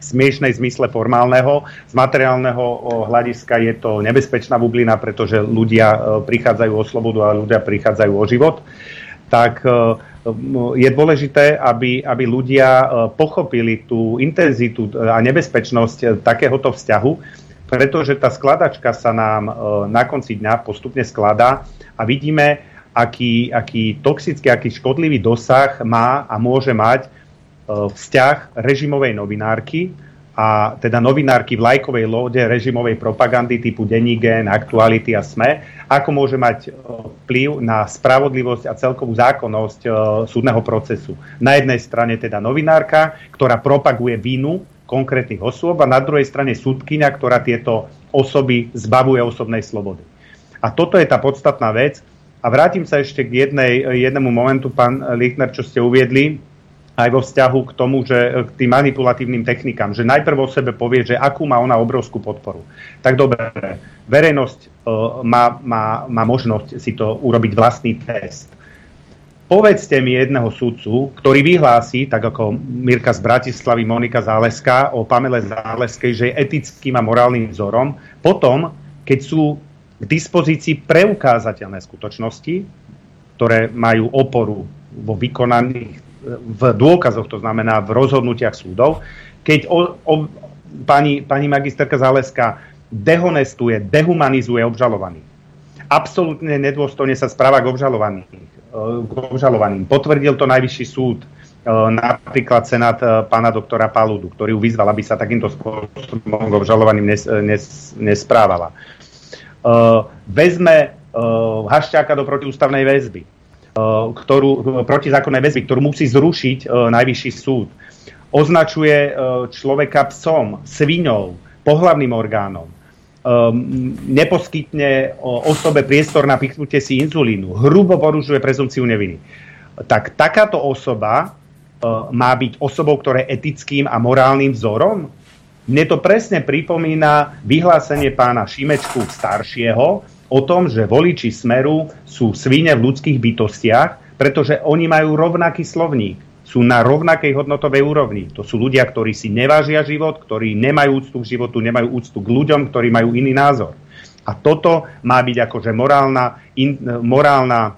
smiešnej zmysle formálneho, z materiálneho hľadiska je to nebezpečná bublina, pretože ľudia prichádzajú o slobodu a ľudia prichádzajú o život, tak je dôležité, aby, aby ľudia pochopili tú intenzitu a nebezpečnosť takéhoto vzťahu, pretože tá skladačka sa nám na konci dňa postupne skladá a vidíme, aký, aký toxický, aký škodlivý dosah má a môže mať vzťah režimovej novinárky a teda novinárky v lajkovej lode režimovej propagandy typu Denník N, Aktuality a SME, ako môže mať vplyv na spravodlivosť a celkovú zákonnosť súdneho procesu. Na jednej strane teda novinárka, ktorá propaguje vinu konkrétnych osôb, a na druhej strane súdkyňa, ktorá tieto osoby zbavuje osobnej slobody. A toto je tá podstatná vec. A vrátim sa ešte k jednej, jednému momentu, pán Lichtner, čo ste uviedli, aj vo vzťahu k tomu, že k tým manipulatívnym technikám, že najprv o sebe povie, že akú má ona obrovskú podporu. Tak dobre, verejnosť má, má, má možnosť si to urobiť vlastný test. Povedzte mi jedného sudcu, ktorý vyhlási, tak ako Mirka z Bratislavy, Monika Záleská, o Pamele Záleskej, že je etickým a morálnym vzorom, potom, keď sú k dispozícii preukázateľné skutočnosti, ktoré majú oporu vo vykonaných, v dôkazoch, to znamená v rozhodnutiach súdov, keď o, o, pani, pani magisterka Záleská dehonestuje, dehumanizuje obžalovaných, absolútne nedôstojne sa správa k obžalovaným. K obžalovaným. Potvrdil to najvyšší súd, napríklad senát pána doktora Paludu, ktorý ju vyzval, aby sa takýmto spôsobom k obžalovaným nes, nes, nesprávala. Vezme Haščáka do protiústavnej väzby, ktorú, protizákonnej väzby, ktorú musí zrušiť najvyšší súd. Označuje človeka psom, sviňou, pohlavným orgánom. Um, neposkytne o, osobe priestor na pichnutie si inzulínu, hrubo porušuje prezumpciu neviny. Tak takáto osoba uh, má byť osobou, ktorá je etickým a morálnym vzorom? Mne to presne pripomína vyhlásenie pána Šimečku staršieho o tom, že voliči Smeru sú svine v ľudských bytostiach, pretože oni majú rovnaký slovník. Sú na rovnakej hodnotovej úrovni. To sú ľudia, ktorí si nevážia život, ktorí nemajú úctu k životu, nemajú úctu k ľuďom, ktorí majú iný názor. A toto má byť akože morálna, in, morálna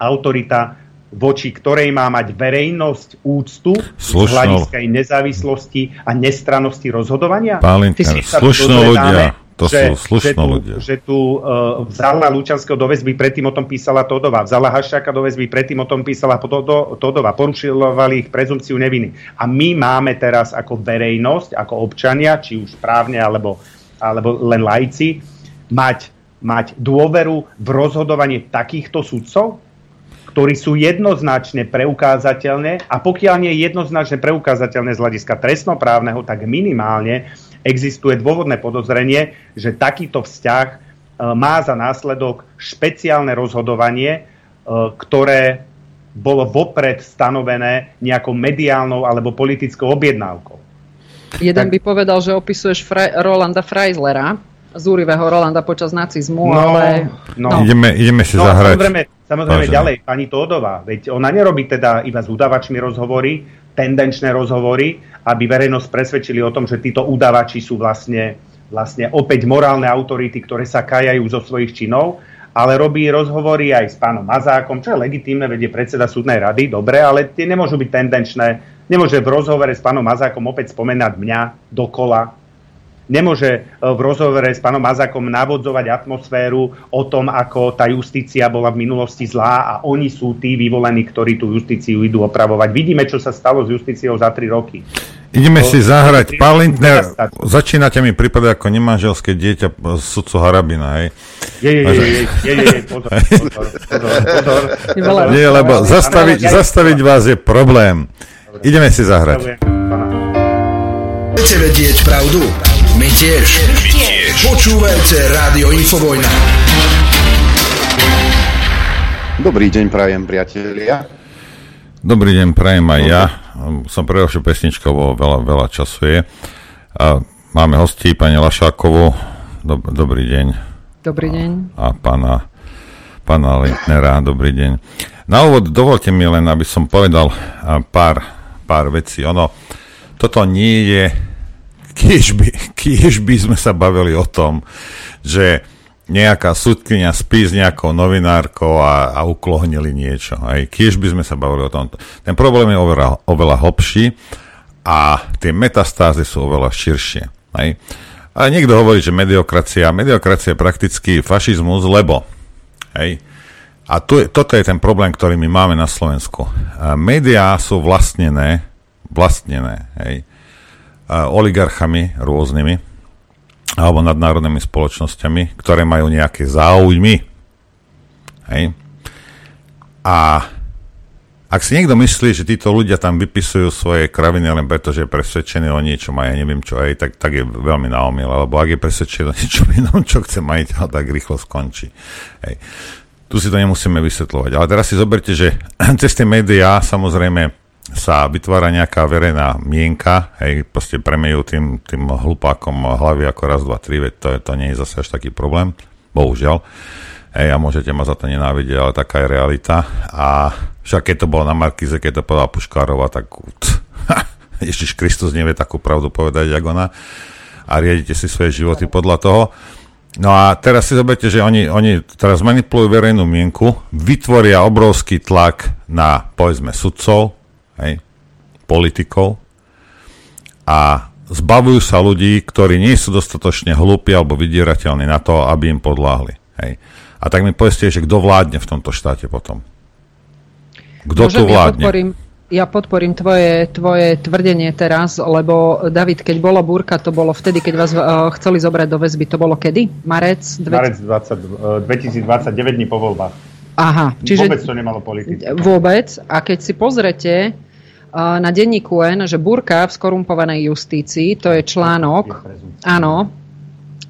autorita, voči ktorej má mať verejnosť úctu z hľadiska nezávislosti a nestrannosti rozhodovania. Pálinter, slušno ľudia. To že, sú slušné ľudia. Že tu uh, vzala Lučanského do väzby, predtým o tom písala Todová. Vzala Haščáka do väzby, predtým o tom písala Todová. Porušovali ich prezumciu neviny. A my máme teraz ako verejnosť, ako občania, či už právne, alebo, alebo len laici, mať, mať dôveru v rozhodovanie takýchto sudcov, ktorí sú jednoznačne preukázateľné, a pokiaľ nie je jednoznačne preukázateľné z hľadiska trestnoprávneho, tak minimálne existuje dôvodné podozrenie, že takýto vzťah má za následok špeciálne rozhodovanie, ktoré bolo vopred stanovené nejakou mediálnou alebo politickou objednávkou. Jeden tak by povedal, že opisuješ Fre- Rolanda Freislera, zúrivého Rolanda počas nacizmu, no, ale... No. No. Ideme, ideme si no, zahrať. Samozrejme, samozrejme ďalej, pani Tódová, veď ona nerobí teda iba s udavačmi rozhovory, tendenčné rozhovory, aby verejnosť presvedčili o tom, že títo udavači sú vlastne, vlastne opäť morálne autority, ktoré sa kajajú zo svojich činov, ale robí rozhovory aj s pánom Mazákom, čo je legitímne, vedie predseda súdnej rady, dobre, ale tie nemôžu byť tendenčné. Nemôže v rozhovore s pánom Mazákom opäť spomenať mňa dokola. Nemôže v rozhovore s pánom Mazákom navodzovať atmosféru o tom, ako tá justícia bola v minulosti zlá a oni sú tí vyvolení, ktorí tú justíciu idú opravovať. Vidíme, čo sa stalo s justíciou za tri roky. Ideme to si zahrať. Pál Lindner, začínate mi prípadať ako nemanželské dieťa sudcu Harabina, hej? Je, je, je, je, je, je, pozor, pozor, pozor, pozor. pozor. Nie, lebo zastaviť, zastaviť vás je problém. Ideme si zahrať. Chcete vedieť pravdu? My tiež. My tiež. Počúvajte Rádio Infovojna. Dobrý deň prajem, priatelia. Dobrý deň prajem aj ja. Som predošel pesničkou, veľa, veľa času je. A máme hostí, pani Lašákovú. Dob- dobrý deň. Dobrý deň. A, a pána, pána Lindnera, dobrý deň. Na úvod dovolte mi len, aby som povedal pár, pár vecí. Ono, toto nie je, kiež by, kiež by sme sa bavili o tom, že nejaká sudkyňa spí s nejakou novinárkou a, a uklohnili niečo. Aj kiež by sme sa bavili o tomto. Ten problém je oveľa, oveľa hlbší a tie metastázy sú oveľa širšie. Aj? Ale niekto hovorí, že mediokracia, mediokracia je prakticky fašizmus, lebo aj? A tu je, toto je ten problém, ktorý my máme na Slovensku. A médiá sú vlastnené, vlastnené aj? A oligarchami rôznymi, alebo nadnárodnými spoločnosťami, ktoré majú nejaké záujmy. Hej. A ak si niekto myslí, že títo ľudia tam vypisujú svoje kraviny len preto, že je presvedčený o niečom a ja neviem čo, aj, tak, tak je veľmi naomil, alebo ak je presvedčený o niečom inom, čo chce majiteľ, tak rýchlo skončí. Hej. Tu si to nemusíme vysvetľovať. Ale teraz si zoberte, že cez tie médiá samozrejme sa vytvára nejaká verejná mienka, hej, proste premejú tým, tým hlupákom hlavy ako raz, dva, tri, veď to, to nie je zase až taký problém, bohužiaľ. Hej, a môžete ma za to nenávidieť, ale taká je realita. A však keď to bolo na Markíze, keď to povedala Puškárova, tak Ježiš Kristus nevie takú pravdu povedať, jak ona. A riadite si svoje životy podľa toho. No a teraz si zoberte, že oni, oni teraz manipulujú verejnú mienku, vytvoria obrovský tlak na, povedzme, sudcov, hej, politikov a zbavujú sa ľudí, ktorí nie sú dostatočne hlúpi alebo vydierateľní na to, aby im podláhli. Hej. A tak mi povedzte, že kto vládne v tomto štáte potom? Kto tu vládne? Ja podporím, ja podporím tvoje, tvoje tvrdenie teraz, lebo David, keď bolo búrka, to bolo vtedy, keď vás uh, chceli zobrať do väzby, to bolo kedy? Marec? Marec dvadsať, dvadsať, dvadsať deväť dní po voľbách. Aha, čiže vôbec to nemalo politiku. Vôbec. A keď si pozrete uh, na denníku N, že burka v skorumpovanej justícii, to je článok, je áno,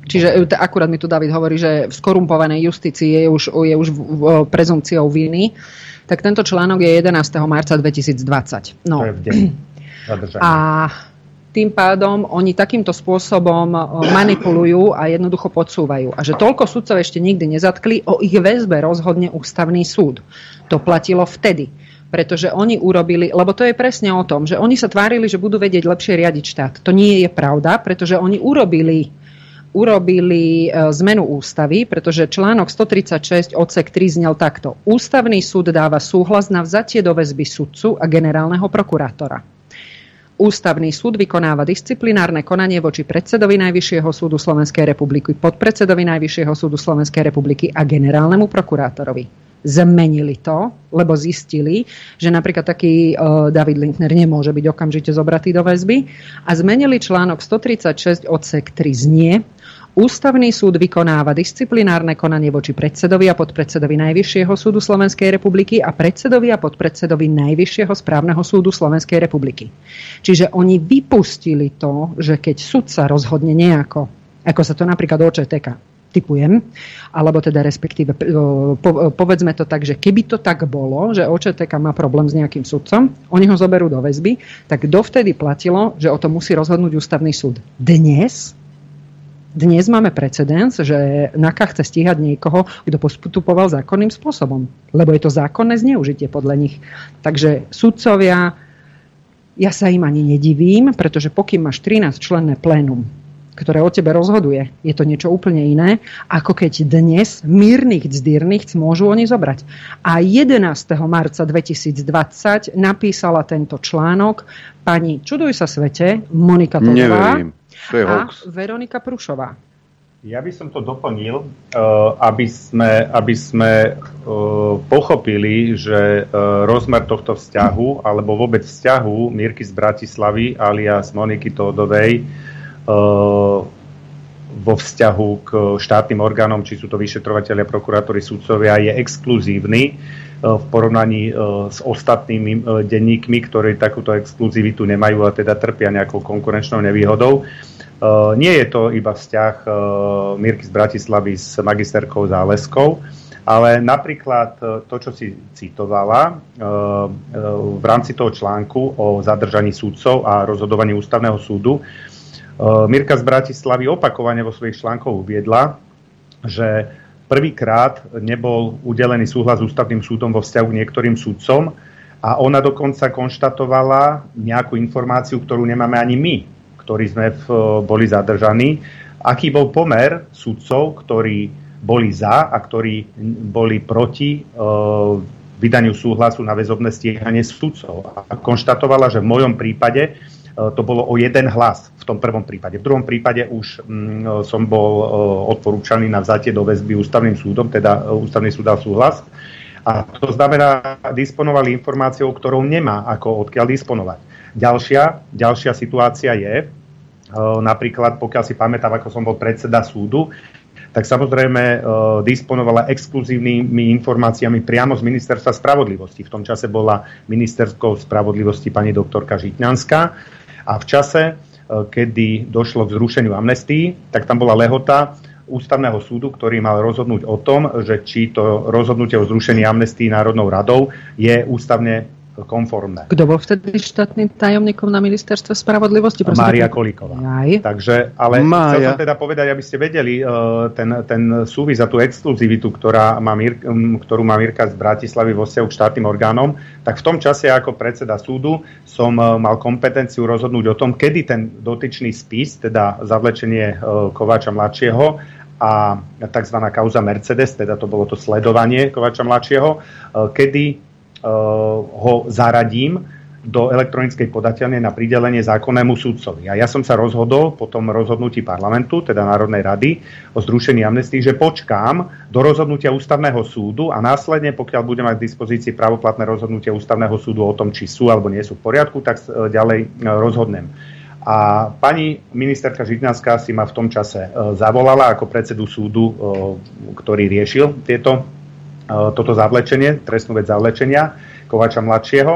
čiže akurát mi tu David hovorí, že v skorumpovanej justícii je už, je už v, v, prezumciou viny, tak tento článok je jedenásteho marca dvetisícdvadsať. No. To je v deň zadržania. A tým pádom oni takýmto spôsobom manipulujú a jednoducho podsúvajú. A že toľko sudcov ešte nikdy nezatkli, o ich väzbe rozhodne ústavný súd. To platilo vtedy, pretože oni urobili, lebo to je presne o tom, že oni sa tvárili, že budú vedieť lepšie riadiť štát. To nie je pravda, pretože oni urobili, urobili zmenu ústavy, pretože článok stotridsaťšesť odsek tri znel takto. Ústavný súd dáva súhlas na vzatie do väzby sudcu a generálneho prokurátora. Ústavný súd vykonáva disciplinárne konanie voči predsedovi Najvyššieho súdu Slovenskej republiky, podpredsedovi Najvyššieho súdu Slovenskej republiky a generálnemu prokurátorovi. Zmenili to, lebo zistili, že napríklad taký uh, David Lindner nemôže byť okamžite zobratý do väzby a zmenili článok stotridsaťšesť odsek tri znie: Ústavný súd vykonáva disciplinárne konanie voči predsedovi a podpredsedovi Najvyššieho súdu Slovenskej republiky a predsedovi a podpredsedovi Najvyššieho správneho súdu Slovenskej republiky. Čiže oni vypustili to, že keď sudca rozhodne nejako, ako sa to napríklad o ČTK, typujem, alebo teda respektíve po, povedzme to tak, že keby to tak bolo, že O Č T K má problém s nejakým sudcom, oni ho zoberú do väzby, tak dovtedy platilo, že o tom musí rozhodnúť ústavný súd. Dnes Dnes máme precedens, že NAKA chce stíhať niekoho, kto postupoval zákonným spôsobom. Lebo je to zákonné zneužitie podľa nich. Takže sudcovia, ja sa im ani nedivím, pretože pokým máš trinásťčlenné plénum, ktoré o tebe rozhoduje, je to niečo úplne iné, ako keď dnes mírnych zdírnych môžu oni zobrať. A jedenásteho marca dvetisícdvadsať napísala tento článok pani, čuduj sa svete, Monika Totová, a Veronika Prúšová. Ja by som to doplnil, aby sme, aby sme pochopili, že rozmer tohto vzťahu, alebo vôbec vzťahu Mírky z Bratislavy alias Moniky Tódovej vo vzťahu k štátnym orgánom, či sú to vyšetrovatelia, prokurátori, sudcovia, je exkluzívny v porovnaní s ostatnými denníkmi, ktorí takúto exkluzivitu nemajú a teda trpia nejakou konkurenčnou nevýhodou. Uh, nie je to iba vzťah uh, Mírky z Bratislavy s magisterkou Záleskou, ale napríklad uh, to, čo si citovala uh, uh, v rámci toho článku o zadržaní sudcov a rozhodovaní ústavného súdu, uh, Mírka z Bratislavy opakovane vo svojich článkoch uviedla, že prvýkrát nebol udelený súhlas s ústavným súdom vo vzťahu k niektorým sudcom a ona dokonca konštatovala nejakú informáciu, ktorú nemáme ani my, ktorí sme v, boli zadržaní, aký bol pomer sudcov, ktorí boli za a ktorí boli proti e, vydaniu súhlasu na väzobné stíhanie sudcov. A konštatovala, že v mojom prípade e, to bolo o jeden hlas v tom prvom prípade. V druhom prípade už mm, som bol e, odporúčaný na vzatie do väzby ústavným súdom, teda ústavný súd dal súhlas. A to znamená, disponovali informáciou, ktorou nemá ako odkiaľ disponovať. Ďalšia, ďalšia situácia je, napríklad pokiaľ si pamätám, ako som bol predseda súdu, tak samozrejme disponovala exkluzívnymi informáciami priamo z Ministerstva spravodlivosti. V tom čase bola ministerkou spravodlivosti pani doktorka Žitňanská a v čase, kedy došlo k zrušeniu amnestii, tak tam bola lehota ústavného súdu, ktorý mal rozhodnúť o tom, že či to rozhodnutie o zrušení amnestii Národnou radou je ústavne konformné. Kto bol vtedy štátnym tajomníkom na ministerstve spravodlivosti? Mária Kolíková. Aj. Takže, ale Mája. Chcel som teda povedať, aby ste vedeli uh, ten, ten súvis a tú exkluzivitu, ktorá má Mir, um, ktorú má Mírka z Bratislavy vo vzťahu k štátnym orgánom, tak v tom čase ako predseda súdu som uh, mal kompetenciu rozhodnúť o tom, kedy ten dotyčný spis, teda zavlečenie uh, Kováča mladšieho a tzv. Kauza Mercedes, teda to bolo to sledovanie Kováča mladšieho, uh, kedy ho zaradím do elektronickej podateľne na pridelenie zákonnému sudcovi. A ja som sa rozhodol po tom rozhodnutí parlamentu, teda Národnej rady, o zrušení amnestii, že počkám do rozhodnutia ústavného súdu a následne, pokiaľ budem mať k dispozícii právoplatné rozhodnutie ústavného súdu o tom, či sú alebo nie sú v poriadku, tak ďalej rozhodnem. A pani ministerka Žitňanská si ma v tom čase zavolala ako predsedu súdu, ktorý riešil tieto toto zavlečenie, trestnú vec zavlečenia Kováča mladšieho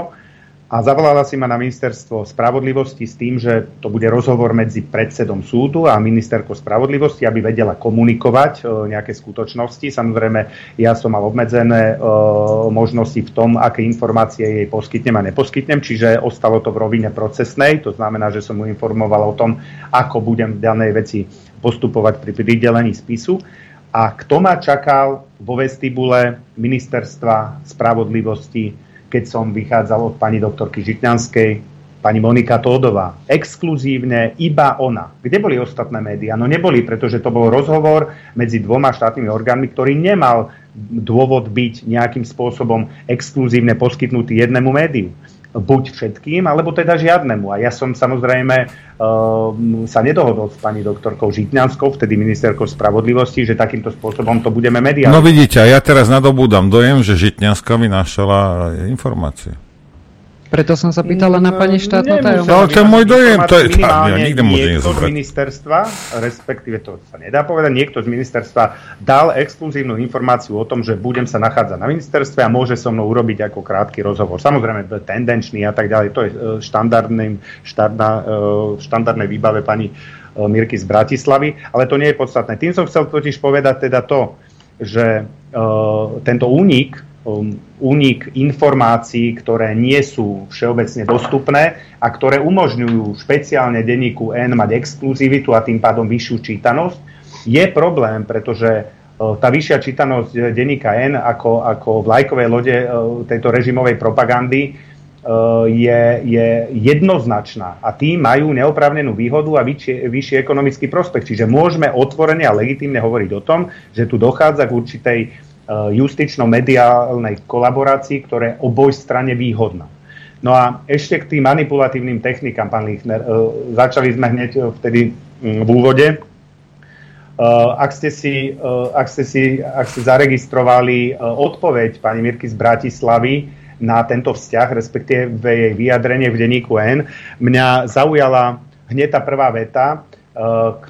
a zavolala si ma na ministerstvo spravodlivosti s tým, že to bude rozhovor medzi predsedom súdu a ministerkou spravodlivosti, aby vedela komunikovať e, nejaké skutočnosti. Samozrejme, ja som mal obmedzené e, možnosti v tom, aké informácie jej poskytnem a neposkytnem, čiže ostalo to v rovine procesnej, to znamená, že som mu informoval o tom, ako budem v danej veci postupovať pri pridelení spisu. A kto ma čakal vo vestibule ministerstva spravodlivosti, keď som vychádzal od pani doktorky Žitňanskej, pani Monika Tódová. Exkluzívne iba ona. Kde boli ostatné médiá? No neboli, pretože to bol rozhovor medzi dvoma štátnymi orgánmi, ktorý nemal dôvod byť nejakým spôsobom exkluzívne poskytnutý jednému médiu. Buď všetkým, alebo teda žiadnemu. A ja som samozrejme e, sa nedohodol s pani doktorkou Žitňanskou, vtedy ministerkou spravodlivosti, že takýmto spôsobom to budeme mediálne. No vidíte, ja teraz nadobúdam dojem, že Žitňanská mi našla informácie. Preto som sa pýtala na pani štátnu tajomníčku. Ale to je môj dojem, to je tá, ja nikde môžem nezobrať. Niekto z ministerstva, respektíve to sa nedá povedať, niekto z ministerstva dal exkluzívnu informáciu o tom, že budem sa nachádzať na ministerstve a môže so mnou urobiť ako krátky rozhovor. Samozrejme, tendenčný a tak ďalej, to je štandardné, štandardné výbave pani Mirky z Bratislavy, ale to nie je podstatné. Tým som chcel totiž povedať teda to, že tento únik, únik informácií, ktoré nie sú všeobecne dostupné a ktoré umožňujú špeciálne denníku N mať exkluzivitu a tým pádom vyššiu čítanosť, je problém, pretože tá vyššia čítanosť denníka N ako, ako vlajkovej lode tejto režimovej propagandy je, je jednoznačná a tí majú neoprávnenú výhodu a vyšší, vyšší ekonomický prospech. Čiže môžeme otvorene a legitímne hovoriť o tom, že tu dochádza k určitej justično-mediálnej kolaborácii, ktorá je obojstranne výhodná. No a ešte k tým manipulatívnym technikám, pán Lichner. Začali sme hneď vtedy v úvode. Ak ste si, ak ste si, ak ste zaregistrovali odpoveď pani Mirky z Bratislavy na tento vzťah, respektíve jej vyjadrenie v denníku N, mňa zaujala hneď tá prvá veta,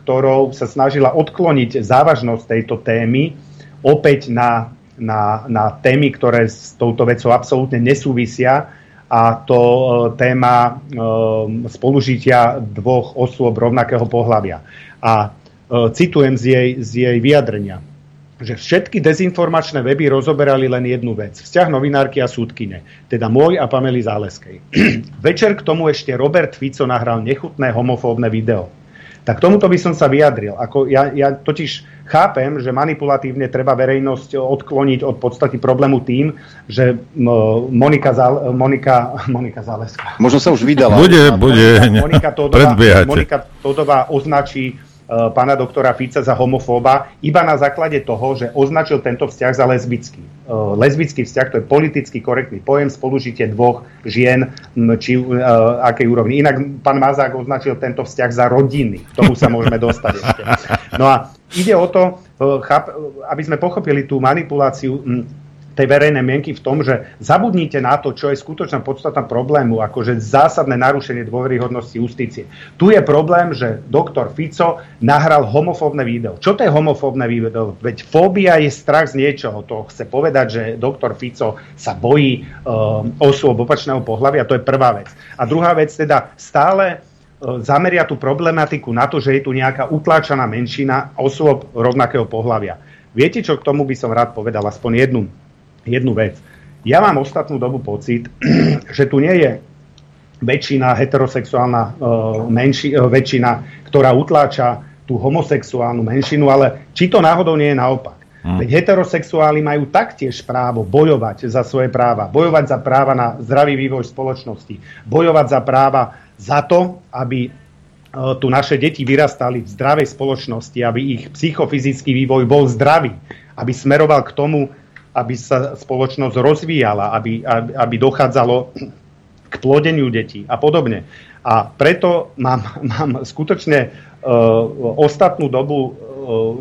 ktorou sa snažila odkloniť závažnosť tejto témy opäť na, na, na témy, ktoré s touto vecou absolútne nesúvisia, a to téma spolužitia dvoch osôb rovnakého pohlavia. A citujem z jej, z jej vyjadrenia, že všetky dezinformačné weby rozoberali len jednu vec. Vzťah novinárky a súdkyne, teda môj a Pamely Záleskej. Večer k tomu ešte Robert Fico nahral nechutné homofóbne video. Tak tomuto by som sa vyjadril. Ako ja, ja totiž chápem, že manipulatívne treba verejnosť odkloniť od podstaty problému tým, že Monika, Zal, Monika, Monika Záleská... Možno sa už vydala. Bude, bude. Monika Todová, Monika Todová označí pána doktora Fica za homofóba iba na základe toho, že označil tento vzťah za lesbický. Lesbický vzťah, to je politicky korektný pojem, spolužitie dvoch žien, či uh, akej úrovni. Inak pán Mazák označil tento vzťah za rodiny. K tomu sa môžeme dostať ešte. No a ide o to, aby sme pochopili tú manipuláciu tej verejnej mienky v tom, že zabudnite na to, čo je skutočná podstata problému, akože zásadné narušenie dôveryhodnosti justície. Tu je problém, že doktor Fico nahral homofóbne video. Čo to je homofóbne video? Veď fóbia je strach z niečoho. To chce povedať, že doktor Fico sa bojí um, osôb opačného pohlavia. To je prvá vec. A druhá vec, teda stále zameria tú problematiku na to, že je tu nejaká utláčaná menšina osôb rovnakého pohlavia. Viete, čo k tomu by som rád povedal? Aspoň jednu Jednu vec. Ja mám ostatnú dobu pocit, že tu nie je väčšina heterosexuálna menši, väčšina, ktorá utláča tú homosexuálnu menšinu, ale či to náhodou nie je naopak. Hmm. Veď heterosexuáli majú taktiež právo bojovať za svoje práva, bojovať za práva na zdravý vývoj spoločnosti, bojovať za práva za to, aby tu naše deti vyrastali v zdravej spoločnosti, aby ich psychofyzický vývoj bol zdravý, aby smeroval k tomu, aby sa spoločnosť rozvíjala, aby, aby, aby dochádzalo k plodeniu detí a podobne. A preto mám, mám skutočne uh, ostatnú dobu uh,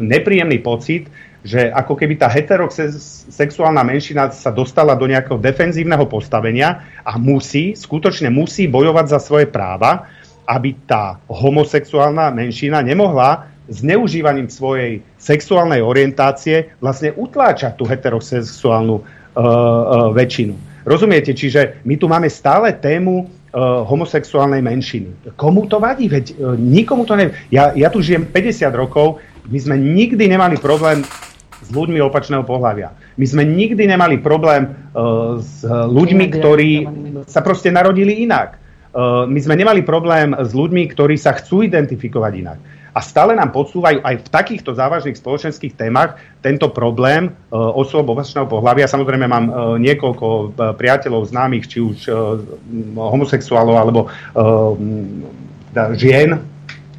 nepríjemný pocit, že ako keby tá heterosexuálna menšina sa dostala do nejakého defenzívneho postavenia a musí, skutočne musí bojovať za svoje práva, aby tá homosexuálna menšina nemohla zneužívaním svojej sexuálnej orientácie vlastne utláča tú heterosexuálnu uh, uh, väčšinu. Rozumiete? Čiže my tu máme stále tému uh, homosexuálnej menšiny. Komu to vadí? Veď uh, nikomu to nevadí. Ja, ja tu žijem päťdesiat rokov, my sme nikdy nemali problém s ľuďmi opačného pohlavia. My sme nikdy nemali problém uh, s ľuďmi, ktorí sa proste narodili inak. Uh, my sme nemali problém s ľuďmi, ktorí sa chcú identifikovať inak. A stále nám podsúvajú aj v takýchto závažných spoločenských témach tento problém e, osôb opačného pohlavia. Samozrejme mám e, niekoľko e, priateľov známych, či už e, homosexuálov alebo e, da, žien.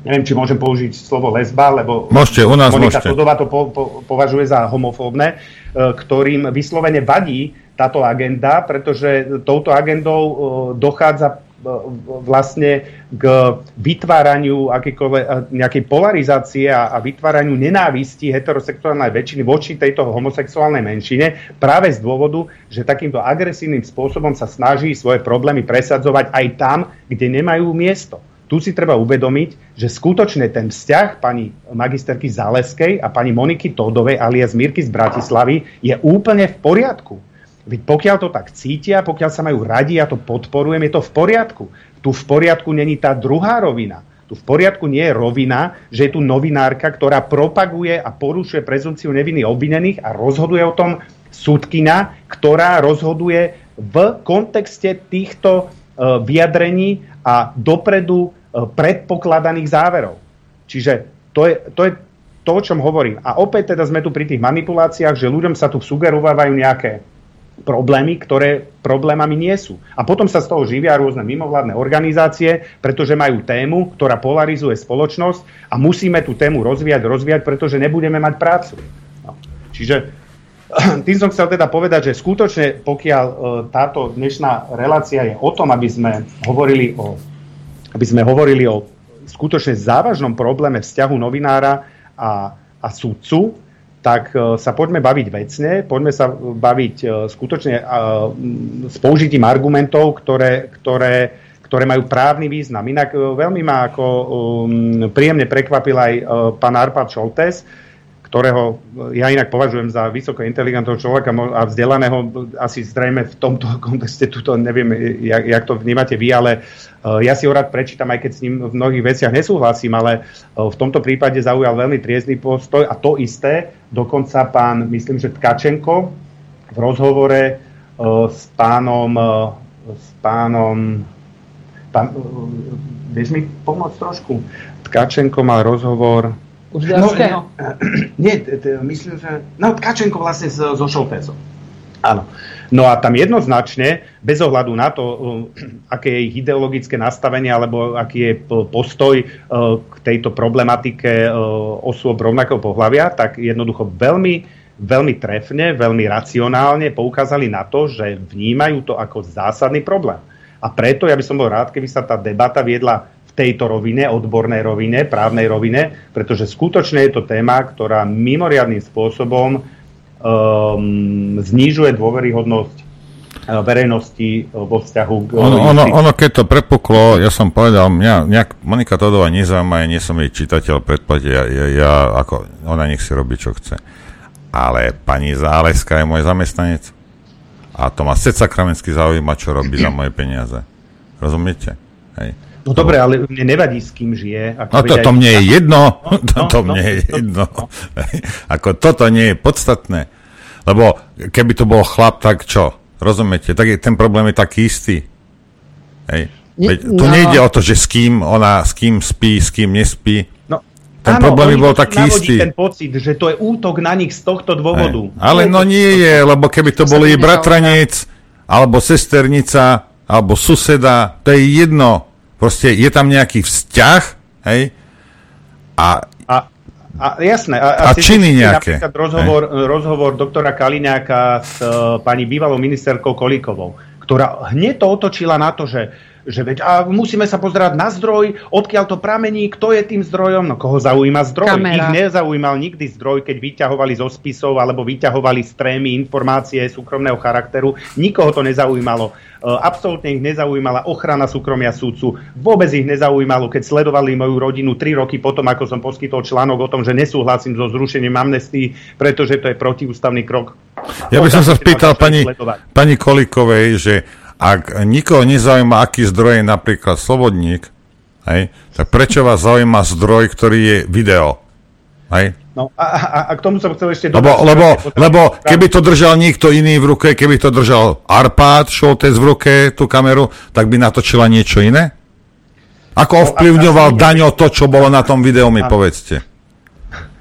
Neviem, či môžem použiť slovo lesba, lebo môžte, u nás Monika Todová to po, po, považuje za homofóbne, e, ktorým vyslovene vadí táto agenda, pretože touto agendou e, dochádza vlastne k vytváraniu nejakej polarizácie a, a vytváraniu nenávisti heterosexuálnej väčšiny voči tejto homosexuálnej menšine práve z dôvodu, že takýmto agresívnym spôsobom sa snaží svoje problémy presadzovať aj tam, kde nemajú miesto. Tu si treba uvedomiť, že skutočne ten vzťah pani magisterky Záleskej a pani Moniky Todovej alias Mirky z Bratislavy je úplne v poriadku. Veď pokiaľ to tak cítia, pokiaľ sa majú radi, ja to podporujem, je to v poriadku. Tu v poriadku není tá druhá rovina. Tu v poriadku nie je rovina, že je tu novinárka, ktorá propaguje a porušuje prezumpciu neviny obvinených a rozhoduje o tom sudkyňa, ktorá rozhoduje v kontexte týchto vyjadrení a dopredu predpokladaných záverov. Čiže to je to, je to, o čom hovorím. A opäť teda sme tu pri tých manipuláciách, že ľuďom sa tu sugerovávajú nejaké problémy, ktoré problémami nie sú. A potom sa z toho živia rôzne mimovládne organizácie, pretože majú tému, ktorá polarizuje spoločnosť a musíme tú tému rozvíjať, rozvíjať, pretože nebudeme mať prácu. No. Čiže tým som chcel teda povedať, že skutočne, pokiaľ táto dnešná relácia je o tom, aby sme hovorili o, aby sme hovorili o skutočne závažnom probléme vzťahu novinára a, a sudcu, tak sa poďme baviť vecne, poďme sa baviť skutočne s použitím argumentov, ktoré, ktoré, ktoré majú právny význam. Inak veľmi ma ako príjemne prekvapil aj pán Arpad Šoltes, ktorého ja inak považujem za vysoko inteligentného človeka a vzdelaného, asi zrejme v tomto kontexte, tuto neviem, jak, jak to vnímate vy, ale ja si ho rád prečítam, aj keď s ním v mnohých veciach nesúhlasím, ale v tomto prípade zaujal veľmi triezny postoj a to isté, dokonca pán, myslím, že Tkačenko v rozhovore s pánom, s pánom, pán, vieš mi pomôcť trošku? Tkačenko mal rozhovor... Už no, no, nie, t- myslím, že... No, Tkačenko vlastne so, so Šoltézom. Áno. No a tam jednoznačne, bez ohľadu na to, aké je ich ideologické nastavenie, alebo aký je postoj k tejto problematike osôb rovnakého pohlavia, tak jednoducho veľmi, veľmi trefne, veľmi racionálne poukázali na to, že vnímajú to ako zásadný problém. A preto ja by som bol rád, keby sa tá debata viedla tejto rovine, odbornej rovine, právnej rovine, pretože skutočne je to téma, ktorá mimoriadnym spôsobom um, znižuje dôveryhodnosť verejnosti vo vzťahu k... Ono, ono, ono, keď to prepuklo, ja som povedal, mňa nejak Monika Todová nezaujíma, ja nie som jej čitateľ, predplate, ja, ja, ja ako, ona nech si robí, čo chce. Ale pani Záleská je môj zamestnanec a to ma srdca kramensky zaujíma, čo robí za moje peniaze. Rozumiete? Hej. No dobre, ale mne nevadí, s kým žije. Ako no to, to mne je jedno. No, no, to mne no, je jedno. No. Ako toto nie je podstatné. Lebo keby to bol chlap, tak čo? Rozumiete? Tak ten problém je taký istý. Hej. Ne, tu no. Nejde o to, že s kým ona, s kým spí, s kým nespí. No, ten áno, problém bol taký istý. Ten pocit, že to je útok na nich z tohto dôvodu. Hej. Ale no nie je, lebo keby to bol jej bratranec, alebo sesternica, alebo suseda, to je jedno. Proste je tam nejaký vzťah, hej? A, a, a jasné. A, a činy nejaké. Napríklad rozhovor, rozhovor doktora Kaliňáka s uh, pani bývalou ministerkou Kolíkovou, ktorá hneď to otočila na to, že, že veď, a musíme sa pozerať na zdroj, odkiaľ to pramení, kto je tým zdrojom, no koho zaujíma zdroj. Kamera. Ich nezaujímal nikdy zdroj, keď vyťahovali zo spisov alebo vyťahovali z trémy informácie súkromného charakteru. Nikoho to nezaujímalo. Absolútne ich nezaujímala ochrana súkromia súdcu. Vôbec ich nezaujímalo, keď sledovali moju rodinu tri roky potom, ako som poskytol článok o tom, že nesúhlasím so zrušením amnestii, pretože to je protiústavný krok. Ja by som sa spýtal pani, pani Kolíkovej, že ak nikoho nezaujíma, aký zdroj je napríklad Slobodník, hej, tak prečo vás zaujíma zdroj, ktorý je video? Hej? No, a, a, a k tomu som chcel ešte... Lebo, lebo, lebo keby to držal niekto iný v ruke, keby to držal Arpád Šoltes v ruke, tú kameru, tak by natočila niečo iné? Ako ovplyvňoval no, Daňo to, čo bolo na tom videu, mi a, povedzte.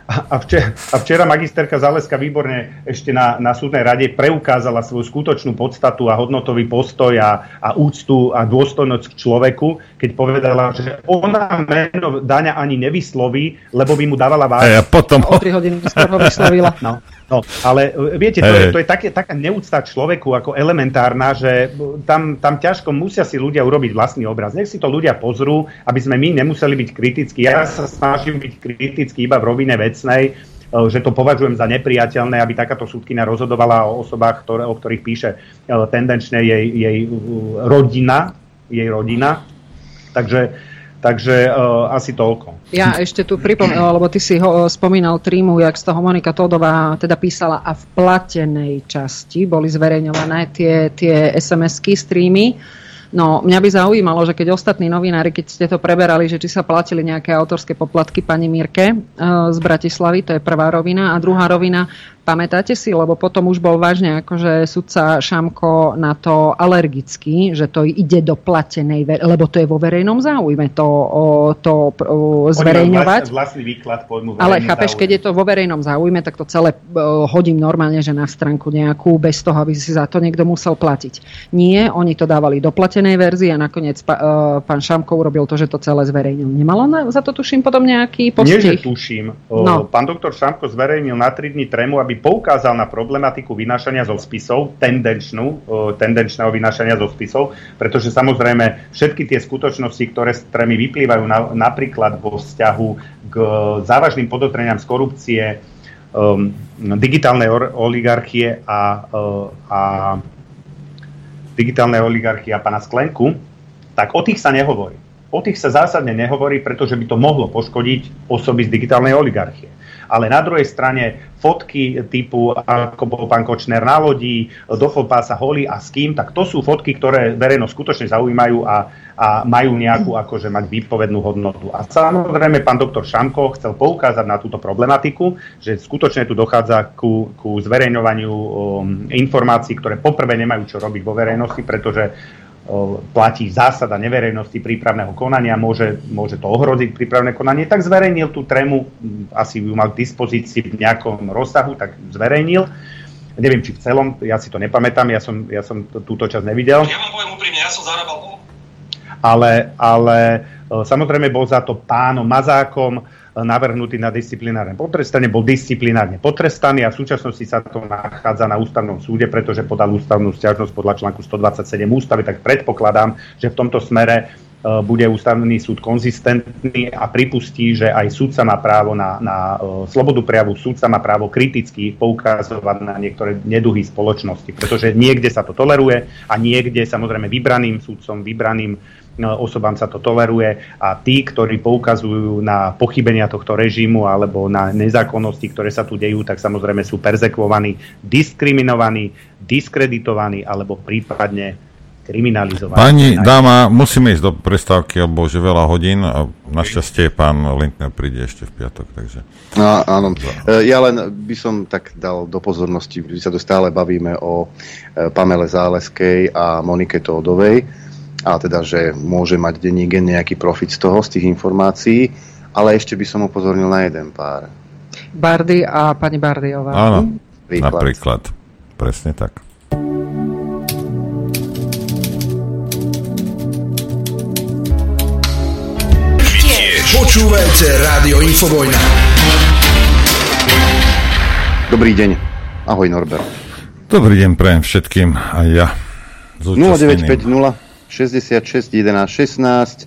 A včera, a včera magisterka Záleská výborne ešte na, na súdnej rade preukázala svoju skutočnú podstatu a hodnotový postoj a, a úctu a dôstojnosť k človeku, keď povedala, že ona meno Daňa ani nevysloví, lebo by mu dávala vážnosť. A ja potom... O tri hodiny skôr ho vyslovila. No, no, ale viete, to je, to je také, taká neúcta človeku ako elementárna, že tam, tam ťažko musia si ľudia urobiť vlastný obraz. Nech si to ľudia pozrú, aby sme my nemuseli byť kritickí. Ja sa snažím byť kritický iba v rovine vec, že to považujem za nepriateľné, aby takáto súdkyňa rozhodovala o osobách, ktoré, o ktorých píše tendenčne jej, jej rodina. Jej rodina. Takže, takže uh, asi toľko. Ja ešte tu pripomínam, lebo ty si ho, spomínal trímu, jak z toho Monika Todová teda písala a v platenej časti boli zverejňované tie, tie es em esky, streamy. No, mňa by zaujímalo, že keď ostatní novinári, keď ste to preberali, že či sa platili nejaké autorské poplatky pani Mirke e, z Bratislavy, to je prvá rovina. A druhá rovina, pamätáte si, lebo potom už bol vážne akože sudca Šamko na to alergický, že to ide do platenej, lebo to je vo verejnom záujme to, o, to o, zverejňovať. Vlastný výklad pojmu verejný Ale chápeš, záujme. Keď je to vo verejnom záujme, tak to celé o, hodím normálne, že na stránku nejakú, bez toho, aby si za to niekto musel platiť. Nie, oni to dávali do platenej verzii a nakoniec pa, uh, pán Šamko urobil to, že to celé zverejnil. Nemalo na, za to, tuším, potom nejaký postih? Nie, že tuším. O, no. Pán doktor Šamko zverejnil na tri dni tremu, aby poukázal na problematiku vynášania zo spisov, tendenčnú, tendenčného vynášania zo spisov, pretože samozrejme všetky tie skutočnosti, ktoré s tremi vyplývajú na, napríklad vo vzťahu k závažným podozreniam z korupcie, um, digitálnej oligarchie a, a digitálnej oligarchie a pána Sklenku, tak o tých sa nehovorí. O tých sa zásadne nehovorí, pretože by to mohlo poškodiť osoby z digitálnej oligarchie. Ale na druhej strane fotky typu, ako bol pán Kočner na lodi, do chlopása holí a s kým, tak to sú fotky, ktoré verejnosť skutočne zaujímajú a, a majú nejakú akože mať výpovednú hodnotu. A samozrejme pán doktor Šamko chcel poukázať na túto problematiku, že skutočne tu dochádza ku, ku zverejňovaniu um, informácií, ktoré poprvé nemajú čo robiť vo verejnosti, pretože platí zásada neverejnosti prípravného konania, môže, môže to ohroziť prípravné konanie, tak zverejnil tú tremu, asi ju mal k dispozícii v nejakom rozsahu, tak zverejnil. Neviem, či v celom, ja si to nepamätám, ja som, ja som túto časť nevidel. Ja vám poviem úprimne, ja som zarábal. Ale, ale samozrejme bol za to pánom Mazákom navrhnutý na disciplinárne potrestanie, bol disciplinárne potrestaný a v súčasnosti sa to nachádza na ústavnom súde, pretože podal ústavnú sťažnosť podľa článku sto dvadsaťsedem ústavy, tak predpokladám, že v tomto smere bude ústavný súd konzistentný a pripustí, že aj súdca má právo na, na slobodu prejavu, súdca má právo kriticky poukazovať na niektoré neduhy spoločnosti, pretože niekde sa to toleruje a niekde samozrejme vybraným súdcom, vybraným osobám sa to toleruje a tí, ktorí poukazujú na pochybenia tohto režimu alebo na nezákonnosti, ktoré sa tu dejú, tak samozrejme sú perzekvovaní, diskriminovaní, diskreditovaní alebo prípadne kriminalizovaní. Pani dáma, musíme ísť do prestávky, alebo už veľa hodín a našťastie pán Lindner príde ešte v piatok, takže... No, áno, ja len by som tak dal do pozornosti, my sa tu stále bavíme o Pamele Záleskej a Monike Tódovej, a teda, že môže mať denník nejaký profit z toho, z tých informácií, ale ešte by som upozornil na jeden pár. Bardy a pani Bardyová. Áno, príklad. Napríklad. Presne tak. Počúvajte Rádio Infovojna. Dobrý deň. Ahoj Norbert. Dobrý deň prajem všetkým, aj ja. nula deväť päť nula šesťdesiatšesť jedenásť šestnásť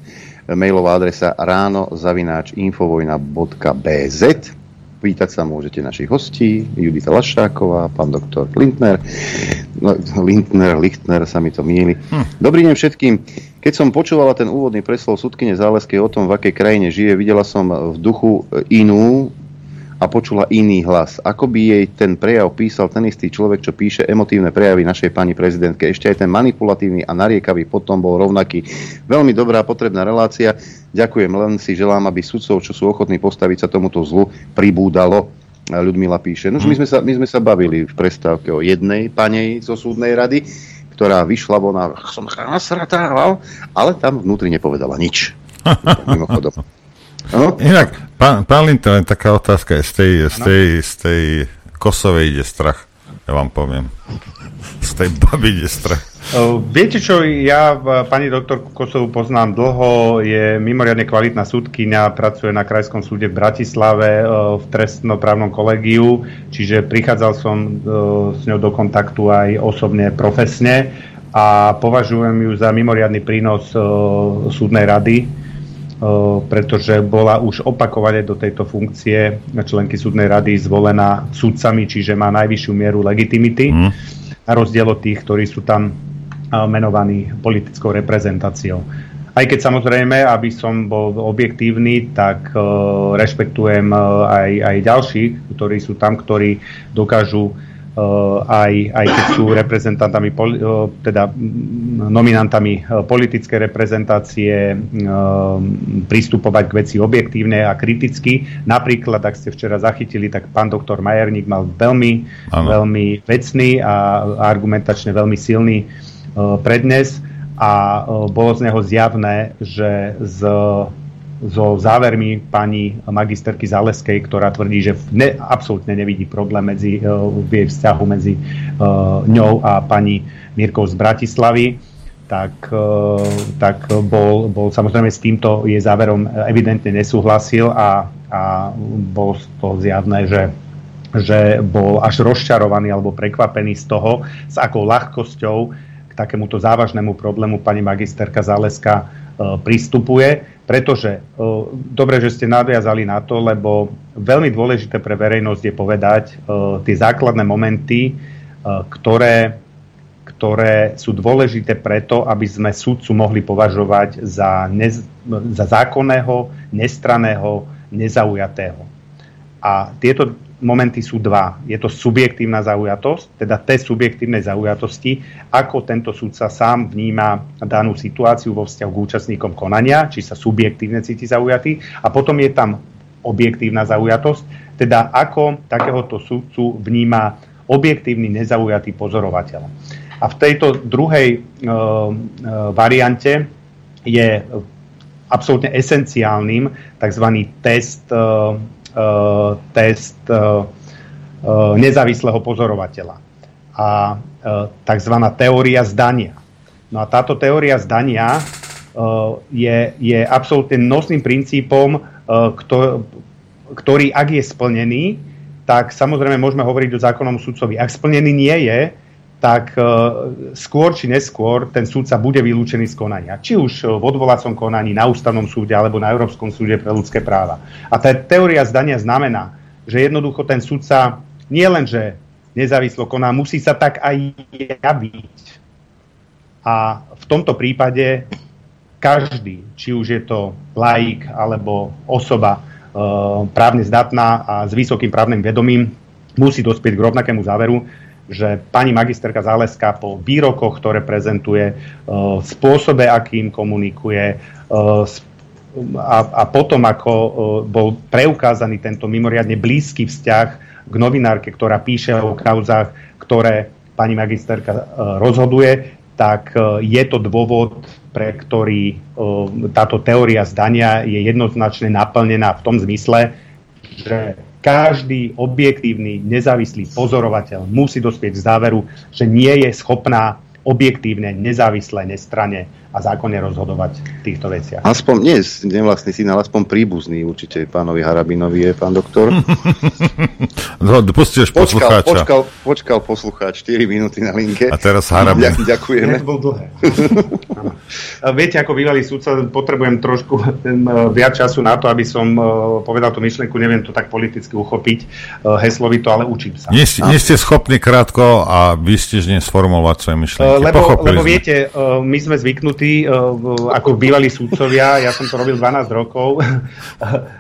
mailová adresa ráno zavináč infovojna bodka bé zet. Pýtať sa môžete našich hostí, Judita Lašáková, pán doktor Lindner. No, Lindner, Lichtner, sa mi to mieli. Hm. Dobrý deň všetkým. Keď som počúvala ten úvodný preslov sudkyne Záleskej o tom, v akej krajine žije, videla som v duchu inú a počula iný hlas. Ako by jej ten prejav písal ten istý človek, čo píše emotívne prejavy našej pani prezidentke. Ešte aj ten manipulatívny a nariekavý potom bol rovnaký. Veľmi dobrá potrebná relácia. Ďakujem, len si želám, aby sudcov, čo sú ochotní postaviť sa tomuto zlu, pribúdalo. Ľudmila píše. Nož my sme sa, my sme sa bavili v prestávke o jednej panej zo súdnej rady, ktorá vyšla von a som nasratával, ale tam vnútri nepovedala nič. Mimochodom. No? Inak, pán, pán Linter, len taká otázka, z tej, z tej, z tej Kosovej ide strach, ja vám poviem. Z tej baby ide strach. Viete čo, ja pani doktorku Kosovu poznám dlho, je mimoriadne kvalitná sudkyňa, pracuje na Krajskom súde v Bratislave v trestnoprávnom kolegiu, čiže prichádzal som s ňou do kontaktu aj osobne, profesne a považujem ju za mimoriadny prínos súdnej rady, pretože bola už opakovane do tejto funkcie členky súdnej rady zvolená sudcami, čiže má najvyššiu mieru legitimity, mm. na rozdiel od tých, ktorí sú tam menovaní politickou reprezentáciou. Aj keď samozrejme, aby som bol objektívny, tak uh, rešpektujem uh, aj, aj ďalších, ktorí sú tam, ktorí dokážu aj, aj keď sú reprezentantami, teda nominantami politickej reprezentácie, pristupovať k veci objektívne a kriticky. Napríklad, ak ste včera zachytili, tak pán doktor Majerník mal veľmi, veľmi vecný a argumentačne veľmi silný prednes a bolo z neho zjavné, že z so závermi pani magisterky Záleskej, ktorá tvrdí, že ne, absolútne nevidí problém medzi, v jej vzťahu medzi uh, ňou a pani Mírkou z Bratislavy, tak, uh, tak bol, bol samozrejme s týmto jej záverom evidentne nesúhlasil a, a bolo to zjavné, že, že bol až rozčarovaný alebo prekvapený z toho, s akou ľahkosťou k takémuto závažnému problému pani magisterka Záleska uh, pristupuje. Pretože, dobre, že ste nadviazali na to, lebo veľmi dôležité pre verejnosť je povedať tie základné momenty, ktoré, ktoré sú dôležité preto, aby sme sudcu mohli považovať za, nez, za zákonného, nestranného, nezaujatého. A tieto momenty sú dva. Je to subjektívna zaujatosť, teda tej subjektívnej zaujatosti, ako tento sudca sám vníma danú situáciu vo vzťahu k účastníkom konania, či sa subjektívne cíti zaujatý. A potom je tam objektívna zaujatosť, teda ako takéhoto sudcu vníma objektívny nezaujatý pozorovateľ. A v tejto druhej e, e, variante je absolútne esenciálnym tzv. test e, Uh, test uh, uh, nezávislého pozorovateľa a uh, takzvaná teória zdania. No a táto teória zdania uh, je, je absolútne nosným princípom, uh, ktor- ktorý, ak je splnený, tak samozrejme môžeme hovoriť o zákonnom sudcovi. Ak splnený nie je, tak uh, skôr či neskôr ten sudca bude vylúčený z konania. Či už v odvolacom konaní, na ústavnom súde alebo na Európskom súde pre ľudské práva. A tá teória zdania znamená, že jednoducho ten sudca nie len, že nezávislo koná, musí sa tak aj javiť. A v tomto prípade každý, či už je to laik alebo osoba uh, právne zdatná a s vysokým právnym vedomím, musí dospieť k rovnakému záveru, že pani magisterka Záleská po výrokoch, ktoré prezentuje, spôsobe, akým komunikuje a, a potom, ako bol preukázaný tento mimoriadne blízky vzťah k novinárke, ktorá píše o kauzách, ktoré pani magisterka rozhoduje, tak je to dôvod, pre ktorý táto teória zdania je jednoznačne naplnená v tom zmysle, že každý objektívny, nezávislý pozorovateľ musí dospieť k záveru, že nie je schopná objektívne, nezávislé, nestranne a zákonne rozhodovať v týchto veciach. Aspoň, nie nevlastný syn, ale aspoň príbuzný určite pánovi Harabinovi je, pán doktor. No, pustíš poslucháča. Počkal, počkal poslucháč štyri minúty na linke. A teraz Harabin. Ďakujeme. Bol dlhé. Viete, ako bývalý sudca, potrebujem trošku viac času na to, aby som povedal tú myšlienku, neviem to tak politicky uchopiť heslovito, ale učím sa. Nie, nie ste schopní krátko a výstižne sformulovať svoje myšlienky. Lebo, lebo viete, my sme zvyknutí, ako bývalí sudcovia, ja som to robil dvanásť rokov,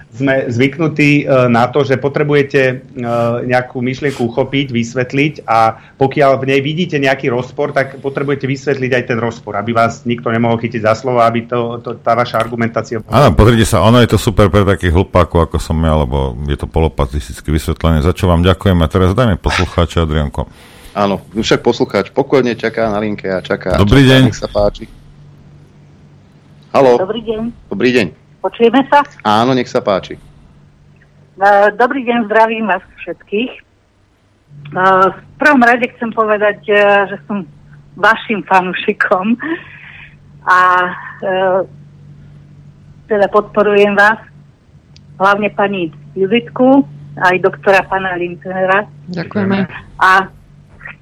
sme zvyknutí na to, že potrebujete nejakú myšlienku uchopiť, vysvetliť a pokiaľ v nej vidíte nejaký rozpor, tak potrebujete vysvetliť aj ten rozpor, aby vás nikto nemohol chytiť za slovo, aby to, to, tá vaša argumentácia... Áno, pozrite sa, ono je to super pre takých hlupákov, ako som ja, lebo je to polopatisticky vysvetlené, za čo vám ďakujem a teraz dajme poslucháča Adriánko. Áno, však poslucháč pokojne čaká na linke a čaká. Dobrý čaká, deň. Nech sa páči. Haló. Dobrý deň. Dobrý deň. Počujeme sa? Áno, nech sa páči. Dobrý deň, zdravím vás všetkých. V prvom rade chcem povedať, že som vašim fanúšikom a teda podporujem vás, hlavne pani Juditku, aj doktora pana Lintnera. Ďakujeme. A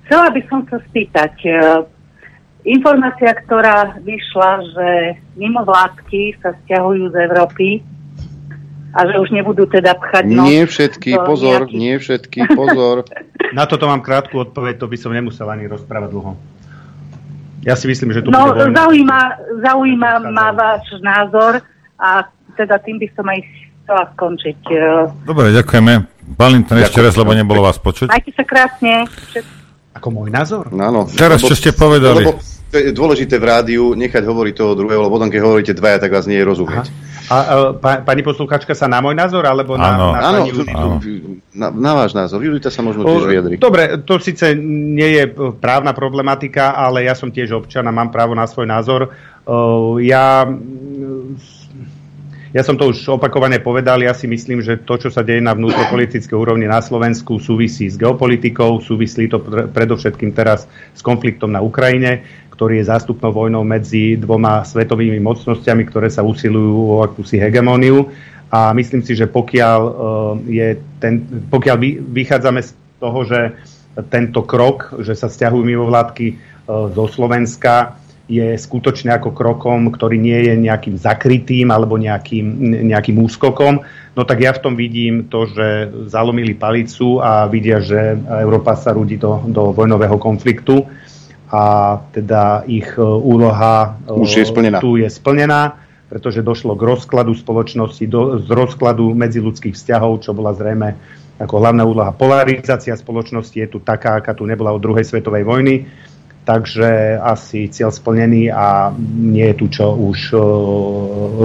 chcela by som sa spýtať, e, informácia, ktorá vyšla, že mimovládky sa stiahujú z Európy a že už nebudú teda pchať... Nie všetky, pozor, nejakých... nie všetky, pozor. Na toto mám krátku odpoveď, to by som nemusel ani rozprávať dlho. Ja si myslím, že tu no, bude voľné. Zaujíma, zaujíma ma váš názor a teda tým by som aj chcela skončiť. Dobre, ďakujeme. Balím to ešte raz, lebo nebolo vás počuť. Majte sa krásne. Ako môj názor? Áno. Teraz, čo ste povedali? Lebo je dôležité v rádiu nechať hovoriť toho druhého, lebo potom, keď hovoríte dvaja, tak vás nie je rozumieť. A, a, a pani poslucháčka sa na môj názor, alebo na, ano, na pani Julitu? Na, na váš názor. Julita sa možno tiež vyjadri. Dobre, to síce nie je právna problematika, ale ja som tiež občan a mám právo na svoj názor. Uh, ja... Ja som to už opakovane povedal, ja si myslím, že to, čo sa deje na vnútropolitickej úrovni na Slovensku, súvisí s geopolitikou, súvisí to pre, predovšetkým teraz s konfliktom na Ukrajine, ktorý je zástupnou vojnou medzi dvoma svetovými mocnosťami, ktoré sa usilujú o akúsi hegemóniu. A myslím si, že pokiaľ, je ten, pokiaľ vychádzame z toho, že tento krok, že sa sťahujú mimovládky zo Slovenska, je skutočne ako krokom, ktorý nie je nejakým zakrytým alebo nejakým, nejakým úskokom, no tak ja v tom vidím to, že zalomili palicu a vidia, že Európa sa rúdi do, do vojnového konfliktu a teda ich úloha už je splnená. Tu je splnená, pretože došlo k rozkladu spoločnosti, do, z rozkladu medziľudských vzťahov, čo bola zrejme ako hlavná úloha. Polarizácia spoločnosti je tu taká, aká tu nebola od druhej svetovej vojny. Takže asi cieľ splnený a nie je tu čo už uh,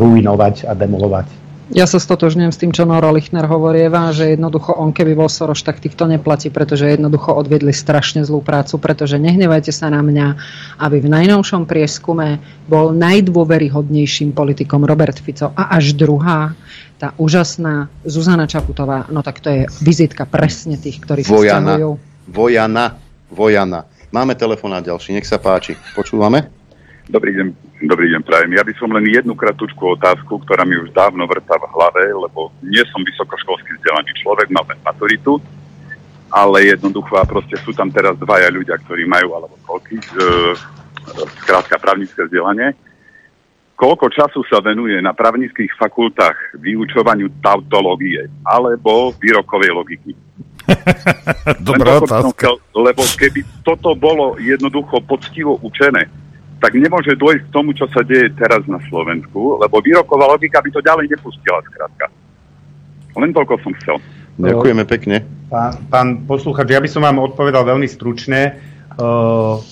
ruinovať a demolovať. Ja sa stotožňujem s tým, čo Noro Lichner hovorieva, že jednoducho on keby bol Soros, tak týchto neplatí, pretože jednoducho odvedli strašne zlú prácu, pretože nehnevajte sa na mňa, aby v najnovšom prieskume bol najdôveryhodnejším politikom Robert Fico a až druhá tá úžasná Zuzana Čaputová, no tak to je vizitka presne tých, ktorí Vojana. Sa stiahujú. Vojana, Vojana. Máme telefonát ďalší, nech sa páči. Počúvame? Dobrý deň, dobrý deň, prajem. Ja by som len jednu kratučku otázku, ktorá mi už dávno vrtá v hlave, lebo nie som vysokoškolský vzdelaný človek, mám len maturitu, ale jednoducho a proste sú tam teraz dvaja ľudia, ktorí majú, alebo koľký, e, skrátka právnické vzdelanie. Koľko času sa venuje na právnických fakultách vyučovaniu tautológie alebo výrokovej logiky? Dobrá otázka. Lebo keby toto bolo jednoducho poctivo učené, tak nemôže dôjsť k tomu, čo sa deje teraz na Slovensku, lebo výroková logika by to ďalej nepustila, skrátka. Len toľko som chcel. Ďakujeme pekne. Pán, pán poslucháč, ja by som vám odpovedal veľmi stručne.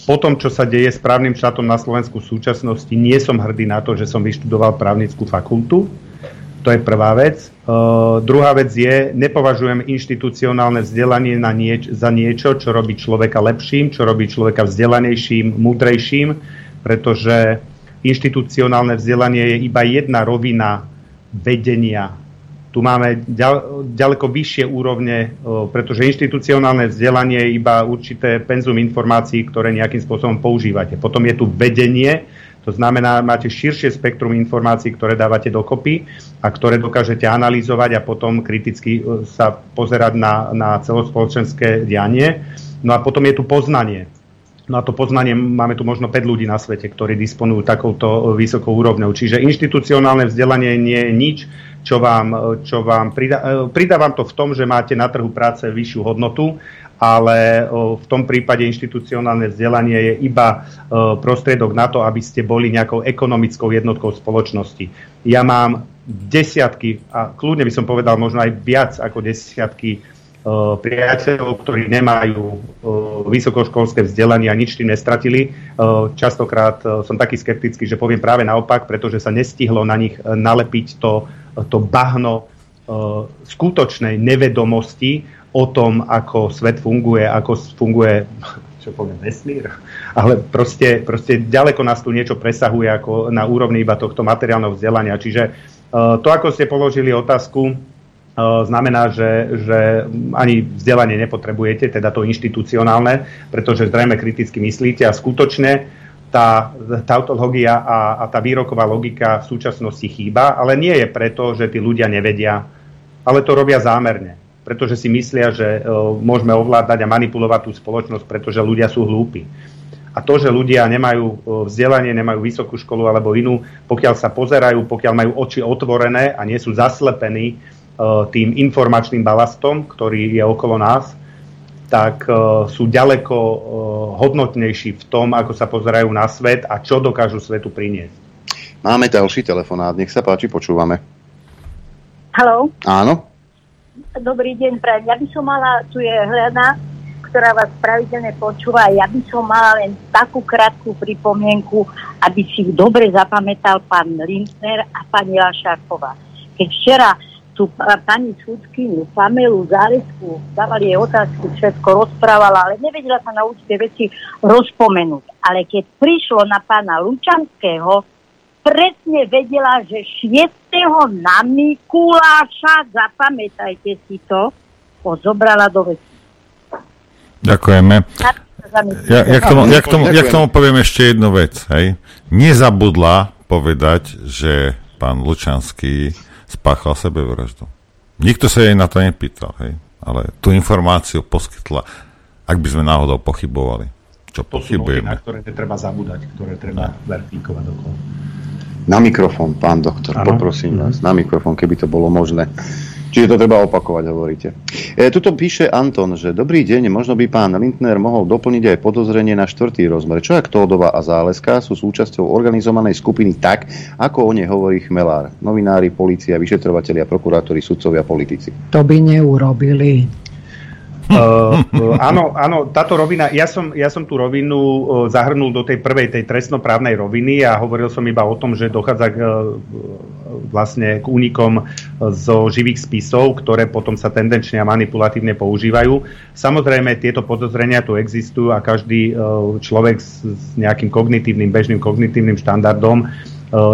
Po tom, čo sa deje s právnym štátom na Slovensku v súčasnosti, nie som hrdý na to, že som vyštudoval právnickú fakultu. To je prvá vec. Uh, druhá vec je, nepovažujem inštitucionálne vzdelanie na nieč- za niečo, čo robí človeka lepším, čo robí človeka vzdelanejším, múdrejším, pretože inštitucionálne vzdelanie je iba jedna rovina vedenia. Tu máme ďal- ďaleko vyššie úrovne, uh, pretože inštitucionálne vzdelanie je iba určité penzum informácií, ktoré nejakým spôsobom používate. Potom je tu vedenie. To znamená, máte širšie spektrum informácií, ktoré dávate dokopy a ktoré dokážete analyzovať a potom kriticky sa pozerať na, na celospoločenské dianie. No a potom je tu poznanie. No a to poznanie, máme tu možno päť ľudí na svete, ktorí disponujú takouto vysokou úrovňou. Čiže inštitucionálne vzdelanie nie je nič, čo vám, čo vám pridá, pridá vám to v tom, že máte na trhu práce vyššiu hodnotu, ale v tom prípade inštitucionálne vzdelanie je iba prostriedok na to, aby ste boli nejakou ekonomickou jednotkou spoločnosti. Ja mám desiatky, a kľudne by som povedal možno aj viac ako desiatky priateľov, ktorí nemajú vysokoškolské vzdelanie a nič tým nestratili. Častokrát som taký skeptický, že poviem práve naopak, pretože sa nestihlo na nich nalepiť to, to bahno skutočnej nevedomosti o tom, ako svet funguje, ako funguje, čo poviem, vesmír, ale proste, proste ďaleko nás tu niečo presahuje ako na úrovni iba tohto materiálneho vzdelania. Čiže to, ako ste položili otázku, znamená, že, že ani vzdelanie nepotrebujete, teda to inštitucionálne, pretože zrejme kriticky myslíte a skutočne tá tautológia a, a tá výroková logika v súčasnosti chýba, ale nie je preto, že tí ľudia nevedia, ale to robia zámerne, pretože si myslia, že uh, môžeme ovládať a manipulovať tú spoločnosť, pretože ľudia sú hlúpi. A to, že ľudia nemajú vzdelanie, nemajú vysokú školu alebo inú, pokiaľ sa pozerajú, pokiaľ majú oči otvorené a nie sú zaslepení tým informačným balastom, ktorý je okolo nás, tak uh, sú ďaleko uh, hodnotnejší v tom, ako sa pozerajú na svet a čo dokážu svetu priniesť. Máme ďalší telefonát, nech sa páči, počúvame. Haló? Áno. Dobrý deň, prajem. Ja by som mala, tu je Helena, ktorá vás pravidelne počúva, ja by som mala len takú krátku pripomienku, aby si dobre zapamätal pán Lindner a pani Lašáková. Keď včera tu pani súdkyňu Pamelu Zálesku dávali jej otázku, všetko rozprávala, ale nevedela sa na určité veci rozpomenúť. Ale keď prišlo na pána Lučanského, presne vedela, že šiesteho na Mikuláša, zapamätajte si to, ho zobrala do veci. Ďakujeme. Ja, ja, k tomu, ja, k tomu, ja k tomu poviem ešte jednu vec. Hej. Nezabudla povedať, že pán Lučanský spáchal sebevraždu. Nikto sa jej na to nepýtal, hej? Ale tú informáciu poskytla, ak by sme náhodou pochybovali. Čo to pochybujeme? To sú noty, na ktoré treba zabúdať, ktoré treba verfíkovať okolo. Na mikrofón, pán doktor, ano? Poprosím vás, na mikrofón, keby to bolo možné. Čiže to treba opakovať, hovoríte. E, tuto píše Anton, že dobrý deň, možno by pán Lindner mohol doplniť aj podozrenie na štvrtý rozmer. Čo ak Tódová a Záleska sú súčasťou organizovanej skupiny tak, ako o nej hovorí Chmelár? Novinári, polícia, vyšetrovatelia, prokurátori, sudcovia, politici. To by neurobili. Uh, áno, áno, táto rovina, ja som, ja som tú rovinu zahrnul do tej prvej, tej trestnoprávnej roviny a hovoril som iba o tom, že dochádza k vlastne k únikom zo živých spisov, ktoré potom sa tendenčne a manipulatívne používajú. Samozrejme, tieto podozrenia tu existujú a každý človek s nejakým kognitívnym, bežným kognitívnym štandardom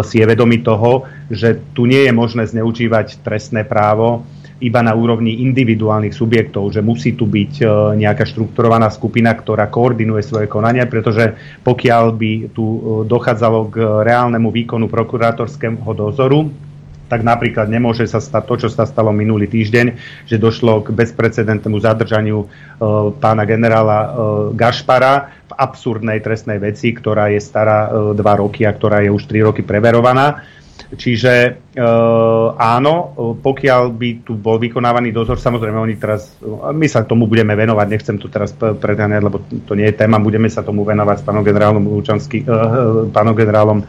si je vedomý toho, že tu nie je možné zneužívať trestné právo iba na úrovni individuálnych subjektov, že musí tu byť nejaká štrukturovaná skupina, ktorá koordinuje svoje konania, pretože pokiaľ by tu dochádzalo k reálnemu výkonu prokurátorského dozoru, tak napríklad nemôže sa stať to, čo sa stalo minulý týždeň, že došlo k bezprecedentnému zadržaniu e, pána generála e, Gašpara v absurdnej trestnej veci, ktorá je stará e, dva roky a ktorá je už tri roky preverovaná. Čiže e, áno, pokiaľ by tu bol vykonávaný dozor, samozrejme oni teraz, my sa tomu budeme venovať, nechcem to teraz predháňať, lebo to nie je téma, budeme sa tomu venovať s pánom generálom Lučanským, e, pánom generálom e,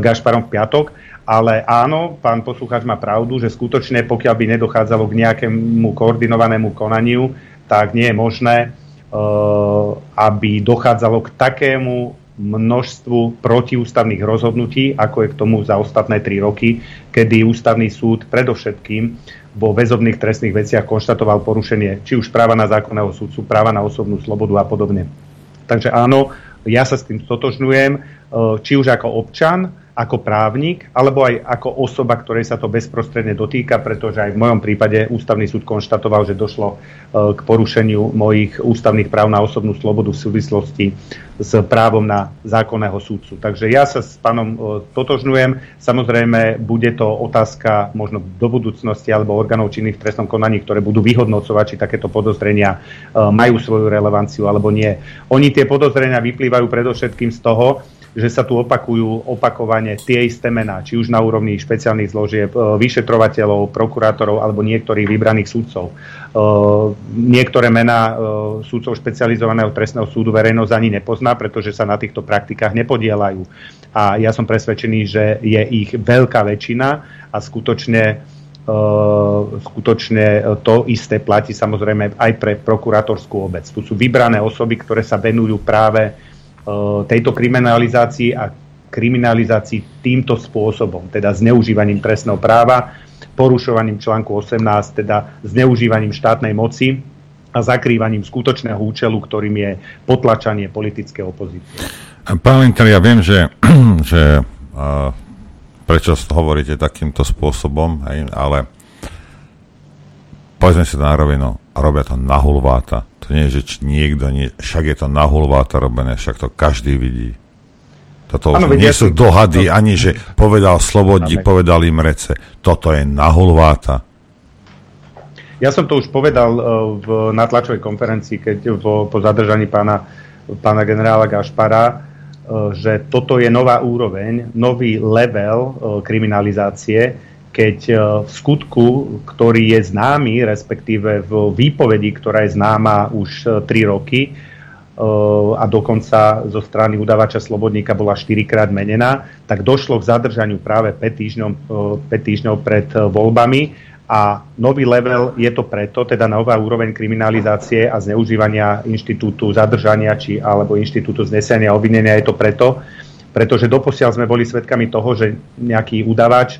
Gašparom v piatok. Ale áno, pán poslucháč má pravdu, že skutočne, pokiaľ by nedochádzalo k nejakému koordinovanému konaniu, tak nie je možné, aby dochádzalo k takému množstvu protiústavných rozhodnutí, ako je k tomu za ostatné tri roky, kedy ústavný súd predovšetkým vo väzobných trestných veciach konštatoval porušenie či už práva na zákonného súdcu, práva na osobnú slobodu a podobne. Takže áno, ja sa s tým stotožňujem, či už ako občan, ako právnik, alebo aj ako osoba, ktorej sa to bezprostredne dotýka, pretože aj v mojom prípade ústavný súd konštatoval, že došlo k porušeniu mojich ústavných práv na osobnú slobodu v súvislosti s právom na zákonného súdcu. Takže ja sa s pánom totožňujem. Samozrejme, bude to otázka možno do budúcnosti alebo orgánov činných v trestnom konaní, ktoré budú vyhodnocovať, či takéto podozrenia majú svoju relevanciu alebo nie. Oni tie podozrenia vyplývajú predovšetkým z toho, že sa tu opakujú opakovane tie isté mená, či už na úrovni špeciálnych zložieb, vyšetrovateľov, prokurátorov alebo niektorých vybraných sudcov. Niektoré mená sudcov špecializovaného trestného súdu verejnosť ani nepozná, pretože sa na týchto praktikách nepodielajú. A ja som presvedčený, že je ich veľká väčšina a skutočne... Uh, skutočne to isté platí samozrejme aj pre prokurátorskú obec. Tu sú vybrané osoby, ktoré sa venujú práve uh, tejto kriminalizácii a kriminalizácii týmto spôsobom, teda zneužívaním trestného práva, porušovaním článku osemnásť, teda zneužívaním štátnej moci a zakrývaním skutočného účelu, ktorým je potlačanie politické opozície. Pán Lindner, ja viem, že, že uh... prečo hovoríte takýmto spôsobom, hej, ale povedzme si to na rovinu, robia to na hulváta. To nie je, že či niekto nie, však je to na hulváta robené, však to každý vidí. Toto ano, už nie sú dohady, to... ani že povedal Slobodník, povedal im Rece. Toto je na hulváta. Ja som to už povedal v natlačovej konferencii, keď po, po zadržaní pána, pána generála Gašpara, že toto je nová úroveň, nový level kriminalizácie, keď v skutku, ktorý je známy, respektíve v výpovedi, ktorá je známa už tri roky a dokonca zo strany udavača Slobodníka bola štyrikrát menená, tak došlo k zadržaniu práve päť týždňov, päť týždňov pred voľbami a nový level je to preto, teda nová úroveň kriminalizácie a zneužívania inštitútu zadržania či alebo inštitútu znesenia obvinenia je to preto, pretože doposiaľ sme boli svedkami toho, že nejaký udavač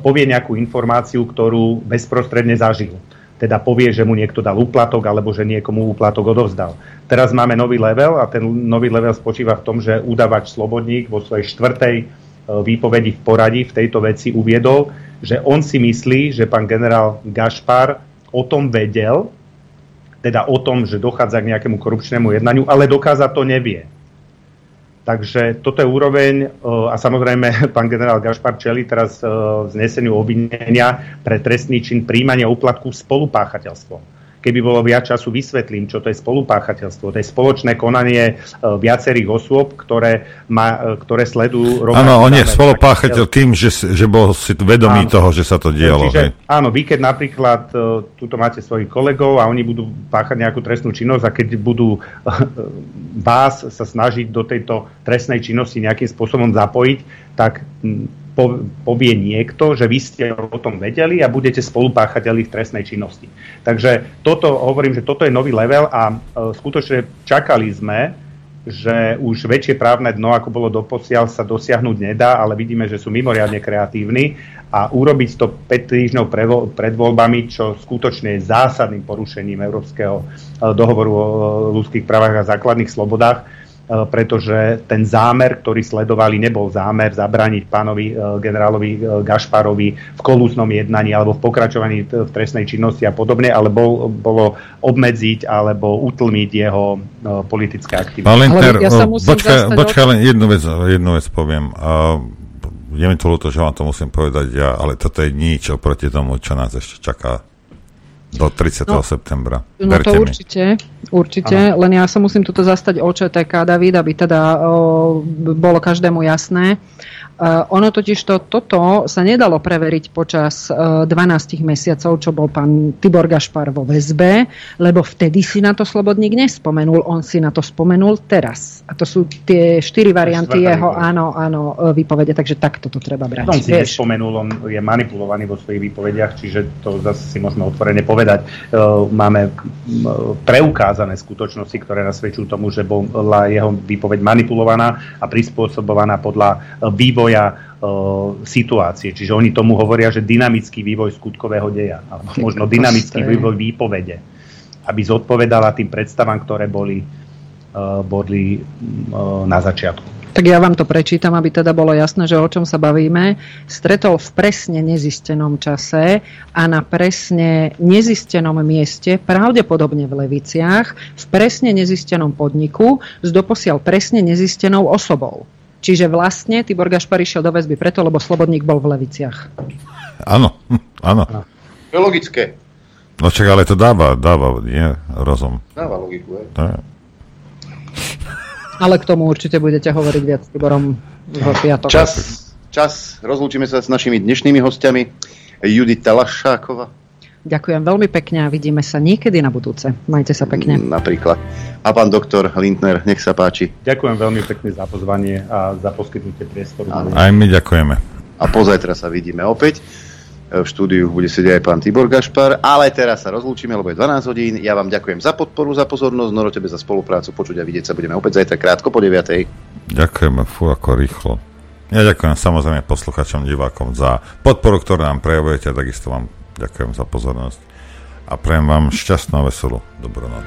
povie nejakú informáciu, ktorú bezprostredne zažil. Teda povie, že mu niekto dal úplatok alebo že niekomu úplatok odovzdal. Teraz máme nový level a ten nový level spočíva v tom, že udavač Slobodník vo svojej štvrtej výpovedi v poradí v tejto veci uviedol, že on si myslí, že pán generál Gašpar o tom vedel, teda o tom, že dochádza k nejakému korupčnému jednaniu, ale dokázať to nevie. Takže toto je úroveň a samozrejme pán generál Gašpar čelí teraz vzneseniu obvinenia pre trestný čin prijímania úplatku spolupáchateľstvom. Keby bolo viac času, vysvetlím, čo to je spolupáchateľstvo. To je spoločné konanie viacerých osôb, ktoré, má, ktoré sledujú rovnaké. Áno, on je spolupáchateľ tým, že, že bol si vedomý áno, toho, že sa to dialo. Čiže, áno, vy keď napríklad tuto máte svojich kolegov a oni budú páchať nejakú trestnú činnosť a keď budú vás sa snažiť do tejto trestnej činnosti nejakým spôsobom zapojiť, tak po, povie niekto, že vy ste o tom vedeli a budete spolupáchateľi v trestnej činnosti. Takže toto, hovorím, že toto je nový level a e, skutočne čakali sme, že už väčšie právne dno, ako bolo doposiaľ, sa dosiahnuť nedá, ale vidíme, že sú mimoriadne kreatívni a urobiť to päť týždňov prevo- pred voľbami, čo skutočne je zásadným porušením Európskeho dohovoru o ľudských právach a základných slobodách, pretože ten zámer, ktorý sledovali, nebol zámer zabrániť pánovi generálovi Gašparovi v kolúsnom jednaní alebo v pokračovaní v trestnej činnosti a podobne, ale bol, bolo obmedziť alebo utlmiť jeho politické aktivity. Pán Lindner, ja počkaj, počkaj, len jednu vec, jednu vec poviem. Je mi to ľúto, že vám to musím povedať ja, ale toto je nič oproti tomu, čo nás ešte čaká do tridsiateho no, septembra. No Berte to mi. určite, určite, ano. Len ja sa musím tuto zastať o Č T K, David, aby teda o, bolo každému jasné. E, ono totiž to, toto sa nedalo preveriť počas e, dvanásť mesiacov, čo bol pán Tibor Gašpar vo väzbe, lebo vtedy si na to Slobodník nespomenul, on si na to spomenul teraz. A to sú tie štyri varianty jeho, výpovede. áno, áno, výpovede, takže takto to treba brať. On si vieš. nespomenul, on je manipulovaný vo svojich výpovediach, čiže to zase si možno otvorene povedať. Máme preukázané skutočnosti, ktoré nasvedčujú tomu, že bola jeho výpoveď manipulovaná a prispôsobovaná podľa vývoja situácie. Čiže oni tomu hovoria, že dynamický vývoj skutkového deja, alebo možno dynamický vývoj výpovede, aby zodpovedala tým predstavám, ktoré boli, boli na začiatku. Tak ja vám to prečítam, aby teda bolo jasné, že o čom sa bavíme. Stretol v presne nezistenom čase a na presne nezistenom mieste, pravdepodobne v Leviciach, v presne nezistenom podniku s doposiaľ presne nezistenou osobou. Čiže vlastne Tibor Gašpar išiel do väzby preto, lebo Slobodník bol v Leviciach. Áno, áno. To je logické. No čak, ale to dáva, dáva, nie, rozum. Dáva logiku, aj. Dáva. Ale k tomu určite budete hovoriť viac s Tiborom v piatok. Čas, čas. Rozlúčime sa s našimi dnešnými hostiami. Judita Lašáková. Ďakujem veľmi pekne a vidíme sa niekedy na budúce. Majte sa pekne. Napríklad. A pán doktor Lindner, nech sa páči. Ďakujem veľmi pekne za pozvanie a za poskytnutie priestoru. Aj my ďakujeme. A pozajtra sa vidíme opäť. V štúdiu bude sedieť aj pán Tibor Gašpar, ale teraz sa rozlúčime, lebo je dvanásť hodín. Ja vám ďakujem za podporu, za pozornosť, Noro, tebe za spoluprácu, počuť a vidieť sa budeme opäť zajtra krátko po deviatej. Ďakujeme, fú, ako rýchlo. Ja ďakujem samozrejme posluchačom, divákom za podporu, ktorú nám prejavujete, a takisto vám ďakujem za pozornosť a prejem vám šťastnú a veselú dobrú noc.